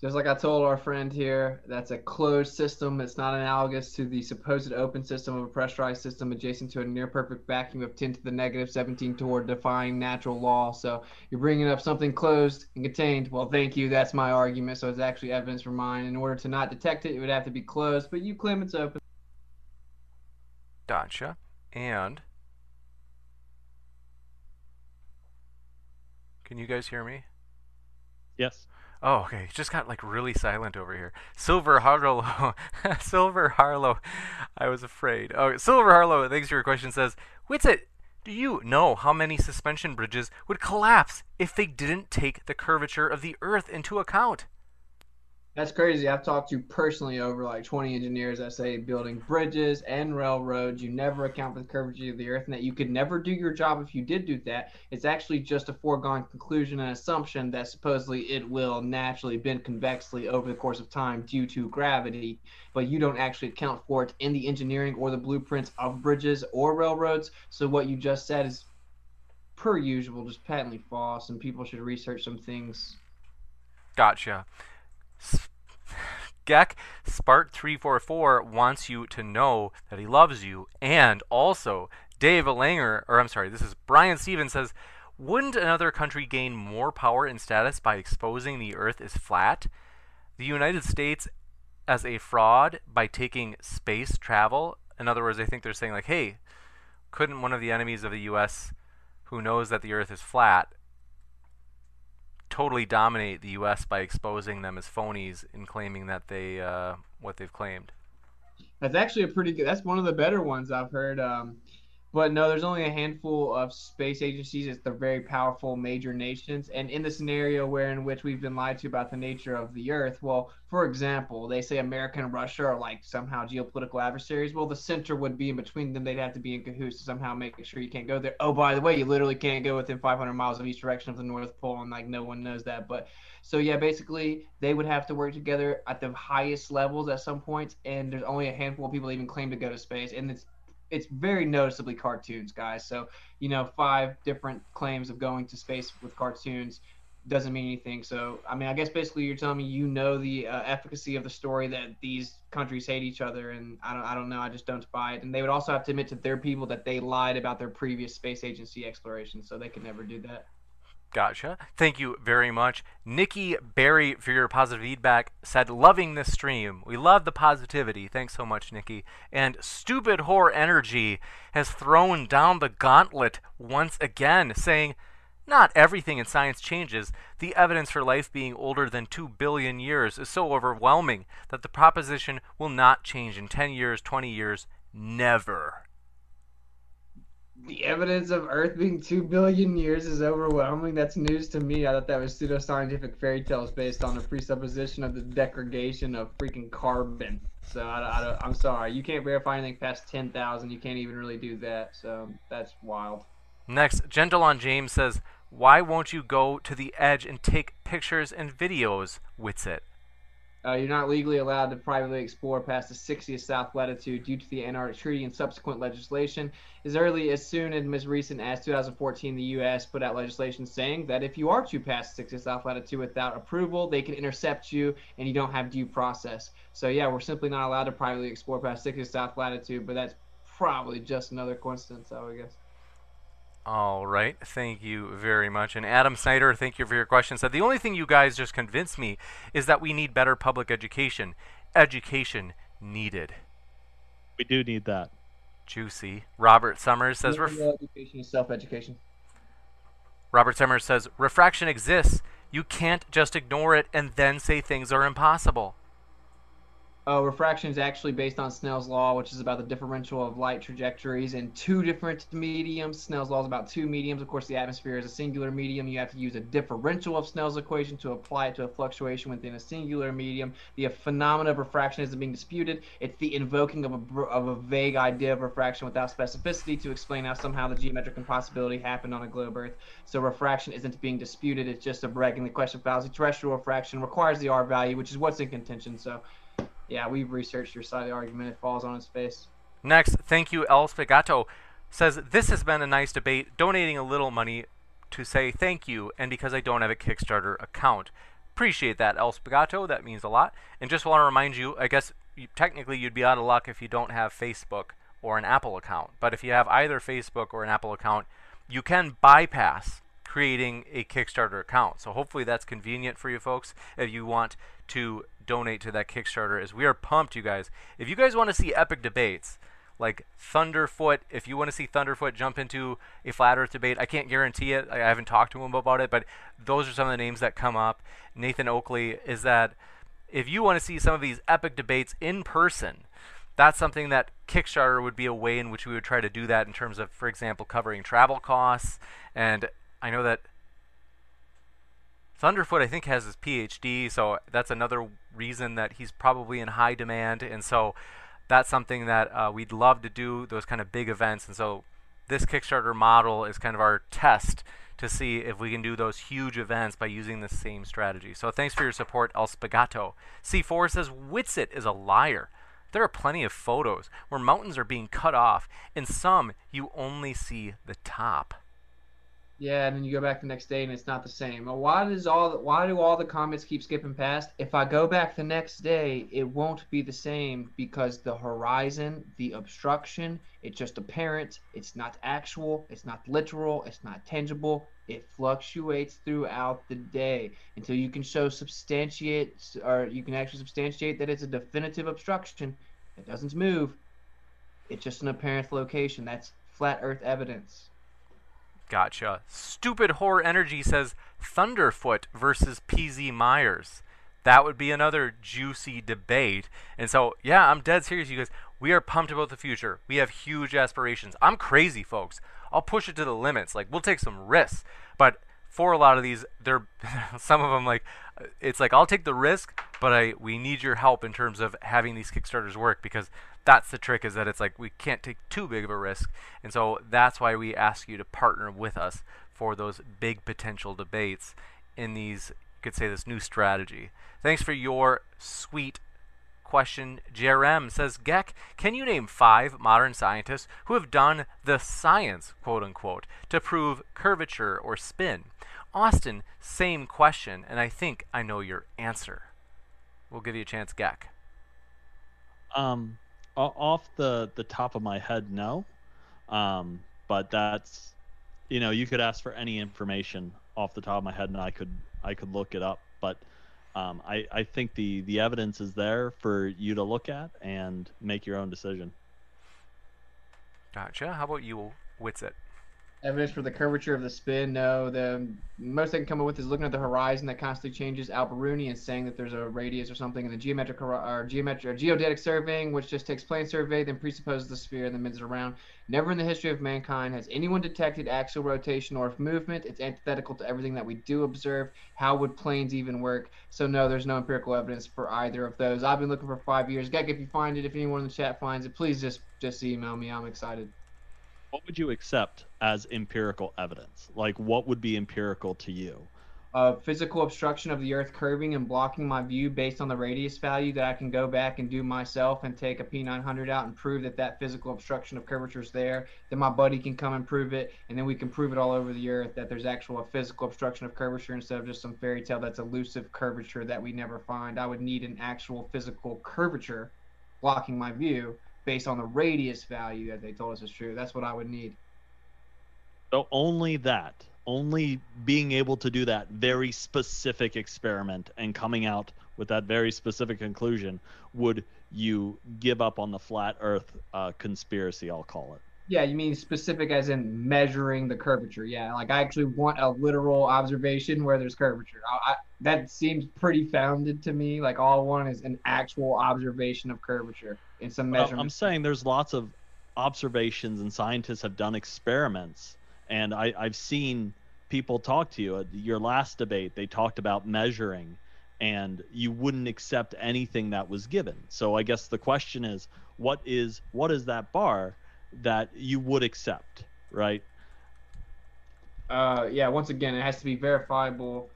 Just like I told our friend here, that's a closed system. It's not analogous to the supposed open system of a pressurized system adjacent to a near-perfect vacuum of 10⁻¹⁷ toward defying natural law. So you're bringing up something closed and contained. Well, thank you. That's my argument. So it's actually evidence for mine. In order to not detect it, it would have to be closed. But you claim it's open. Gotcha. And can you guys hear me? Yes. Oh, okay. It just got like really silent over here. Silver Harlow. Silver Harlow. I was afraid. Oh, Silver Harlow, thanks for your question, says, Witsit, do you know how many suspension bridges would collapse if they didn't take the curvature of the Earth into account? That's crazy. I've talked to personally over like 20 engineers that say building bridges and railroads, you never account for the curvature of the Earth, and that you could never do your job if you did do that. It's actually just a foregone conclusion and assumption that supposedly it will naturally bend convexly over the course of time due to gravity, but you don't actually account for it in the engineering or the blueprints of bridges or railroads. So what you just said is, per usual, just patently false, and people should research some things. Gotcha. Gek Spart344 wants you to know that he loves you. And also, Dave Langer, or I'm sorry, this is Brian Stevens, says, wouldn't another country gain more power and status by exposing the Earth is flat? The United States as a fraud by taking space travel? In other words, I think they're saying like, hey, couldn't one of the enemies of the U.S. who knows that the Earth is flat totally dominate the U.S. by exposing them as phonies and claiming that they what they've claimed? That's actually a pretty good. That's one of the better ones I've heard. But no, there's only a handful of space agencies. It's the very powerful major nations. And in the scenario where in which we've been lied to about the nature of the Earth, well, for example, they say America and Russia are like somehow geopolitical adversaries. Well, the center would be in between them. They'd have to be in cahoots to somehow make sure you can't go there. Oh, by the way, you literally can't go within 500 miles of each direction of the North Pole, and like no one knows that. But so yeah, basically they would have to work together at the highest levels at some points. And there's only a handful of people that even claim to go to space. And it's very noticeably cartoons, guys. So, you know, 5 different claims of going to space with cartoons. doesn't mean anything. So, I mean, I guess basically you're telling me you know the efficacy of the story that these countries hate each other, and I don't know. I just don't buy it. And they would also have to admit to their people that they lied about their previous space agency explorations, so they could never do that. Gotcha. Thank you very much, Nikki Berry, for your positive feedback. Said, loving this stream. We love the positivity. Thanks so much, Nikki. And Stupid Whore Energy has thrown down the gauntlet once again, saying, not everything in science changes. The evidence for life being older than 2 billion years is so overwhelming that the proposition will not change in 10 years, 20 years, never. The evidence of Earth being 2 billion years is overwhelming? That's news to me. I thought that was pseudoscientific fairy tales based on the presupposition of the degradation of freaking carbon. So I'm sorry. You can't verify anything past 10,000. You can't even really do that. So that's wild. Next, Gentilon James says, why won't you go to the edge and take pictures and videos, Witsit? You're not legally allowed to privately explore past the 60th south latitude due to the Antarctic Treaty and subsequent legislation. As early as soon and as recent as 2014, the U.S. put out legislation saying that if you are to pass the 60th south latitude without approval, they can intercept you and you don't have due process. So, yeah, we're simply not allowed to privately explore past 60th south latitude, but that's probably just another coincidence, I would guess. All right, thank you very much. And Adam Snyder, thank you for your question, said, the only thing you guys just convinced me is that we need better public education. Education needed. We do need that. Juicy. Robert Summers says... education is self-education. Robert Summers says, refraction exists. You can't just ignore it and then say things are impossible. Refraction is actually based on Snell's law, which is about the differential of light trajectories in two different mediums. Snell's law is about two mediums. Of course, the atmosphere is a singular medium. You have to use a differential of Snell's equation to apply it to a fluctuation within a singular medium. The phenomenon of refraction isn't being disputed. It's the invoking of a vague idea of refraction without specificity to explain how somehow the geometric impossibility happened on a globe Earth. So refraction isn't being disputed. It's just a bragging. The question of fallacy. Terrestrial refraction requires the R value, which is what's in contention. So... yeah, we've researched your side of the argument. It falls on its face. Next, thank you, El Spagato, says, this has been a nice debate. Donating a little money to say thank you, and because I don't have a Kickstarter account. Appreciate that, El Spagato. That means a lot. And just want to remind you, I guess technically you'd be out of luck if you don't have Facebook or an Apple account. But if you have either Facebook or an Apple account, you can bypass creating a Kickstarter account. So hopefully that's convenient for you folks if you want to donate to that Kickstarter, as we are pumped, you guys. If you guys want to see epic debates like Thunderfoot, if you want to see Thunderfoot jump into a flat earth debate, I can't guarantee it. I haven't talked to him about it, but those are some of the names that come up. Nathan Oakley is that if you want to see some of these epic debates in person, that's something that Kickstarter would be a way in which we would try to do that in terms of, for example, covering travel costs. And I know that Thunderfoot, I think, has his PhD, so that's another reason that he's probably in high demand. And so that's something that we'd love to do, those kind of big events. And so this Kickstarter model is kind of our test to see if we can do those huge events by using the same strategy. So thanks for your support, El Spagato. C4 says, Witsit is a liar. There are plenty of photos where mountains are being cut off, and some you only see the top. Yeah, and then you go back the next day and it's not the same. Why do all the comments keep skipping past? If I go back the next day, it won't be the same because the horizon, the obstruction, it's just apparent. It's not actual. It's not literal. It's not tangible. It fluctuates throughout the day until you can substantiate that it's a definitive obstruction. It doesn't move. It's just an apparent location. That's flat Earth evidence. Gotcha. Stupid Horror Energy says Thunderfoot versus PZ Myers. That would be another juicy debate. And so, yeah, I'm dead serious, you guys. We are pumped about the future. We have huge aspirations. I'm crazy, folks. I'll push it to the limits. Like, we'll take some risks. But for a lot of these, some of them, like, it's like, I'll take the risk, but we need your help in terms of having these Kickstarters work, because that's the trick, is that it's like we can't take too big of a risk. And so that's why we ask you to partner with us for those big potential debates in these, you could say, this new strategy. Thanks for your sweet question. Jerem says, Gek, can you name 5 modern scientists who have done the science, quote unquote, to prove curvature or spin? Austin, same question, and I think I know your answer. We'll give you a chance, Gek. Off the top of my head, no. But that's, you know, you could ask for any information off the top of my head, and I could look it up. But I think the evidence is there for you to look at and make your own decision. Gotcha. How about you, Witsit? Evidence for the curvature of the spin? No. The most they can come up with is looking at the horizon that constantly changes, Al-Biruni, and saying that there's a radius or something, and the geodetic surveying, which just takes plane survey, then presupposes the sphere and then moves it around. Never in the history of mankind has anyone detected axial rotation or movement. It's antithetical to everything that we do observe. How would planes even work? So no, there's no empirical evidence for either of those. I've been looking for 5 years. Gek, if you find it, if anyone in the chat finds it, please just email me. I'm excited. What would you accept as empirical evidence? Like, what would be empirical to you? Physical obstruction of the earth curving and blocking my view based on the radius value that I can go back and do myself and take a P900 out and prove that physical obstruction of curvature is there. Then my buddy can come and prove it, and then we can prove it all over the earth that there's actual physical obstruction of curvature instead of just some fairy tale that's elusive curvature that we never find. I would need an actual physical curvature blocking my view based on the radius value that they told us is true. That's what I would need. So only being able to do that very specific experiment and coming out with that very specific conclusion would you give up on the flat earth conspiracy, I'll call it. Yeah, you mean specific as in measuring the curvature. Yeah, like I actually want a literal observation where there's curvature. That seems pretty founded to me. Like all I want is an actual observation of curvature in some measurement. Well, I'm saying there's lots of observations and scientists have done experiments. And I've seen people talk to you. At your last debate, they talked about measuring, and you wouldn't accept anything that was given. So I guess the question is, what is that bar that you would accept, right? Yeah, once again, it has to be verifiable.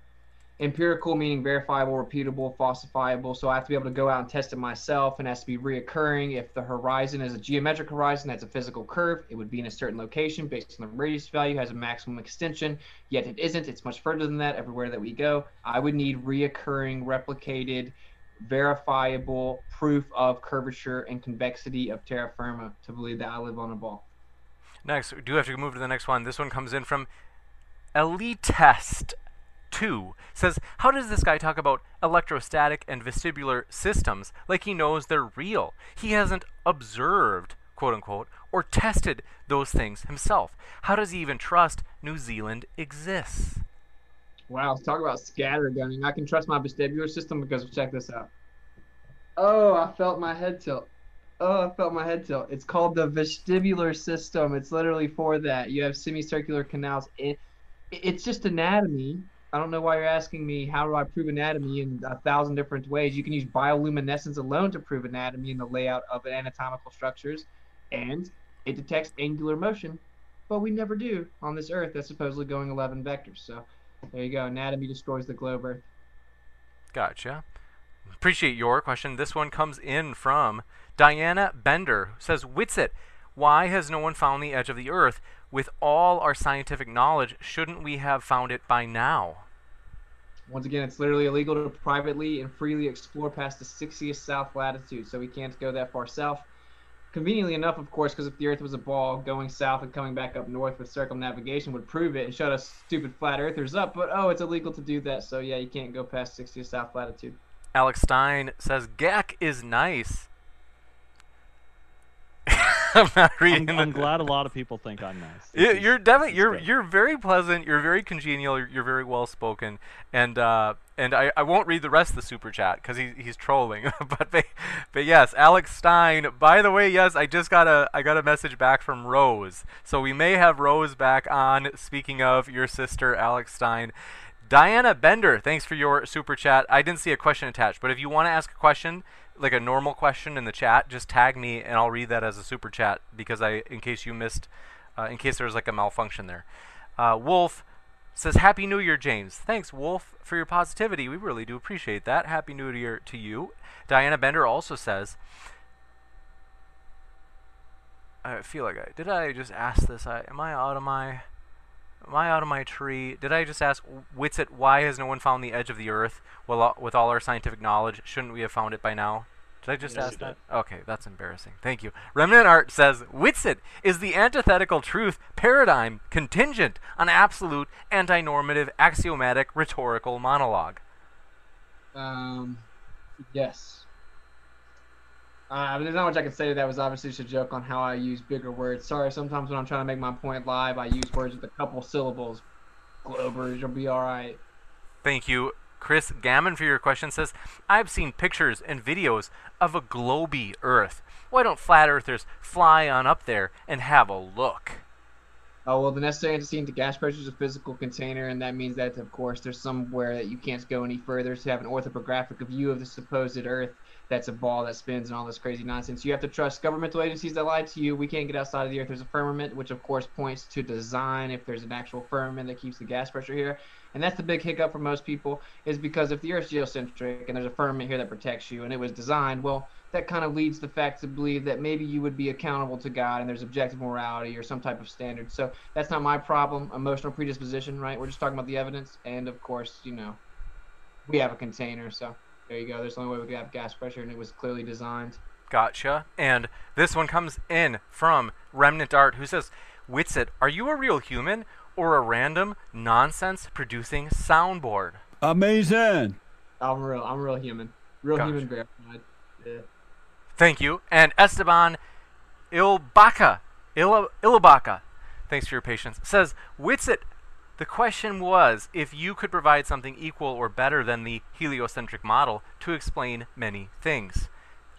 Empirical meaning verifiable, repeatable, falsifiable. So I have to be able to go out and test it myself, and it has to be reoccurring. If the horizon is a geometric horizon, that's a physical curve. It would be in a certain location based on the radius value, has a maximum extension, yet it isn't. It's much further than that everywhere that we go. I would need reoccurring, replicated, verifiable proof of curvature and convexity of terra firma to believe that I live on a ball. Next, we do have to move to the next one. This one comes in from Elitest2. Says, how does this guy talk about electrostatic and vestibular systems like he knows they're real? He hasn't observed, quote unquote, or tested those things himself. How does he even trust New Zealand exists? Wow, talk about scattergunning. I can trust my vestibular system because, check this out. Oh, I felt my head tilt. It's called the vestibular system. It's literally for that. You have semicircular canals. It's just anatomy. I don't know why you're asking me how do I prove anatomy in 1,000 different ways. You can use bioluminescence alone to prove anatomy and the layout of anatomical structures. And it detects angular motion, but we never do on this Earth that's supposedly going 11 vectors. So there you go. Anatomy destroys the globe Earth. Gotcha. Appreciate your question. This one comes in from Diana Bender, who says, Witsit, why has no one found the edge of the Earth? With all our scientific knowledge, shouldn't we have found it by now? Once again, it's literally illegal to privately and freely explore past the 60th south latitude, so we can't go that far south. Conveniently enough, of course, because if the Earth was a ball, going south and coming back up north with circumnavigation would prove it and shut us stupid flat earthers up. But, oh, it's illegal to do that, so, yeah, you can't go past 60th south latitude. Alex Stein says, Gek is nice. I'm not reading. I'm glad a lot of people think I'm nice. You're very pleasant. You're very congenial. You're very well spoken. And I won't read the rest of the super chat because he's trolling. but yes, Alex Stein. By the way, yes, I just got a message back from Rose. So we may have Rose back on. Speaking of your sister, Alex Stein. Diana Bender, thanks for your super chat. I didn't see a question attached, but if you want to ask a question, like a normal question in the chat, just tag me and I'll read that as a super chat because in case there was like a malfunction there. Wolf Says, Happy New Year, James. Thanks, Wolf, for your positivity. We really do appreciate that. Happy New Year to you. Diana Bender also says, I feel like I... Did I just ask this? Am I out of my tree? Did I just ask, Witsit, why has no one found the edge of the Earth? Well, with all our scientific knowledge, shouldn't we have found it by now? Did I just ask that? Okay, that's embarrassing. Thank you. Remnant Art says, Witsit is the antithetical truth paradigm contingent on absolute, anti-normative, axiomatic, rhetorical monologue. Yes. There's not much I can say to that. It was obviously just a joke on how I use bigger words. Sorry, sometimes when I'm trying to make my point live, I use words with a couple syllables. Globers, you'll be all right. Thank you. Chris Gammon for your question says, I've seen pictures and videos of a globy Earth. Why don't flat earthers fly on up there and have a look? Oh, well, the necessary antecedent to gas pressure is a physical container, and that means that, of course, there's somewhere that you can't go any further to have an orthographic view of the supposed Earth that's a ball that spins and all this crazy nonsense. You have to trust governmental agencies that lie to you. We can't get outside of the Earth. There's a firmament, which, of course, points to design if there's an actual firmament that keeps the gas pressure here. And that's the big hiccup for most people, is because if the Earth's geocentric and there's a firmament here that protects you and it was designed, well, that kind of leads the fact to believe that maybe you would be accountable to God and there's objective morality or some type of standard. So that's not my problem. Emotional predisposition, right? We're just talking about the evidence. And, of course, you know, we have a container. So there you go. There's the only way we could have gas pressure, and it was clearly designed. Gotcha. And this one comes in from Remnant Art, who says, Witsit, are you a real human or a random nonsense-producing soundboard? Amazing. I'm real human. Real gotcha. Human verified. Yeah. Thank you. And Esteban Ilabaca, thanks for your patience, says, Witsit, the question was if you could provide something equal or better than the heliocentric model to explain many things.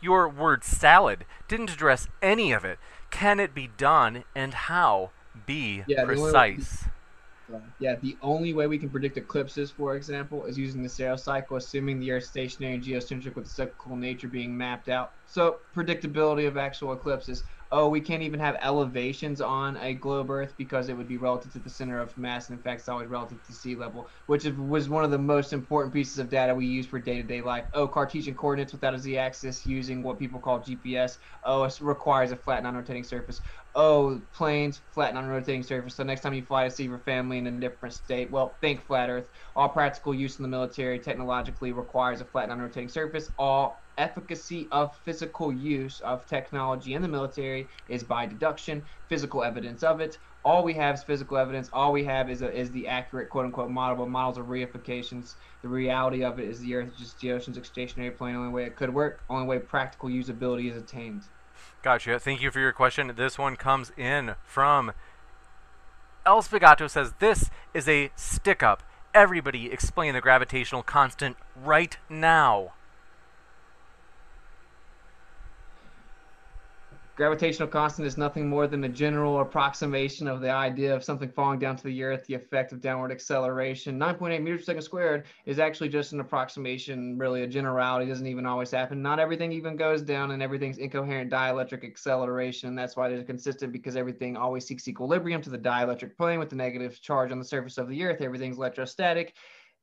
Your word salad didn't address any of it. Can it be done, and how? Be precise. The only way we can predict eclipses, for example, is using the Saros cycle, assuming the Earth's stationary and geocentric with cyclical nature being mapped out. So predictability of actual eclipses. Oh, we can't even have elevations on a globe Earth because it would be relative to the center of mass, and in fact, it's always relative to sea level, which was one of the most important pieces of data we use for day-to-day life. Oh, Cartesian coordinates without a z-axis using what people call GPS. Oh, it requires a flat, non-rotating surface. Oh, planes, flat, non-rotating surface. So next time you fly to see your family in a different state, well, think flat Earth. All practical use in the military technologically requires a flat, non-rotating surface. All efficacy of physical use of technology in the military is by deduction, physical evidence of it. All we have is physical evidence. All we have is the accurate, quote-unquote, model, but models are reifications. The reality of it is the Earth is just geocentric stationary plane. Only way it could work, only way practical usability is attained. Gotcha. Thank you for your question. This one comes in from El Spigato, says, this is a stick-up. Everybody explain the gravitational constant right now. Gravitational constant is nothing more than a general approximation of the idea of something falling down to the Earth, the effect of downward acceleration. 9.8 meters per second squared is actually just an approximation, really a generality. It doesn't even always happen. Not everything even goes down, and everything's incoherent dielectric acceleration. That's why they're consistent, because everything always seeks equilibrium to the dielectric plane with the negative charge on the surface of the Earth. Everything's electrostatic.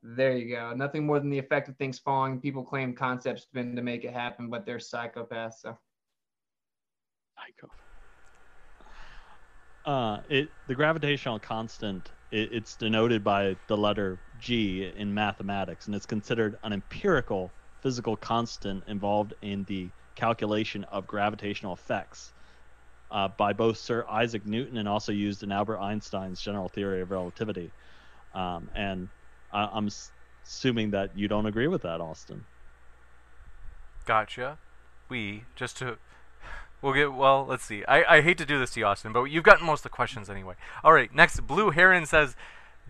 There you go. Nothing more than the effect of things falling. People claim concepts been to make it happen, but they're psychopaths. So. The gravitational constant, it's denoted by the letter G in mathematics, and it's considered an empirical physical constant involved in the calculation of gravitational effects by both Sir Isaac Newton and also used in Albert Einstein's general theory of relativity. And I'm assuming that you don't agree with that, Austin. Gotcha. Let's see. I hate to do this to you, Austin, but you've gotten most of the questions anyway. All right, next, Blue Heron says,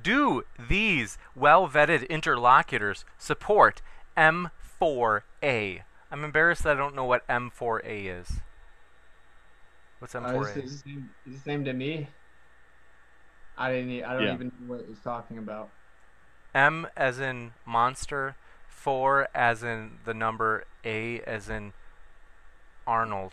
do these well-vetted interlocutors support M4A? I'm embarrassed that I don't know what M4A is. What's M4A? It's the same to me. I don't even know what he's talking about. M as in monster, 4 as in the number, A as in Arnold.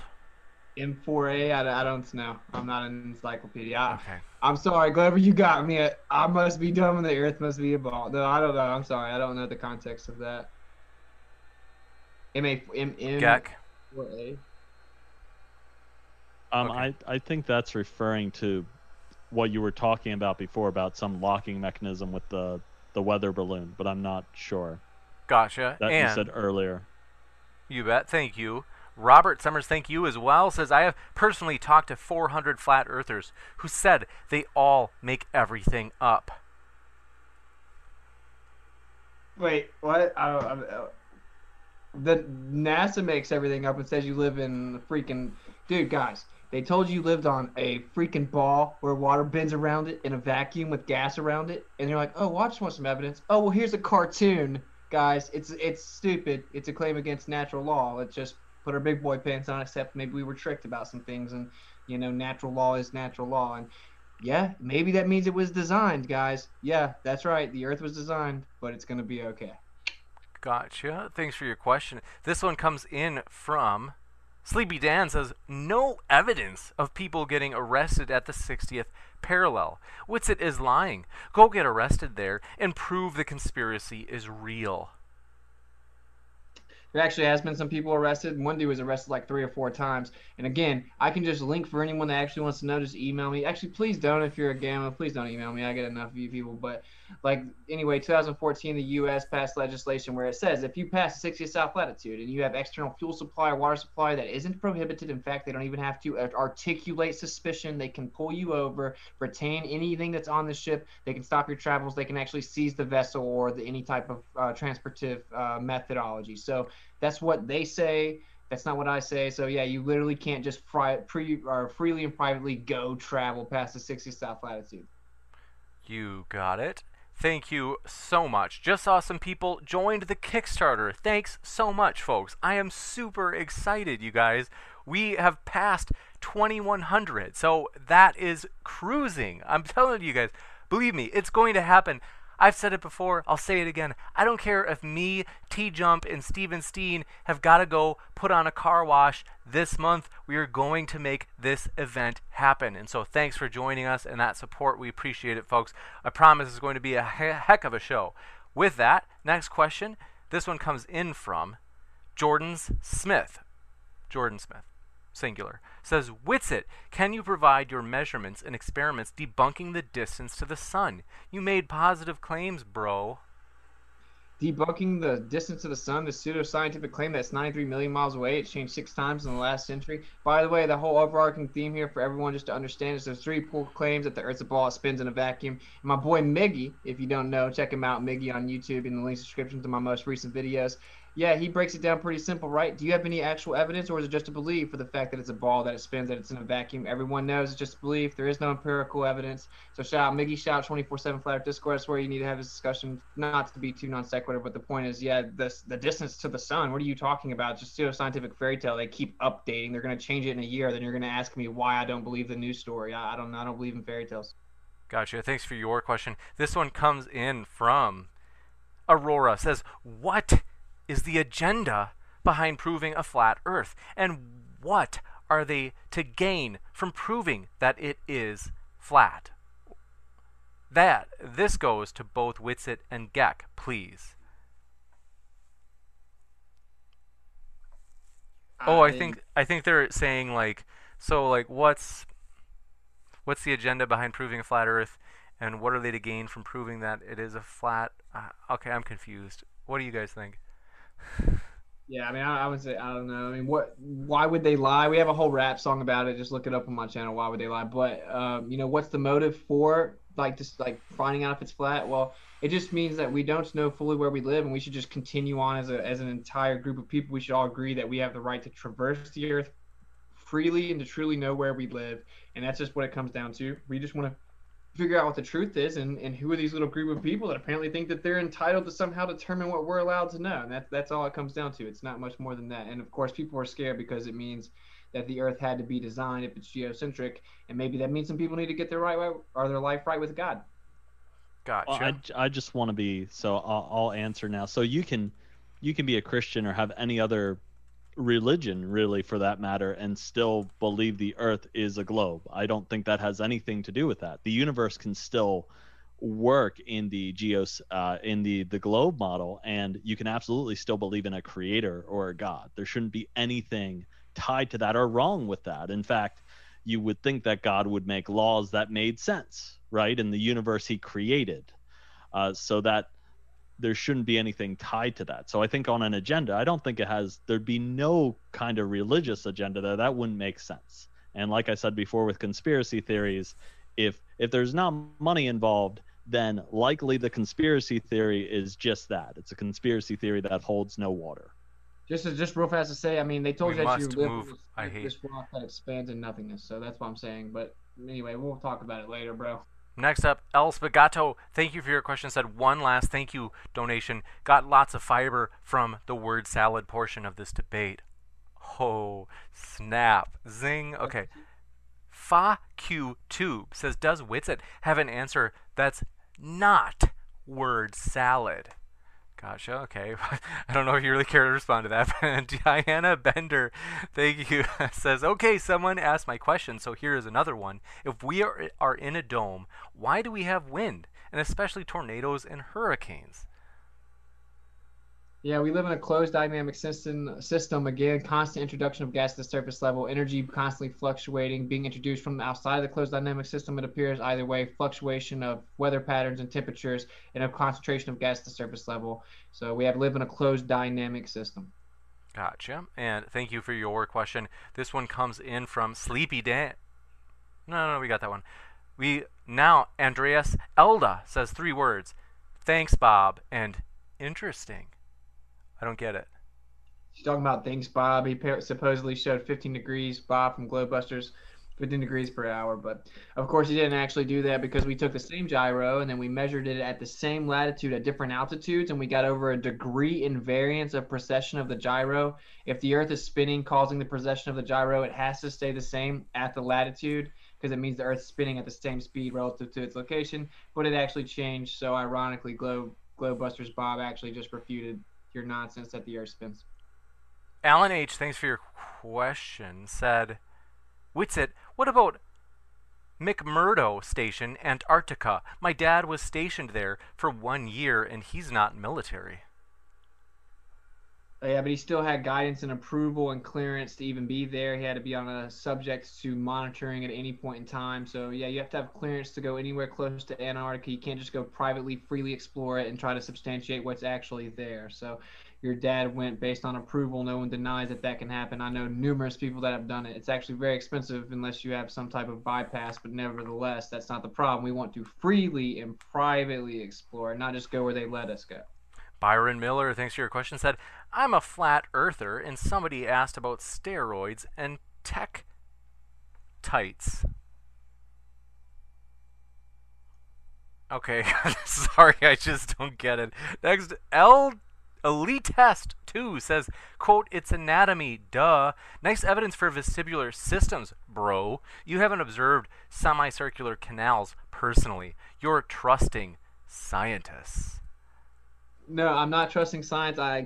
M4A, I don't know. I'm not an encyclopedia. Okay. I'm sorry, Glover, you got me. I must be dumb and the earth must be a ball. No, I don't know. I'm sorry. I don't know the context of that. M4A. Okay. I think that's referring to what you were talking about before about some locking mechanism with the weather balloon, but I'm not sure. Gotcha. That you said earlier. You bet. Thank you. Robert Simmers, thank you as well, says, I have personally talked to 400 flat earthers who said they all make everything up. Wait, what? The NASA makes everything up and says you live in the freaking... Dude, guys, they told you you lived on a freaking ball where water bends around it in a vacuum with gas around it, and you're like, oh, well, I just want some evidence. Oh, well, here's a cartoon. Guys, it's stupid. It's a claim against natural law. It's just... put our big boy pants on, except maybe we were tricked about some things, and you know, natural law is natural law, and yeah, maybe that means it was designed, guys. Yeah, that's right, the earth was designed, but it's gonna be okay. Gotcha. Thanks for your question. This one comes in from Sleepy Dan, says, no evidence of people getting arrested at the 60th parallel. Witsit is lying. Go get arrested there and prove the conspiracy is real. There actually has been some people arrested, and one dude was arrested like 3 or 4 times. And again, I can just link for anyone that actually wants to know, just email me. Actually, please don't if you're a gamma. Please don't email me. I get enough of you people. But like anyway, 2014, the U.S. passed legislation where it says if you pass 60th south latitude and you have external fuel supply or water supply that isn't prohibited, in fact, they don't even have to articulate suspicion. They can pull you over, retain anything that's on the ship. They can stop your travels. They can actually seize the vessel or any type of transportive methodology. So that's what they say. That's not what I say. So yeah, you literally can't just freely and privately go travel past the 60th south latitude. You got it. Thank you so much. Just saw some people joined the Kickstarter. Thanks so much, folks. I am super excited, you guys. We have passed 2,100, so that is cruising. I'm telling you guys, believe me, it's going to happen. I've said it before, I'll say it again. I don't care if me, T-Jump, and Steven Steen have got to go put on a car wash this month. We are going to make this event happen. And so thanks for joining us and that support. We appreciate it, folks. I promise it's going to be a heck of a show. With that, next question. This one comes in from Jordan Smith. Jordan Smith, singular, says, Witsit, can you provide your measurements and experiments debunking the distance to the sun? You made positive claims, bro. Debunking the distance to the sun, the pseudoscientific claim that's 93 million miles away. It's changed 6 times in the last century. By the way, the whole overarching theme here for everyone just to understand is there's 3 claims that the Earth's a ball, it spins in a vacuum. And my boy Miggy, if you don't know, check him out, Miggy on YouTube in the link description to my most recent videos. Yeah, he breaks it down pretty simple, right? Do you have any actual evidence, or is it just a belief for the fact that it's a ball, that it spins, that it's in a vacuum? Everyone knows it's just a belief. There is no empirical evidence. So shout out Miggy, shout out 24/7 Flat Earth Discord. That's where you need to have this discussion, not to be too non sequitur, but the point is, yeah, the distance to the sun, what are you talking about? It's just pseudoscientific fairy tale. They keep updating. They're going to change it in a year. Then you're going to ask me why I don't believe the news story. I don't believe in fairy tales. Gotcha. Thanks for your question. This one comes in from Aurora. Says, what is the agenda behind proving a flat earth, and what are they to gain from proving that it is flat? That this goes to both Witsit and Gek, please. I think they're saying like, so like what's the agenda behind proving a flat earth, and what are they to gain from proving that it is a flat? Okay, I'm confused. What do you guys think? Yeah, I mean, I would say, I don't know. I mean, why would they lie? We have a whole rap song about it. Just look it up on my channel. Why would they lie? But, you know, what's the motive for, like, just, like, finding out if it's flat? Well, it just means that we don't know fully where we live, and we should just continue on as an entire group of people. We should all agree that we have the right to traverse the earth freely and to truly know where we live. And that's just what it comes down to. We just want to figure out what the truth is, and who are these little group of people that apparently think that they're entitled to somehow determine what we're allowed to know. And that's all it comes down to. It's not much more than that. And of course, people are scared because it means that the earth had to be designed if it's geocentric, and maybe that means some people need to get their right way or their life right with God. Gotcha. Well, I just want to be, so I'll answer now. So you can be a Christian or have any other religion, really, for that matter, and still believe the Earth is a globe. I don't think that has anything to do with that. The universe can still work in the in the globe model, and you can absolutely still believe in a creator or a god. There shouldn't be anything tied to that or wrong with that. In fact, you would think that God would make laws that made sense, right, in the universe he created, so that there shouldn't be anything tied to that. So I think on an agenda, I don't think it has, there'd be no kind of religious agenda there. That wouldn't make sense. And like I said before with conspiracy theories, if there's not money involved, then likely the conspiracy theory is just that. It's a conspiracy theory that holds no water. Just real fast to say, I mean, they told you that you live in this rock that expands in nothingness. So that's what I'm saying. But anyway, we'll talk about it later, bro. Next up, El Spagato, thank you for your question, said one last thank you donation. Got lots of fiber from the word salad portion of this debate. Oh, snap. Zing. Okay. Fa Q Tube says, does Witsit have an answer that's not word salad? Gotcha, okay. I don't know if you really care to respond to that. Diana Bender, thank you, says, okay, someone asked my question, so here is another one. If we are in a dome, why do we have wind, and especially tornadoes and hurricanes? Yeah, we live in a closed dynamic system. Again, constant introduction of gas to the surface level, energy constantly fluctuating, being introduced from outside the closed dynamic system, it appears either way, fluctuation of weather patterns and temperatures, and a concentration of gas to the surface level. So we have lived in a closed dynamic system. Gotcha. And thank you for your question. This one comes in from Sleepy Dan. No, we got that one. Now, Andreas Elda says three words. Thanks, Bob, and interesting. I don't get it. She's talking about things, Bob. He supposedly showed 15 degrees, Bob from Globebusters, 15 degrees per hour. But, of course, he didn't actually do that because we took the same gyro and then we measured it at the same latitude at different altitudes, and we got over a degree in variance of precession of the gyro. If the Earth is spinning, causing the precession of the gyro, it has to stay the same at the latitude because it means the Earth's spinning at the same speed relative to its location. But it actually changed, so ironically, Globebusters Bob actually just refuted your nonsense that the Earth spins. Alan H., thanks for your question, said, Witsit, what about McMurdo Station, Antarctica? My dad was stationed there for 1 year, and he's not military. Yeah, but he still had guidance and approval and clearance to even be there. He had to be on a subject to monitoring at any point in time. So, yeah, you have to have clearance to go anywhere close to Antarctica. You can't just go privately, freely explore it and try to substantiate what's actually there. So your dad went based on approval. No one denies that that can happen. I know numerous people that have done it. It's actually very expensive unless you have some type of bypass, but nevertheless, that's not the problem. We want to freely and privately explore, not just go where they let us go. Byron Miller, thanks for your question, said, I'm a flat earther, and somebody asked about steroids and tech tights. Okay, sorry, I just don't get it. Next, Elitest 2 says, quote, it's anatomy, duh. Nice evidence for vestibular systems, bro. You haven't observed semicircular canals personally. You're trusting scientists. No, I'm not trusting science. I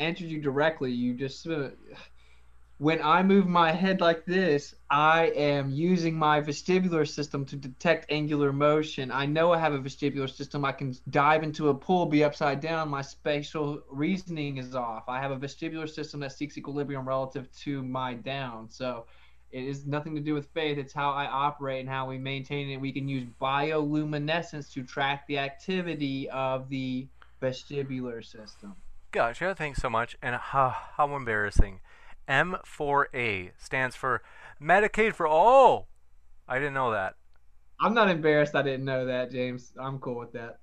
answered you directly. You just when I move my head like this, I am using my vestibular system to detect angular motion. I know I have a vestibular system. I can dive into a pool, be upside down. My spatial reasoning is off. I have a vestibular system that seeks equilibrium relative to my down. So it is nothing to do with faith. It's how I operate and how we maintain it. We can use bioluminescence to track the activity of the vestibular system. Gotcha, thanks so much. And how embarrassing. M4A stands for Medicaid for all. I didn't know that. I'm not embarrassed I didn't know that, James. I'm cool with that.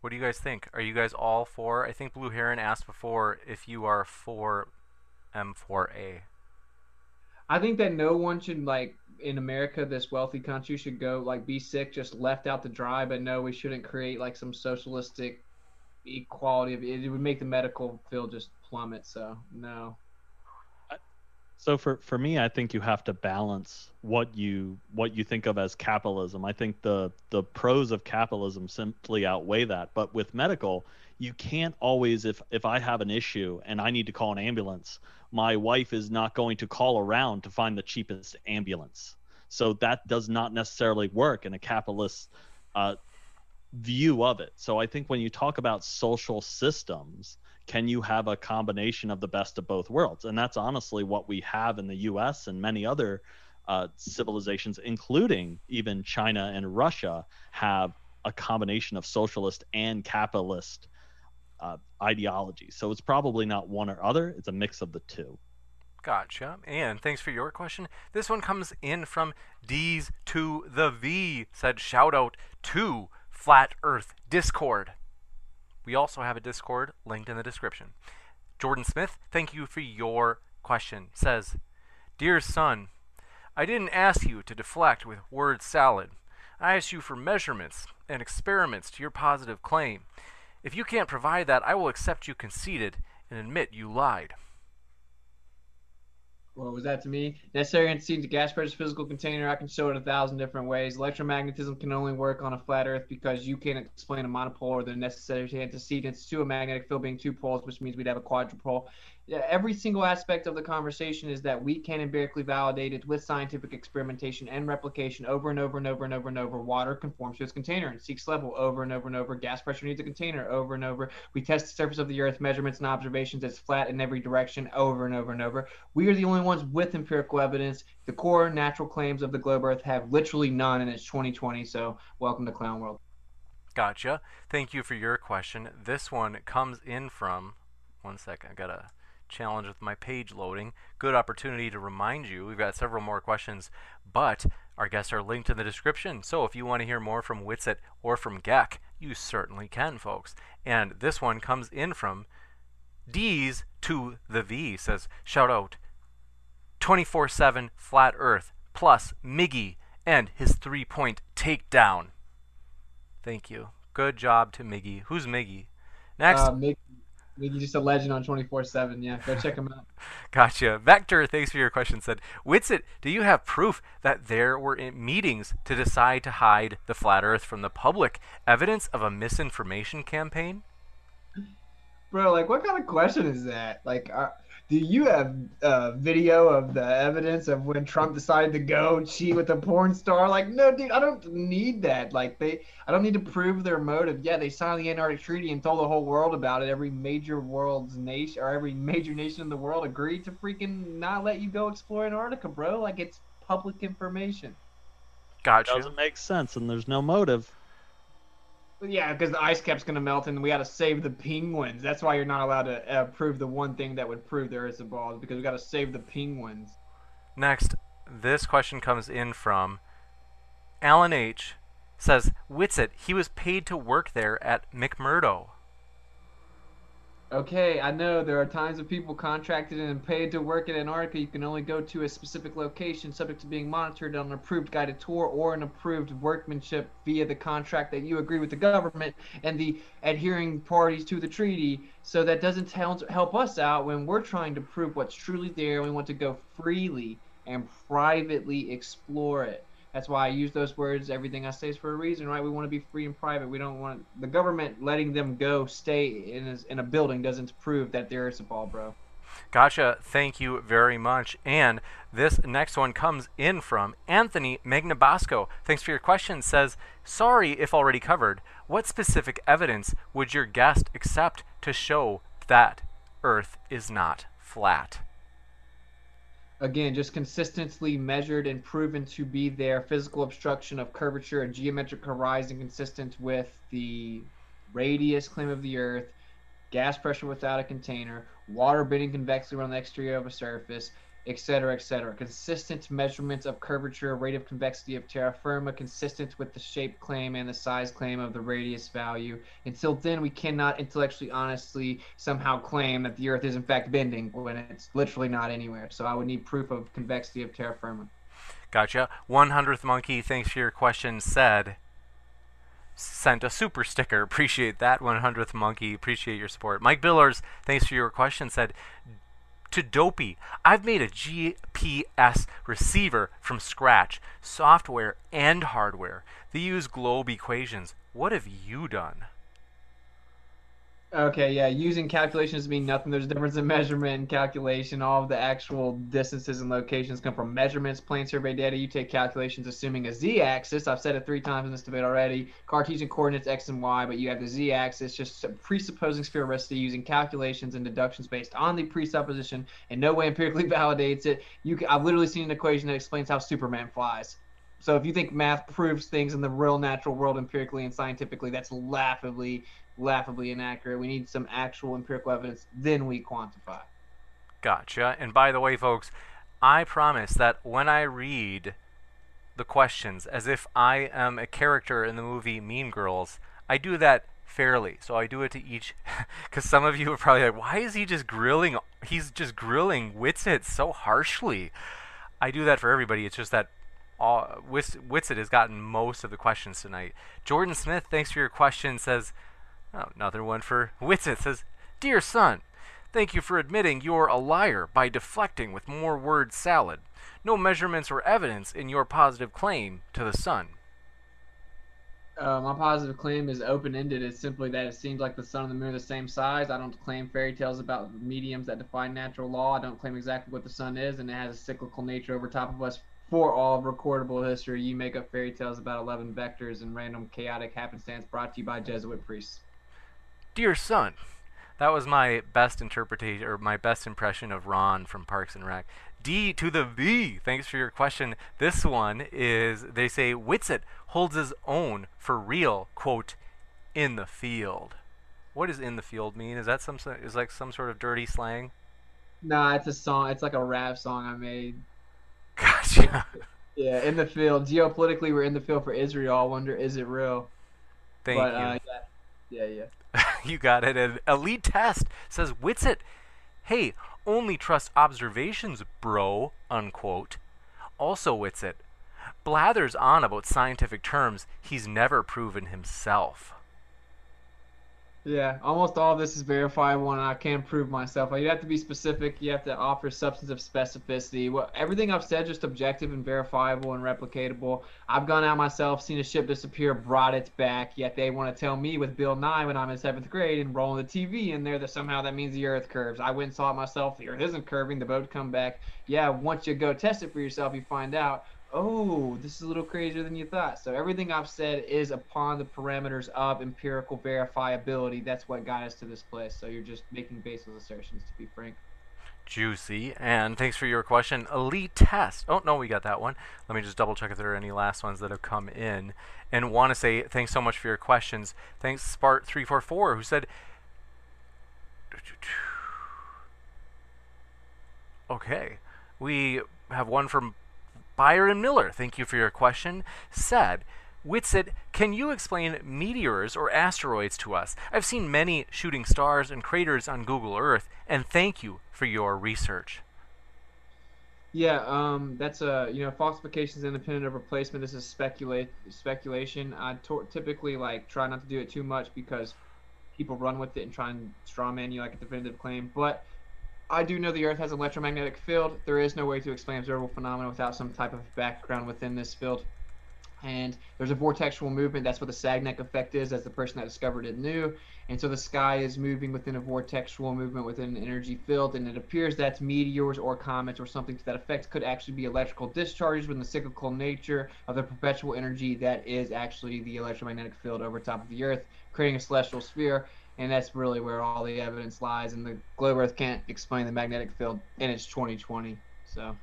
What do you guys think? Are you guys all for? I think Blue Heron asked before if you are for M4A. I think that no one should, like, in America, this wealthy country, should go, like, be sick, just left out to dry, but no, we shouldn't create, like, some socialistic equality. It would make the medical field just plummet. So no, So for me, I think you have to balance what you think of as capitalism. I think the pros of capitalism simply outweigh that. But with medical, you can't always, if I have an issue and I need to call an ambulance, my wife is not going to call around to find the cheapest ambulance. So that does not necessarily work in a capitalist view of it. So I think when you talk about social systems, can you have a combination of the best of both worlds? And that's honestly what we have in the US and many other civilizations, including even China and Russia, have a combination of socialist and capitalist ideologies. So it's probably not one or other, it's a mix of the two. Gotcha. And thanks for your question. This one comes in from D's to the V, said shout out to Flat Earth Discord. We also have a Discord linked in the description. Jordan Smith, thank you for your question, says, Dear son, I didn't ask you to deflect with word salad. I asked you for measurements and experiments to your positive claim. If you can't provide that, I will accept you conceded and admit you lied. Well, was that to me? Necessary antecedent to gas pressure's physical container, I can show it 1,000 different ways. Electromagnetism can only work on a flat earth because you can't explain a monopole or the necessary antecedents to a magnetic field being two poles, which means we'd have a quadrupole. Every single aspect of the conversation is that we can empirically validate it with scientific experimentation and replication over and over and over and over and over. Water conforms to its container and seeks level over and over and over. Gas pressure needs a container over and over. We test the surface of the earth, measurements and observations. It's flat in every direction over and over and over. We are the only ones with empirical evidence. The core natural claims of the globe earth have literally none, and it's 2020, so welcome to Clown World. Gotcha. Thank you for your question. This one comes in from, one second, I gotta challenge with my page loading. Good opportunity to remind you we've got several more questions, but our guests are linked in the description, so if you want to hear more from Witsit or from Gek, you certainly can, folks. And this one comes in from D's to the V, says shout out 24/7 Flat Earth plus Miggy and his 3-point takedown. Thank you, good job to Miggy. Who's Miggy? Next, Miggy, just a legend on 24/7. Yeah, go check him out. Gotcha. Vector, thanks for your question, said, Witsit, do you have proof that there were meetings to decide to hide the flat earth from the public? Evidence of a misinformation campaign? Bro, like, what kind of question is that? Like, do you have video of the evidence of when Trump decided to go cheat with a porn star? Like, no, dude, I don't need that. Like, I don't need to prove their motive. Yeah, they signed the Antarctic Treaty and told the whole world about it. Every major world's nation, or every major nation in the world, agreed to freaking not let you go explore Antarctica, bro. Like, it's public information. Gotcha. It doesn't make sense, and there's no motive. Yeah, because the ice cap's going to melt and we got to save the penguins. That's why you're not allowed to prove the one thing that would prove there is a ball, is because we got to save the penguins. Next, this question comes in from Alan H. Says, Witsit, he was paid to work there at McMurdo. Okay, I know there are times when people contracted and paid to work at Antarctica. You can only go to a specific location subject to being monitored on an approved guided tour or an approved workmanship via the contract that you agree with the government and the adhering parties to the treaty. So that doesn't help us out when we're trying to prove what's truly there. We want to go freely and privately explore it. That's why I use those words. Everything I say is for a reason, right? We want to be free and private. We don't want the government letting them go stay in a building doesn't prove that there is a ball, bro. Gotcha. Thank you very much. And this next one comes in from Anthony Magnabosco. Thanks for your question. Says, sorry if already covered. What specific evidence would your guest accept to show that Earth is not flat? Again, just consistently measured and proven to be there. Physical obstruction of curvature, a geometric horizon consistent with the radius claim of the Earth, gas pressure without a container, water bending convexity around the exterior of a surface, etc., etc. Consistent measurements of curvature, rate of convexity of terra firma, consistent with the shape claim and the size claim of the radius value. Until then, we cannot intellectually honestly somehow claim that the Earth is in fact bending when it's literally not anywhere. So I would need proof of convexity of terra firma. Gotcha. 100th Monkey, thanks for your question, said, sent a super sticker. Appreciate that, 100th Monkey. Appreciate your support. Mike Billers, thanks for your question, said, to dopey. I've made a GPS receiver from scratch, software and hardware. They use globe equations. What have you done? Okay, yeah, using calculations mean nothing. There's a difference in measurement and calculation. All of the actual distances and locations come from measurements, plane survey data. You take calculations assuming a z-axis. I've said it 3 times in this debate already. Cartesian coordinates x and y, but you have the z-axis, just presupposing sphericity, using calculations and deductions based on the presupposition, and no way empirically validates it. I've literally seen an equation that explains how Superman flies. So if you think math proves things in the real natural world empirically and scientifically, that's laughably inaccurate. We need some actual empirical evidence, then we quantify. Gotcha. And by the way, folks, I promise that when I read the questions as if I am a character in the movie Mean Girls, I do that fairly. So I do it to each, because some of you are probably like, why is he just grilling? He's just grilling Witsit so harshly. I do that for everybody. It's just that Witsit has gotten most of the questions tonight. Jordan Smith, thanks for your question, says, oh, another one for Witsit, says, "Dear son, thank you for admitting you're a liar by deflecting with more word salad. No measurements or evidence in your positive claim to the sun." My positive claim is open-ended. It's simply that it seems like the sun and the moon are the same size. I don't claim fairy tales about mediums that defy natural law. I don't claim exactly what the sun is, and it has a cyclical nature over top of us. For all of recordable history, you make up fairy tales about 11 vectors and random chaotic happenstance brought to you by Jesuit priests. Dear son, that was my best interpretation, or my best impression of Ron from Parks and Rec. D to the V, thanks for your question. This one is, they say, Witsit holds his own for real, quote, in the field. What does in the field mean? Is that some sort of dirty slang? Nah, it's a song. It's like a rap song I made. Gotcha. Yeah, in the field. Geopolitically, we're in the field for Israel. I wonder, is it real? Thank you. Yeah. You got it. And Elite Test says, Witsit, hey, only trust observations, bro, unquote. Also, Witsit blathers on about scientific terms he's never proven himself. Yeah, almost all of this is verifiable, and I can prove myself. You have to be specific. You have to offer substantive specificity. Well, everything I've said just objective and verifiable and replicatable. I've gone out myself, seen a ship disappear, brought it back, yet they want to tell me with Bill Nye when I'm in 7th grade and rolling the TV in there that somehow that means the Earth curves. I went and saw it myself. The Earth isn't curving. The boat come back. Yeah, once you go test it for yourself, you find out, oh, this is a little crazier than you thought. So everything I've said is upon the parameters of empirical verifiability. That's what got us to this place. So you're just making baseless assertions, to be frank. Juicy. And thanks for your question. Elite Test. Oh, no, we got that one. Let me just double check if there are any last ones that have come in. And want to say thanks so much for your questions. Thanks, Spart344, who said... Okay. We have one from... Byron Miller, thank you for your question, said, Witsit, can you explain meteors or asteroids to us? I've seen many shooting stars and craters on Google Earth, and thank you for your research. Yeah, that's a, falsification is independent of replacement. This is speculation. I typically try not to do it too much because people run with it and try and strawman you like a definitive claim, but I do know the Earth has an electromagnetic field. There is no way to explain observable phenomena without some type of background within this field. And there's a vortexual movement. That's what the Sagnac effect is, as the person that discovered it knew. And so the sky is moving within a vortexual movement within an energy field, and it appears that meteors or comets or something to that effect could actually be electrical discharges within the cyclical nature of the perpetual energy that is actually the electromagnetic field over top of the Earth, creating a celestial sphere. And that's really where all the evidence lies, and the globe Earth can't explain the magnetic field, and it's 2020. So,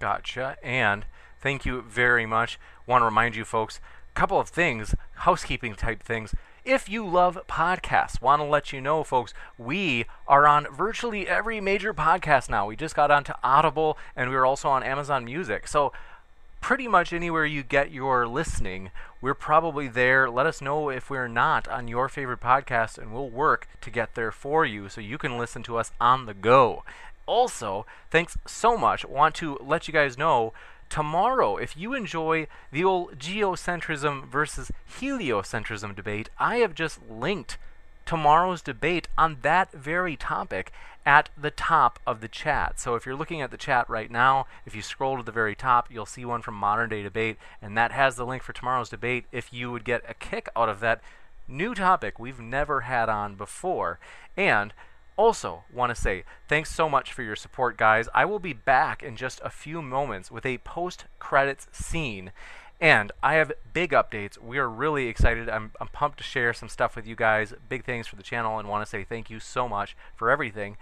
gotcha. And thank you very much. Want to remind you folks, a couple of things, housekeeping type things. If you love podcasts, want to let you know, folks, we are on virtually every major podcast now. We just got onto Audible, and we are also on Amazon Music. So pretty much anywhere you get your listening, we're probably there. Let us know if we're not on your favorite podcast, and we'll work to get there for you so you can listen to us on the go. Also, thanks so much. Want to let you guys know, tomorrow, if you enjoy the old geocentrism versus heliocentrism debate, I have just linked tomorrow's debate on that very topic at the top of the chat. So if you're looking at the chat right now, if you scroll to the very top, you'll see one from Modern Day Debate, and that has the link for tomorrow's debate if you would get a kick out of that new topic we've never had on before. And also want to say thanks so much for your support, guys. I will be back in just a few moments with a post-credits scene, and I have big updates. We are really excited. I'm pumped to share some stuff with you guys, big things for the channel, and want to say thank you so much for everything.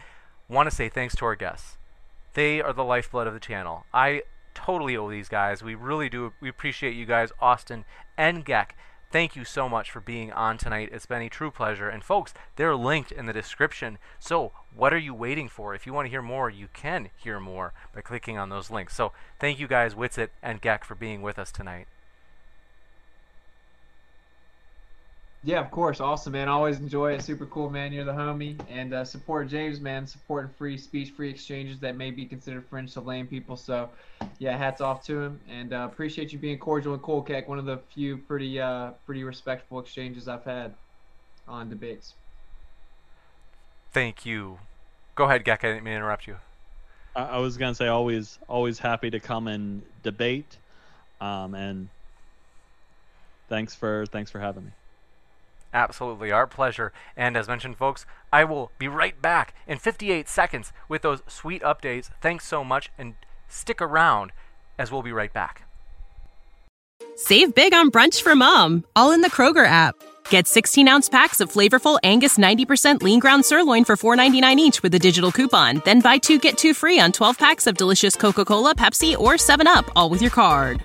Want to say thanks to our guests. They are the lifeblood of the channel. I totally owe these guys. We really do. We appreciate you guys, Austin and Gek. Thank you so much for being on tonight. It's been a true pleasure. And folks, they're linked in the description. So what are you waiting for? If you want to hear more, you can hear more by clicking on those links. So thank you guys, Witsit and Gek, for being with us tonight. Yeah, of course. Awesome, man. Always enjoy it. Super cool, man. You're the homie. And support James, man. Supporting free speech, free exchanges that may be considered fringe to lame people. So, yeah, hats off to him. And appreciate you being cordial and cool, Gek. One of the few pretty respectful exchanges I've had on debates. Thank you. Go ahead, Gek. I didn't mean to interrupt you. I was going to say always happy to come and debate. And thanks for having me. Absolutely, our pleasure. And as mentioned, folks, I will be right back in 58 seconds with those sweet updates. Thanks so much, and stick around as we'll be right back. Save big on brunch for Mom, all in the Kroger app. Get 16-ounce packs of flavorful Angus 90% lean ground sirloin for $4.99 each with a digital coupon. Then buy 2, get 2 free on 12 packs of delicious Coca-Cola, Pepsi, or 7-Up, all with your card.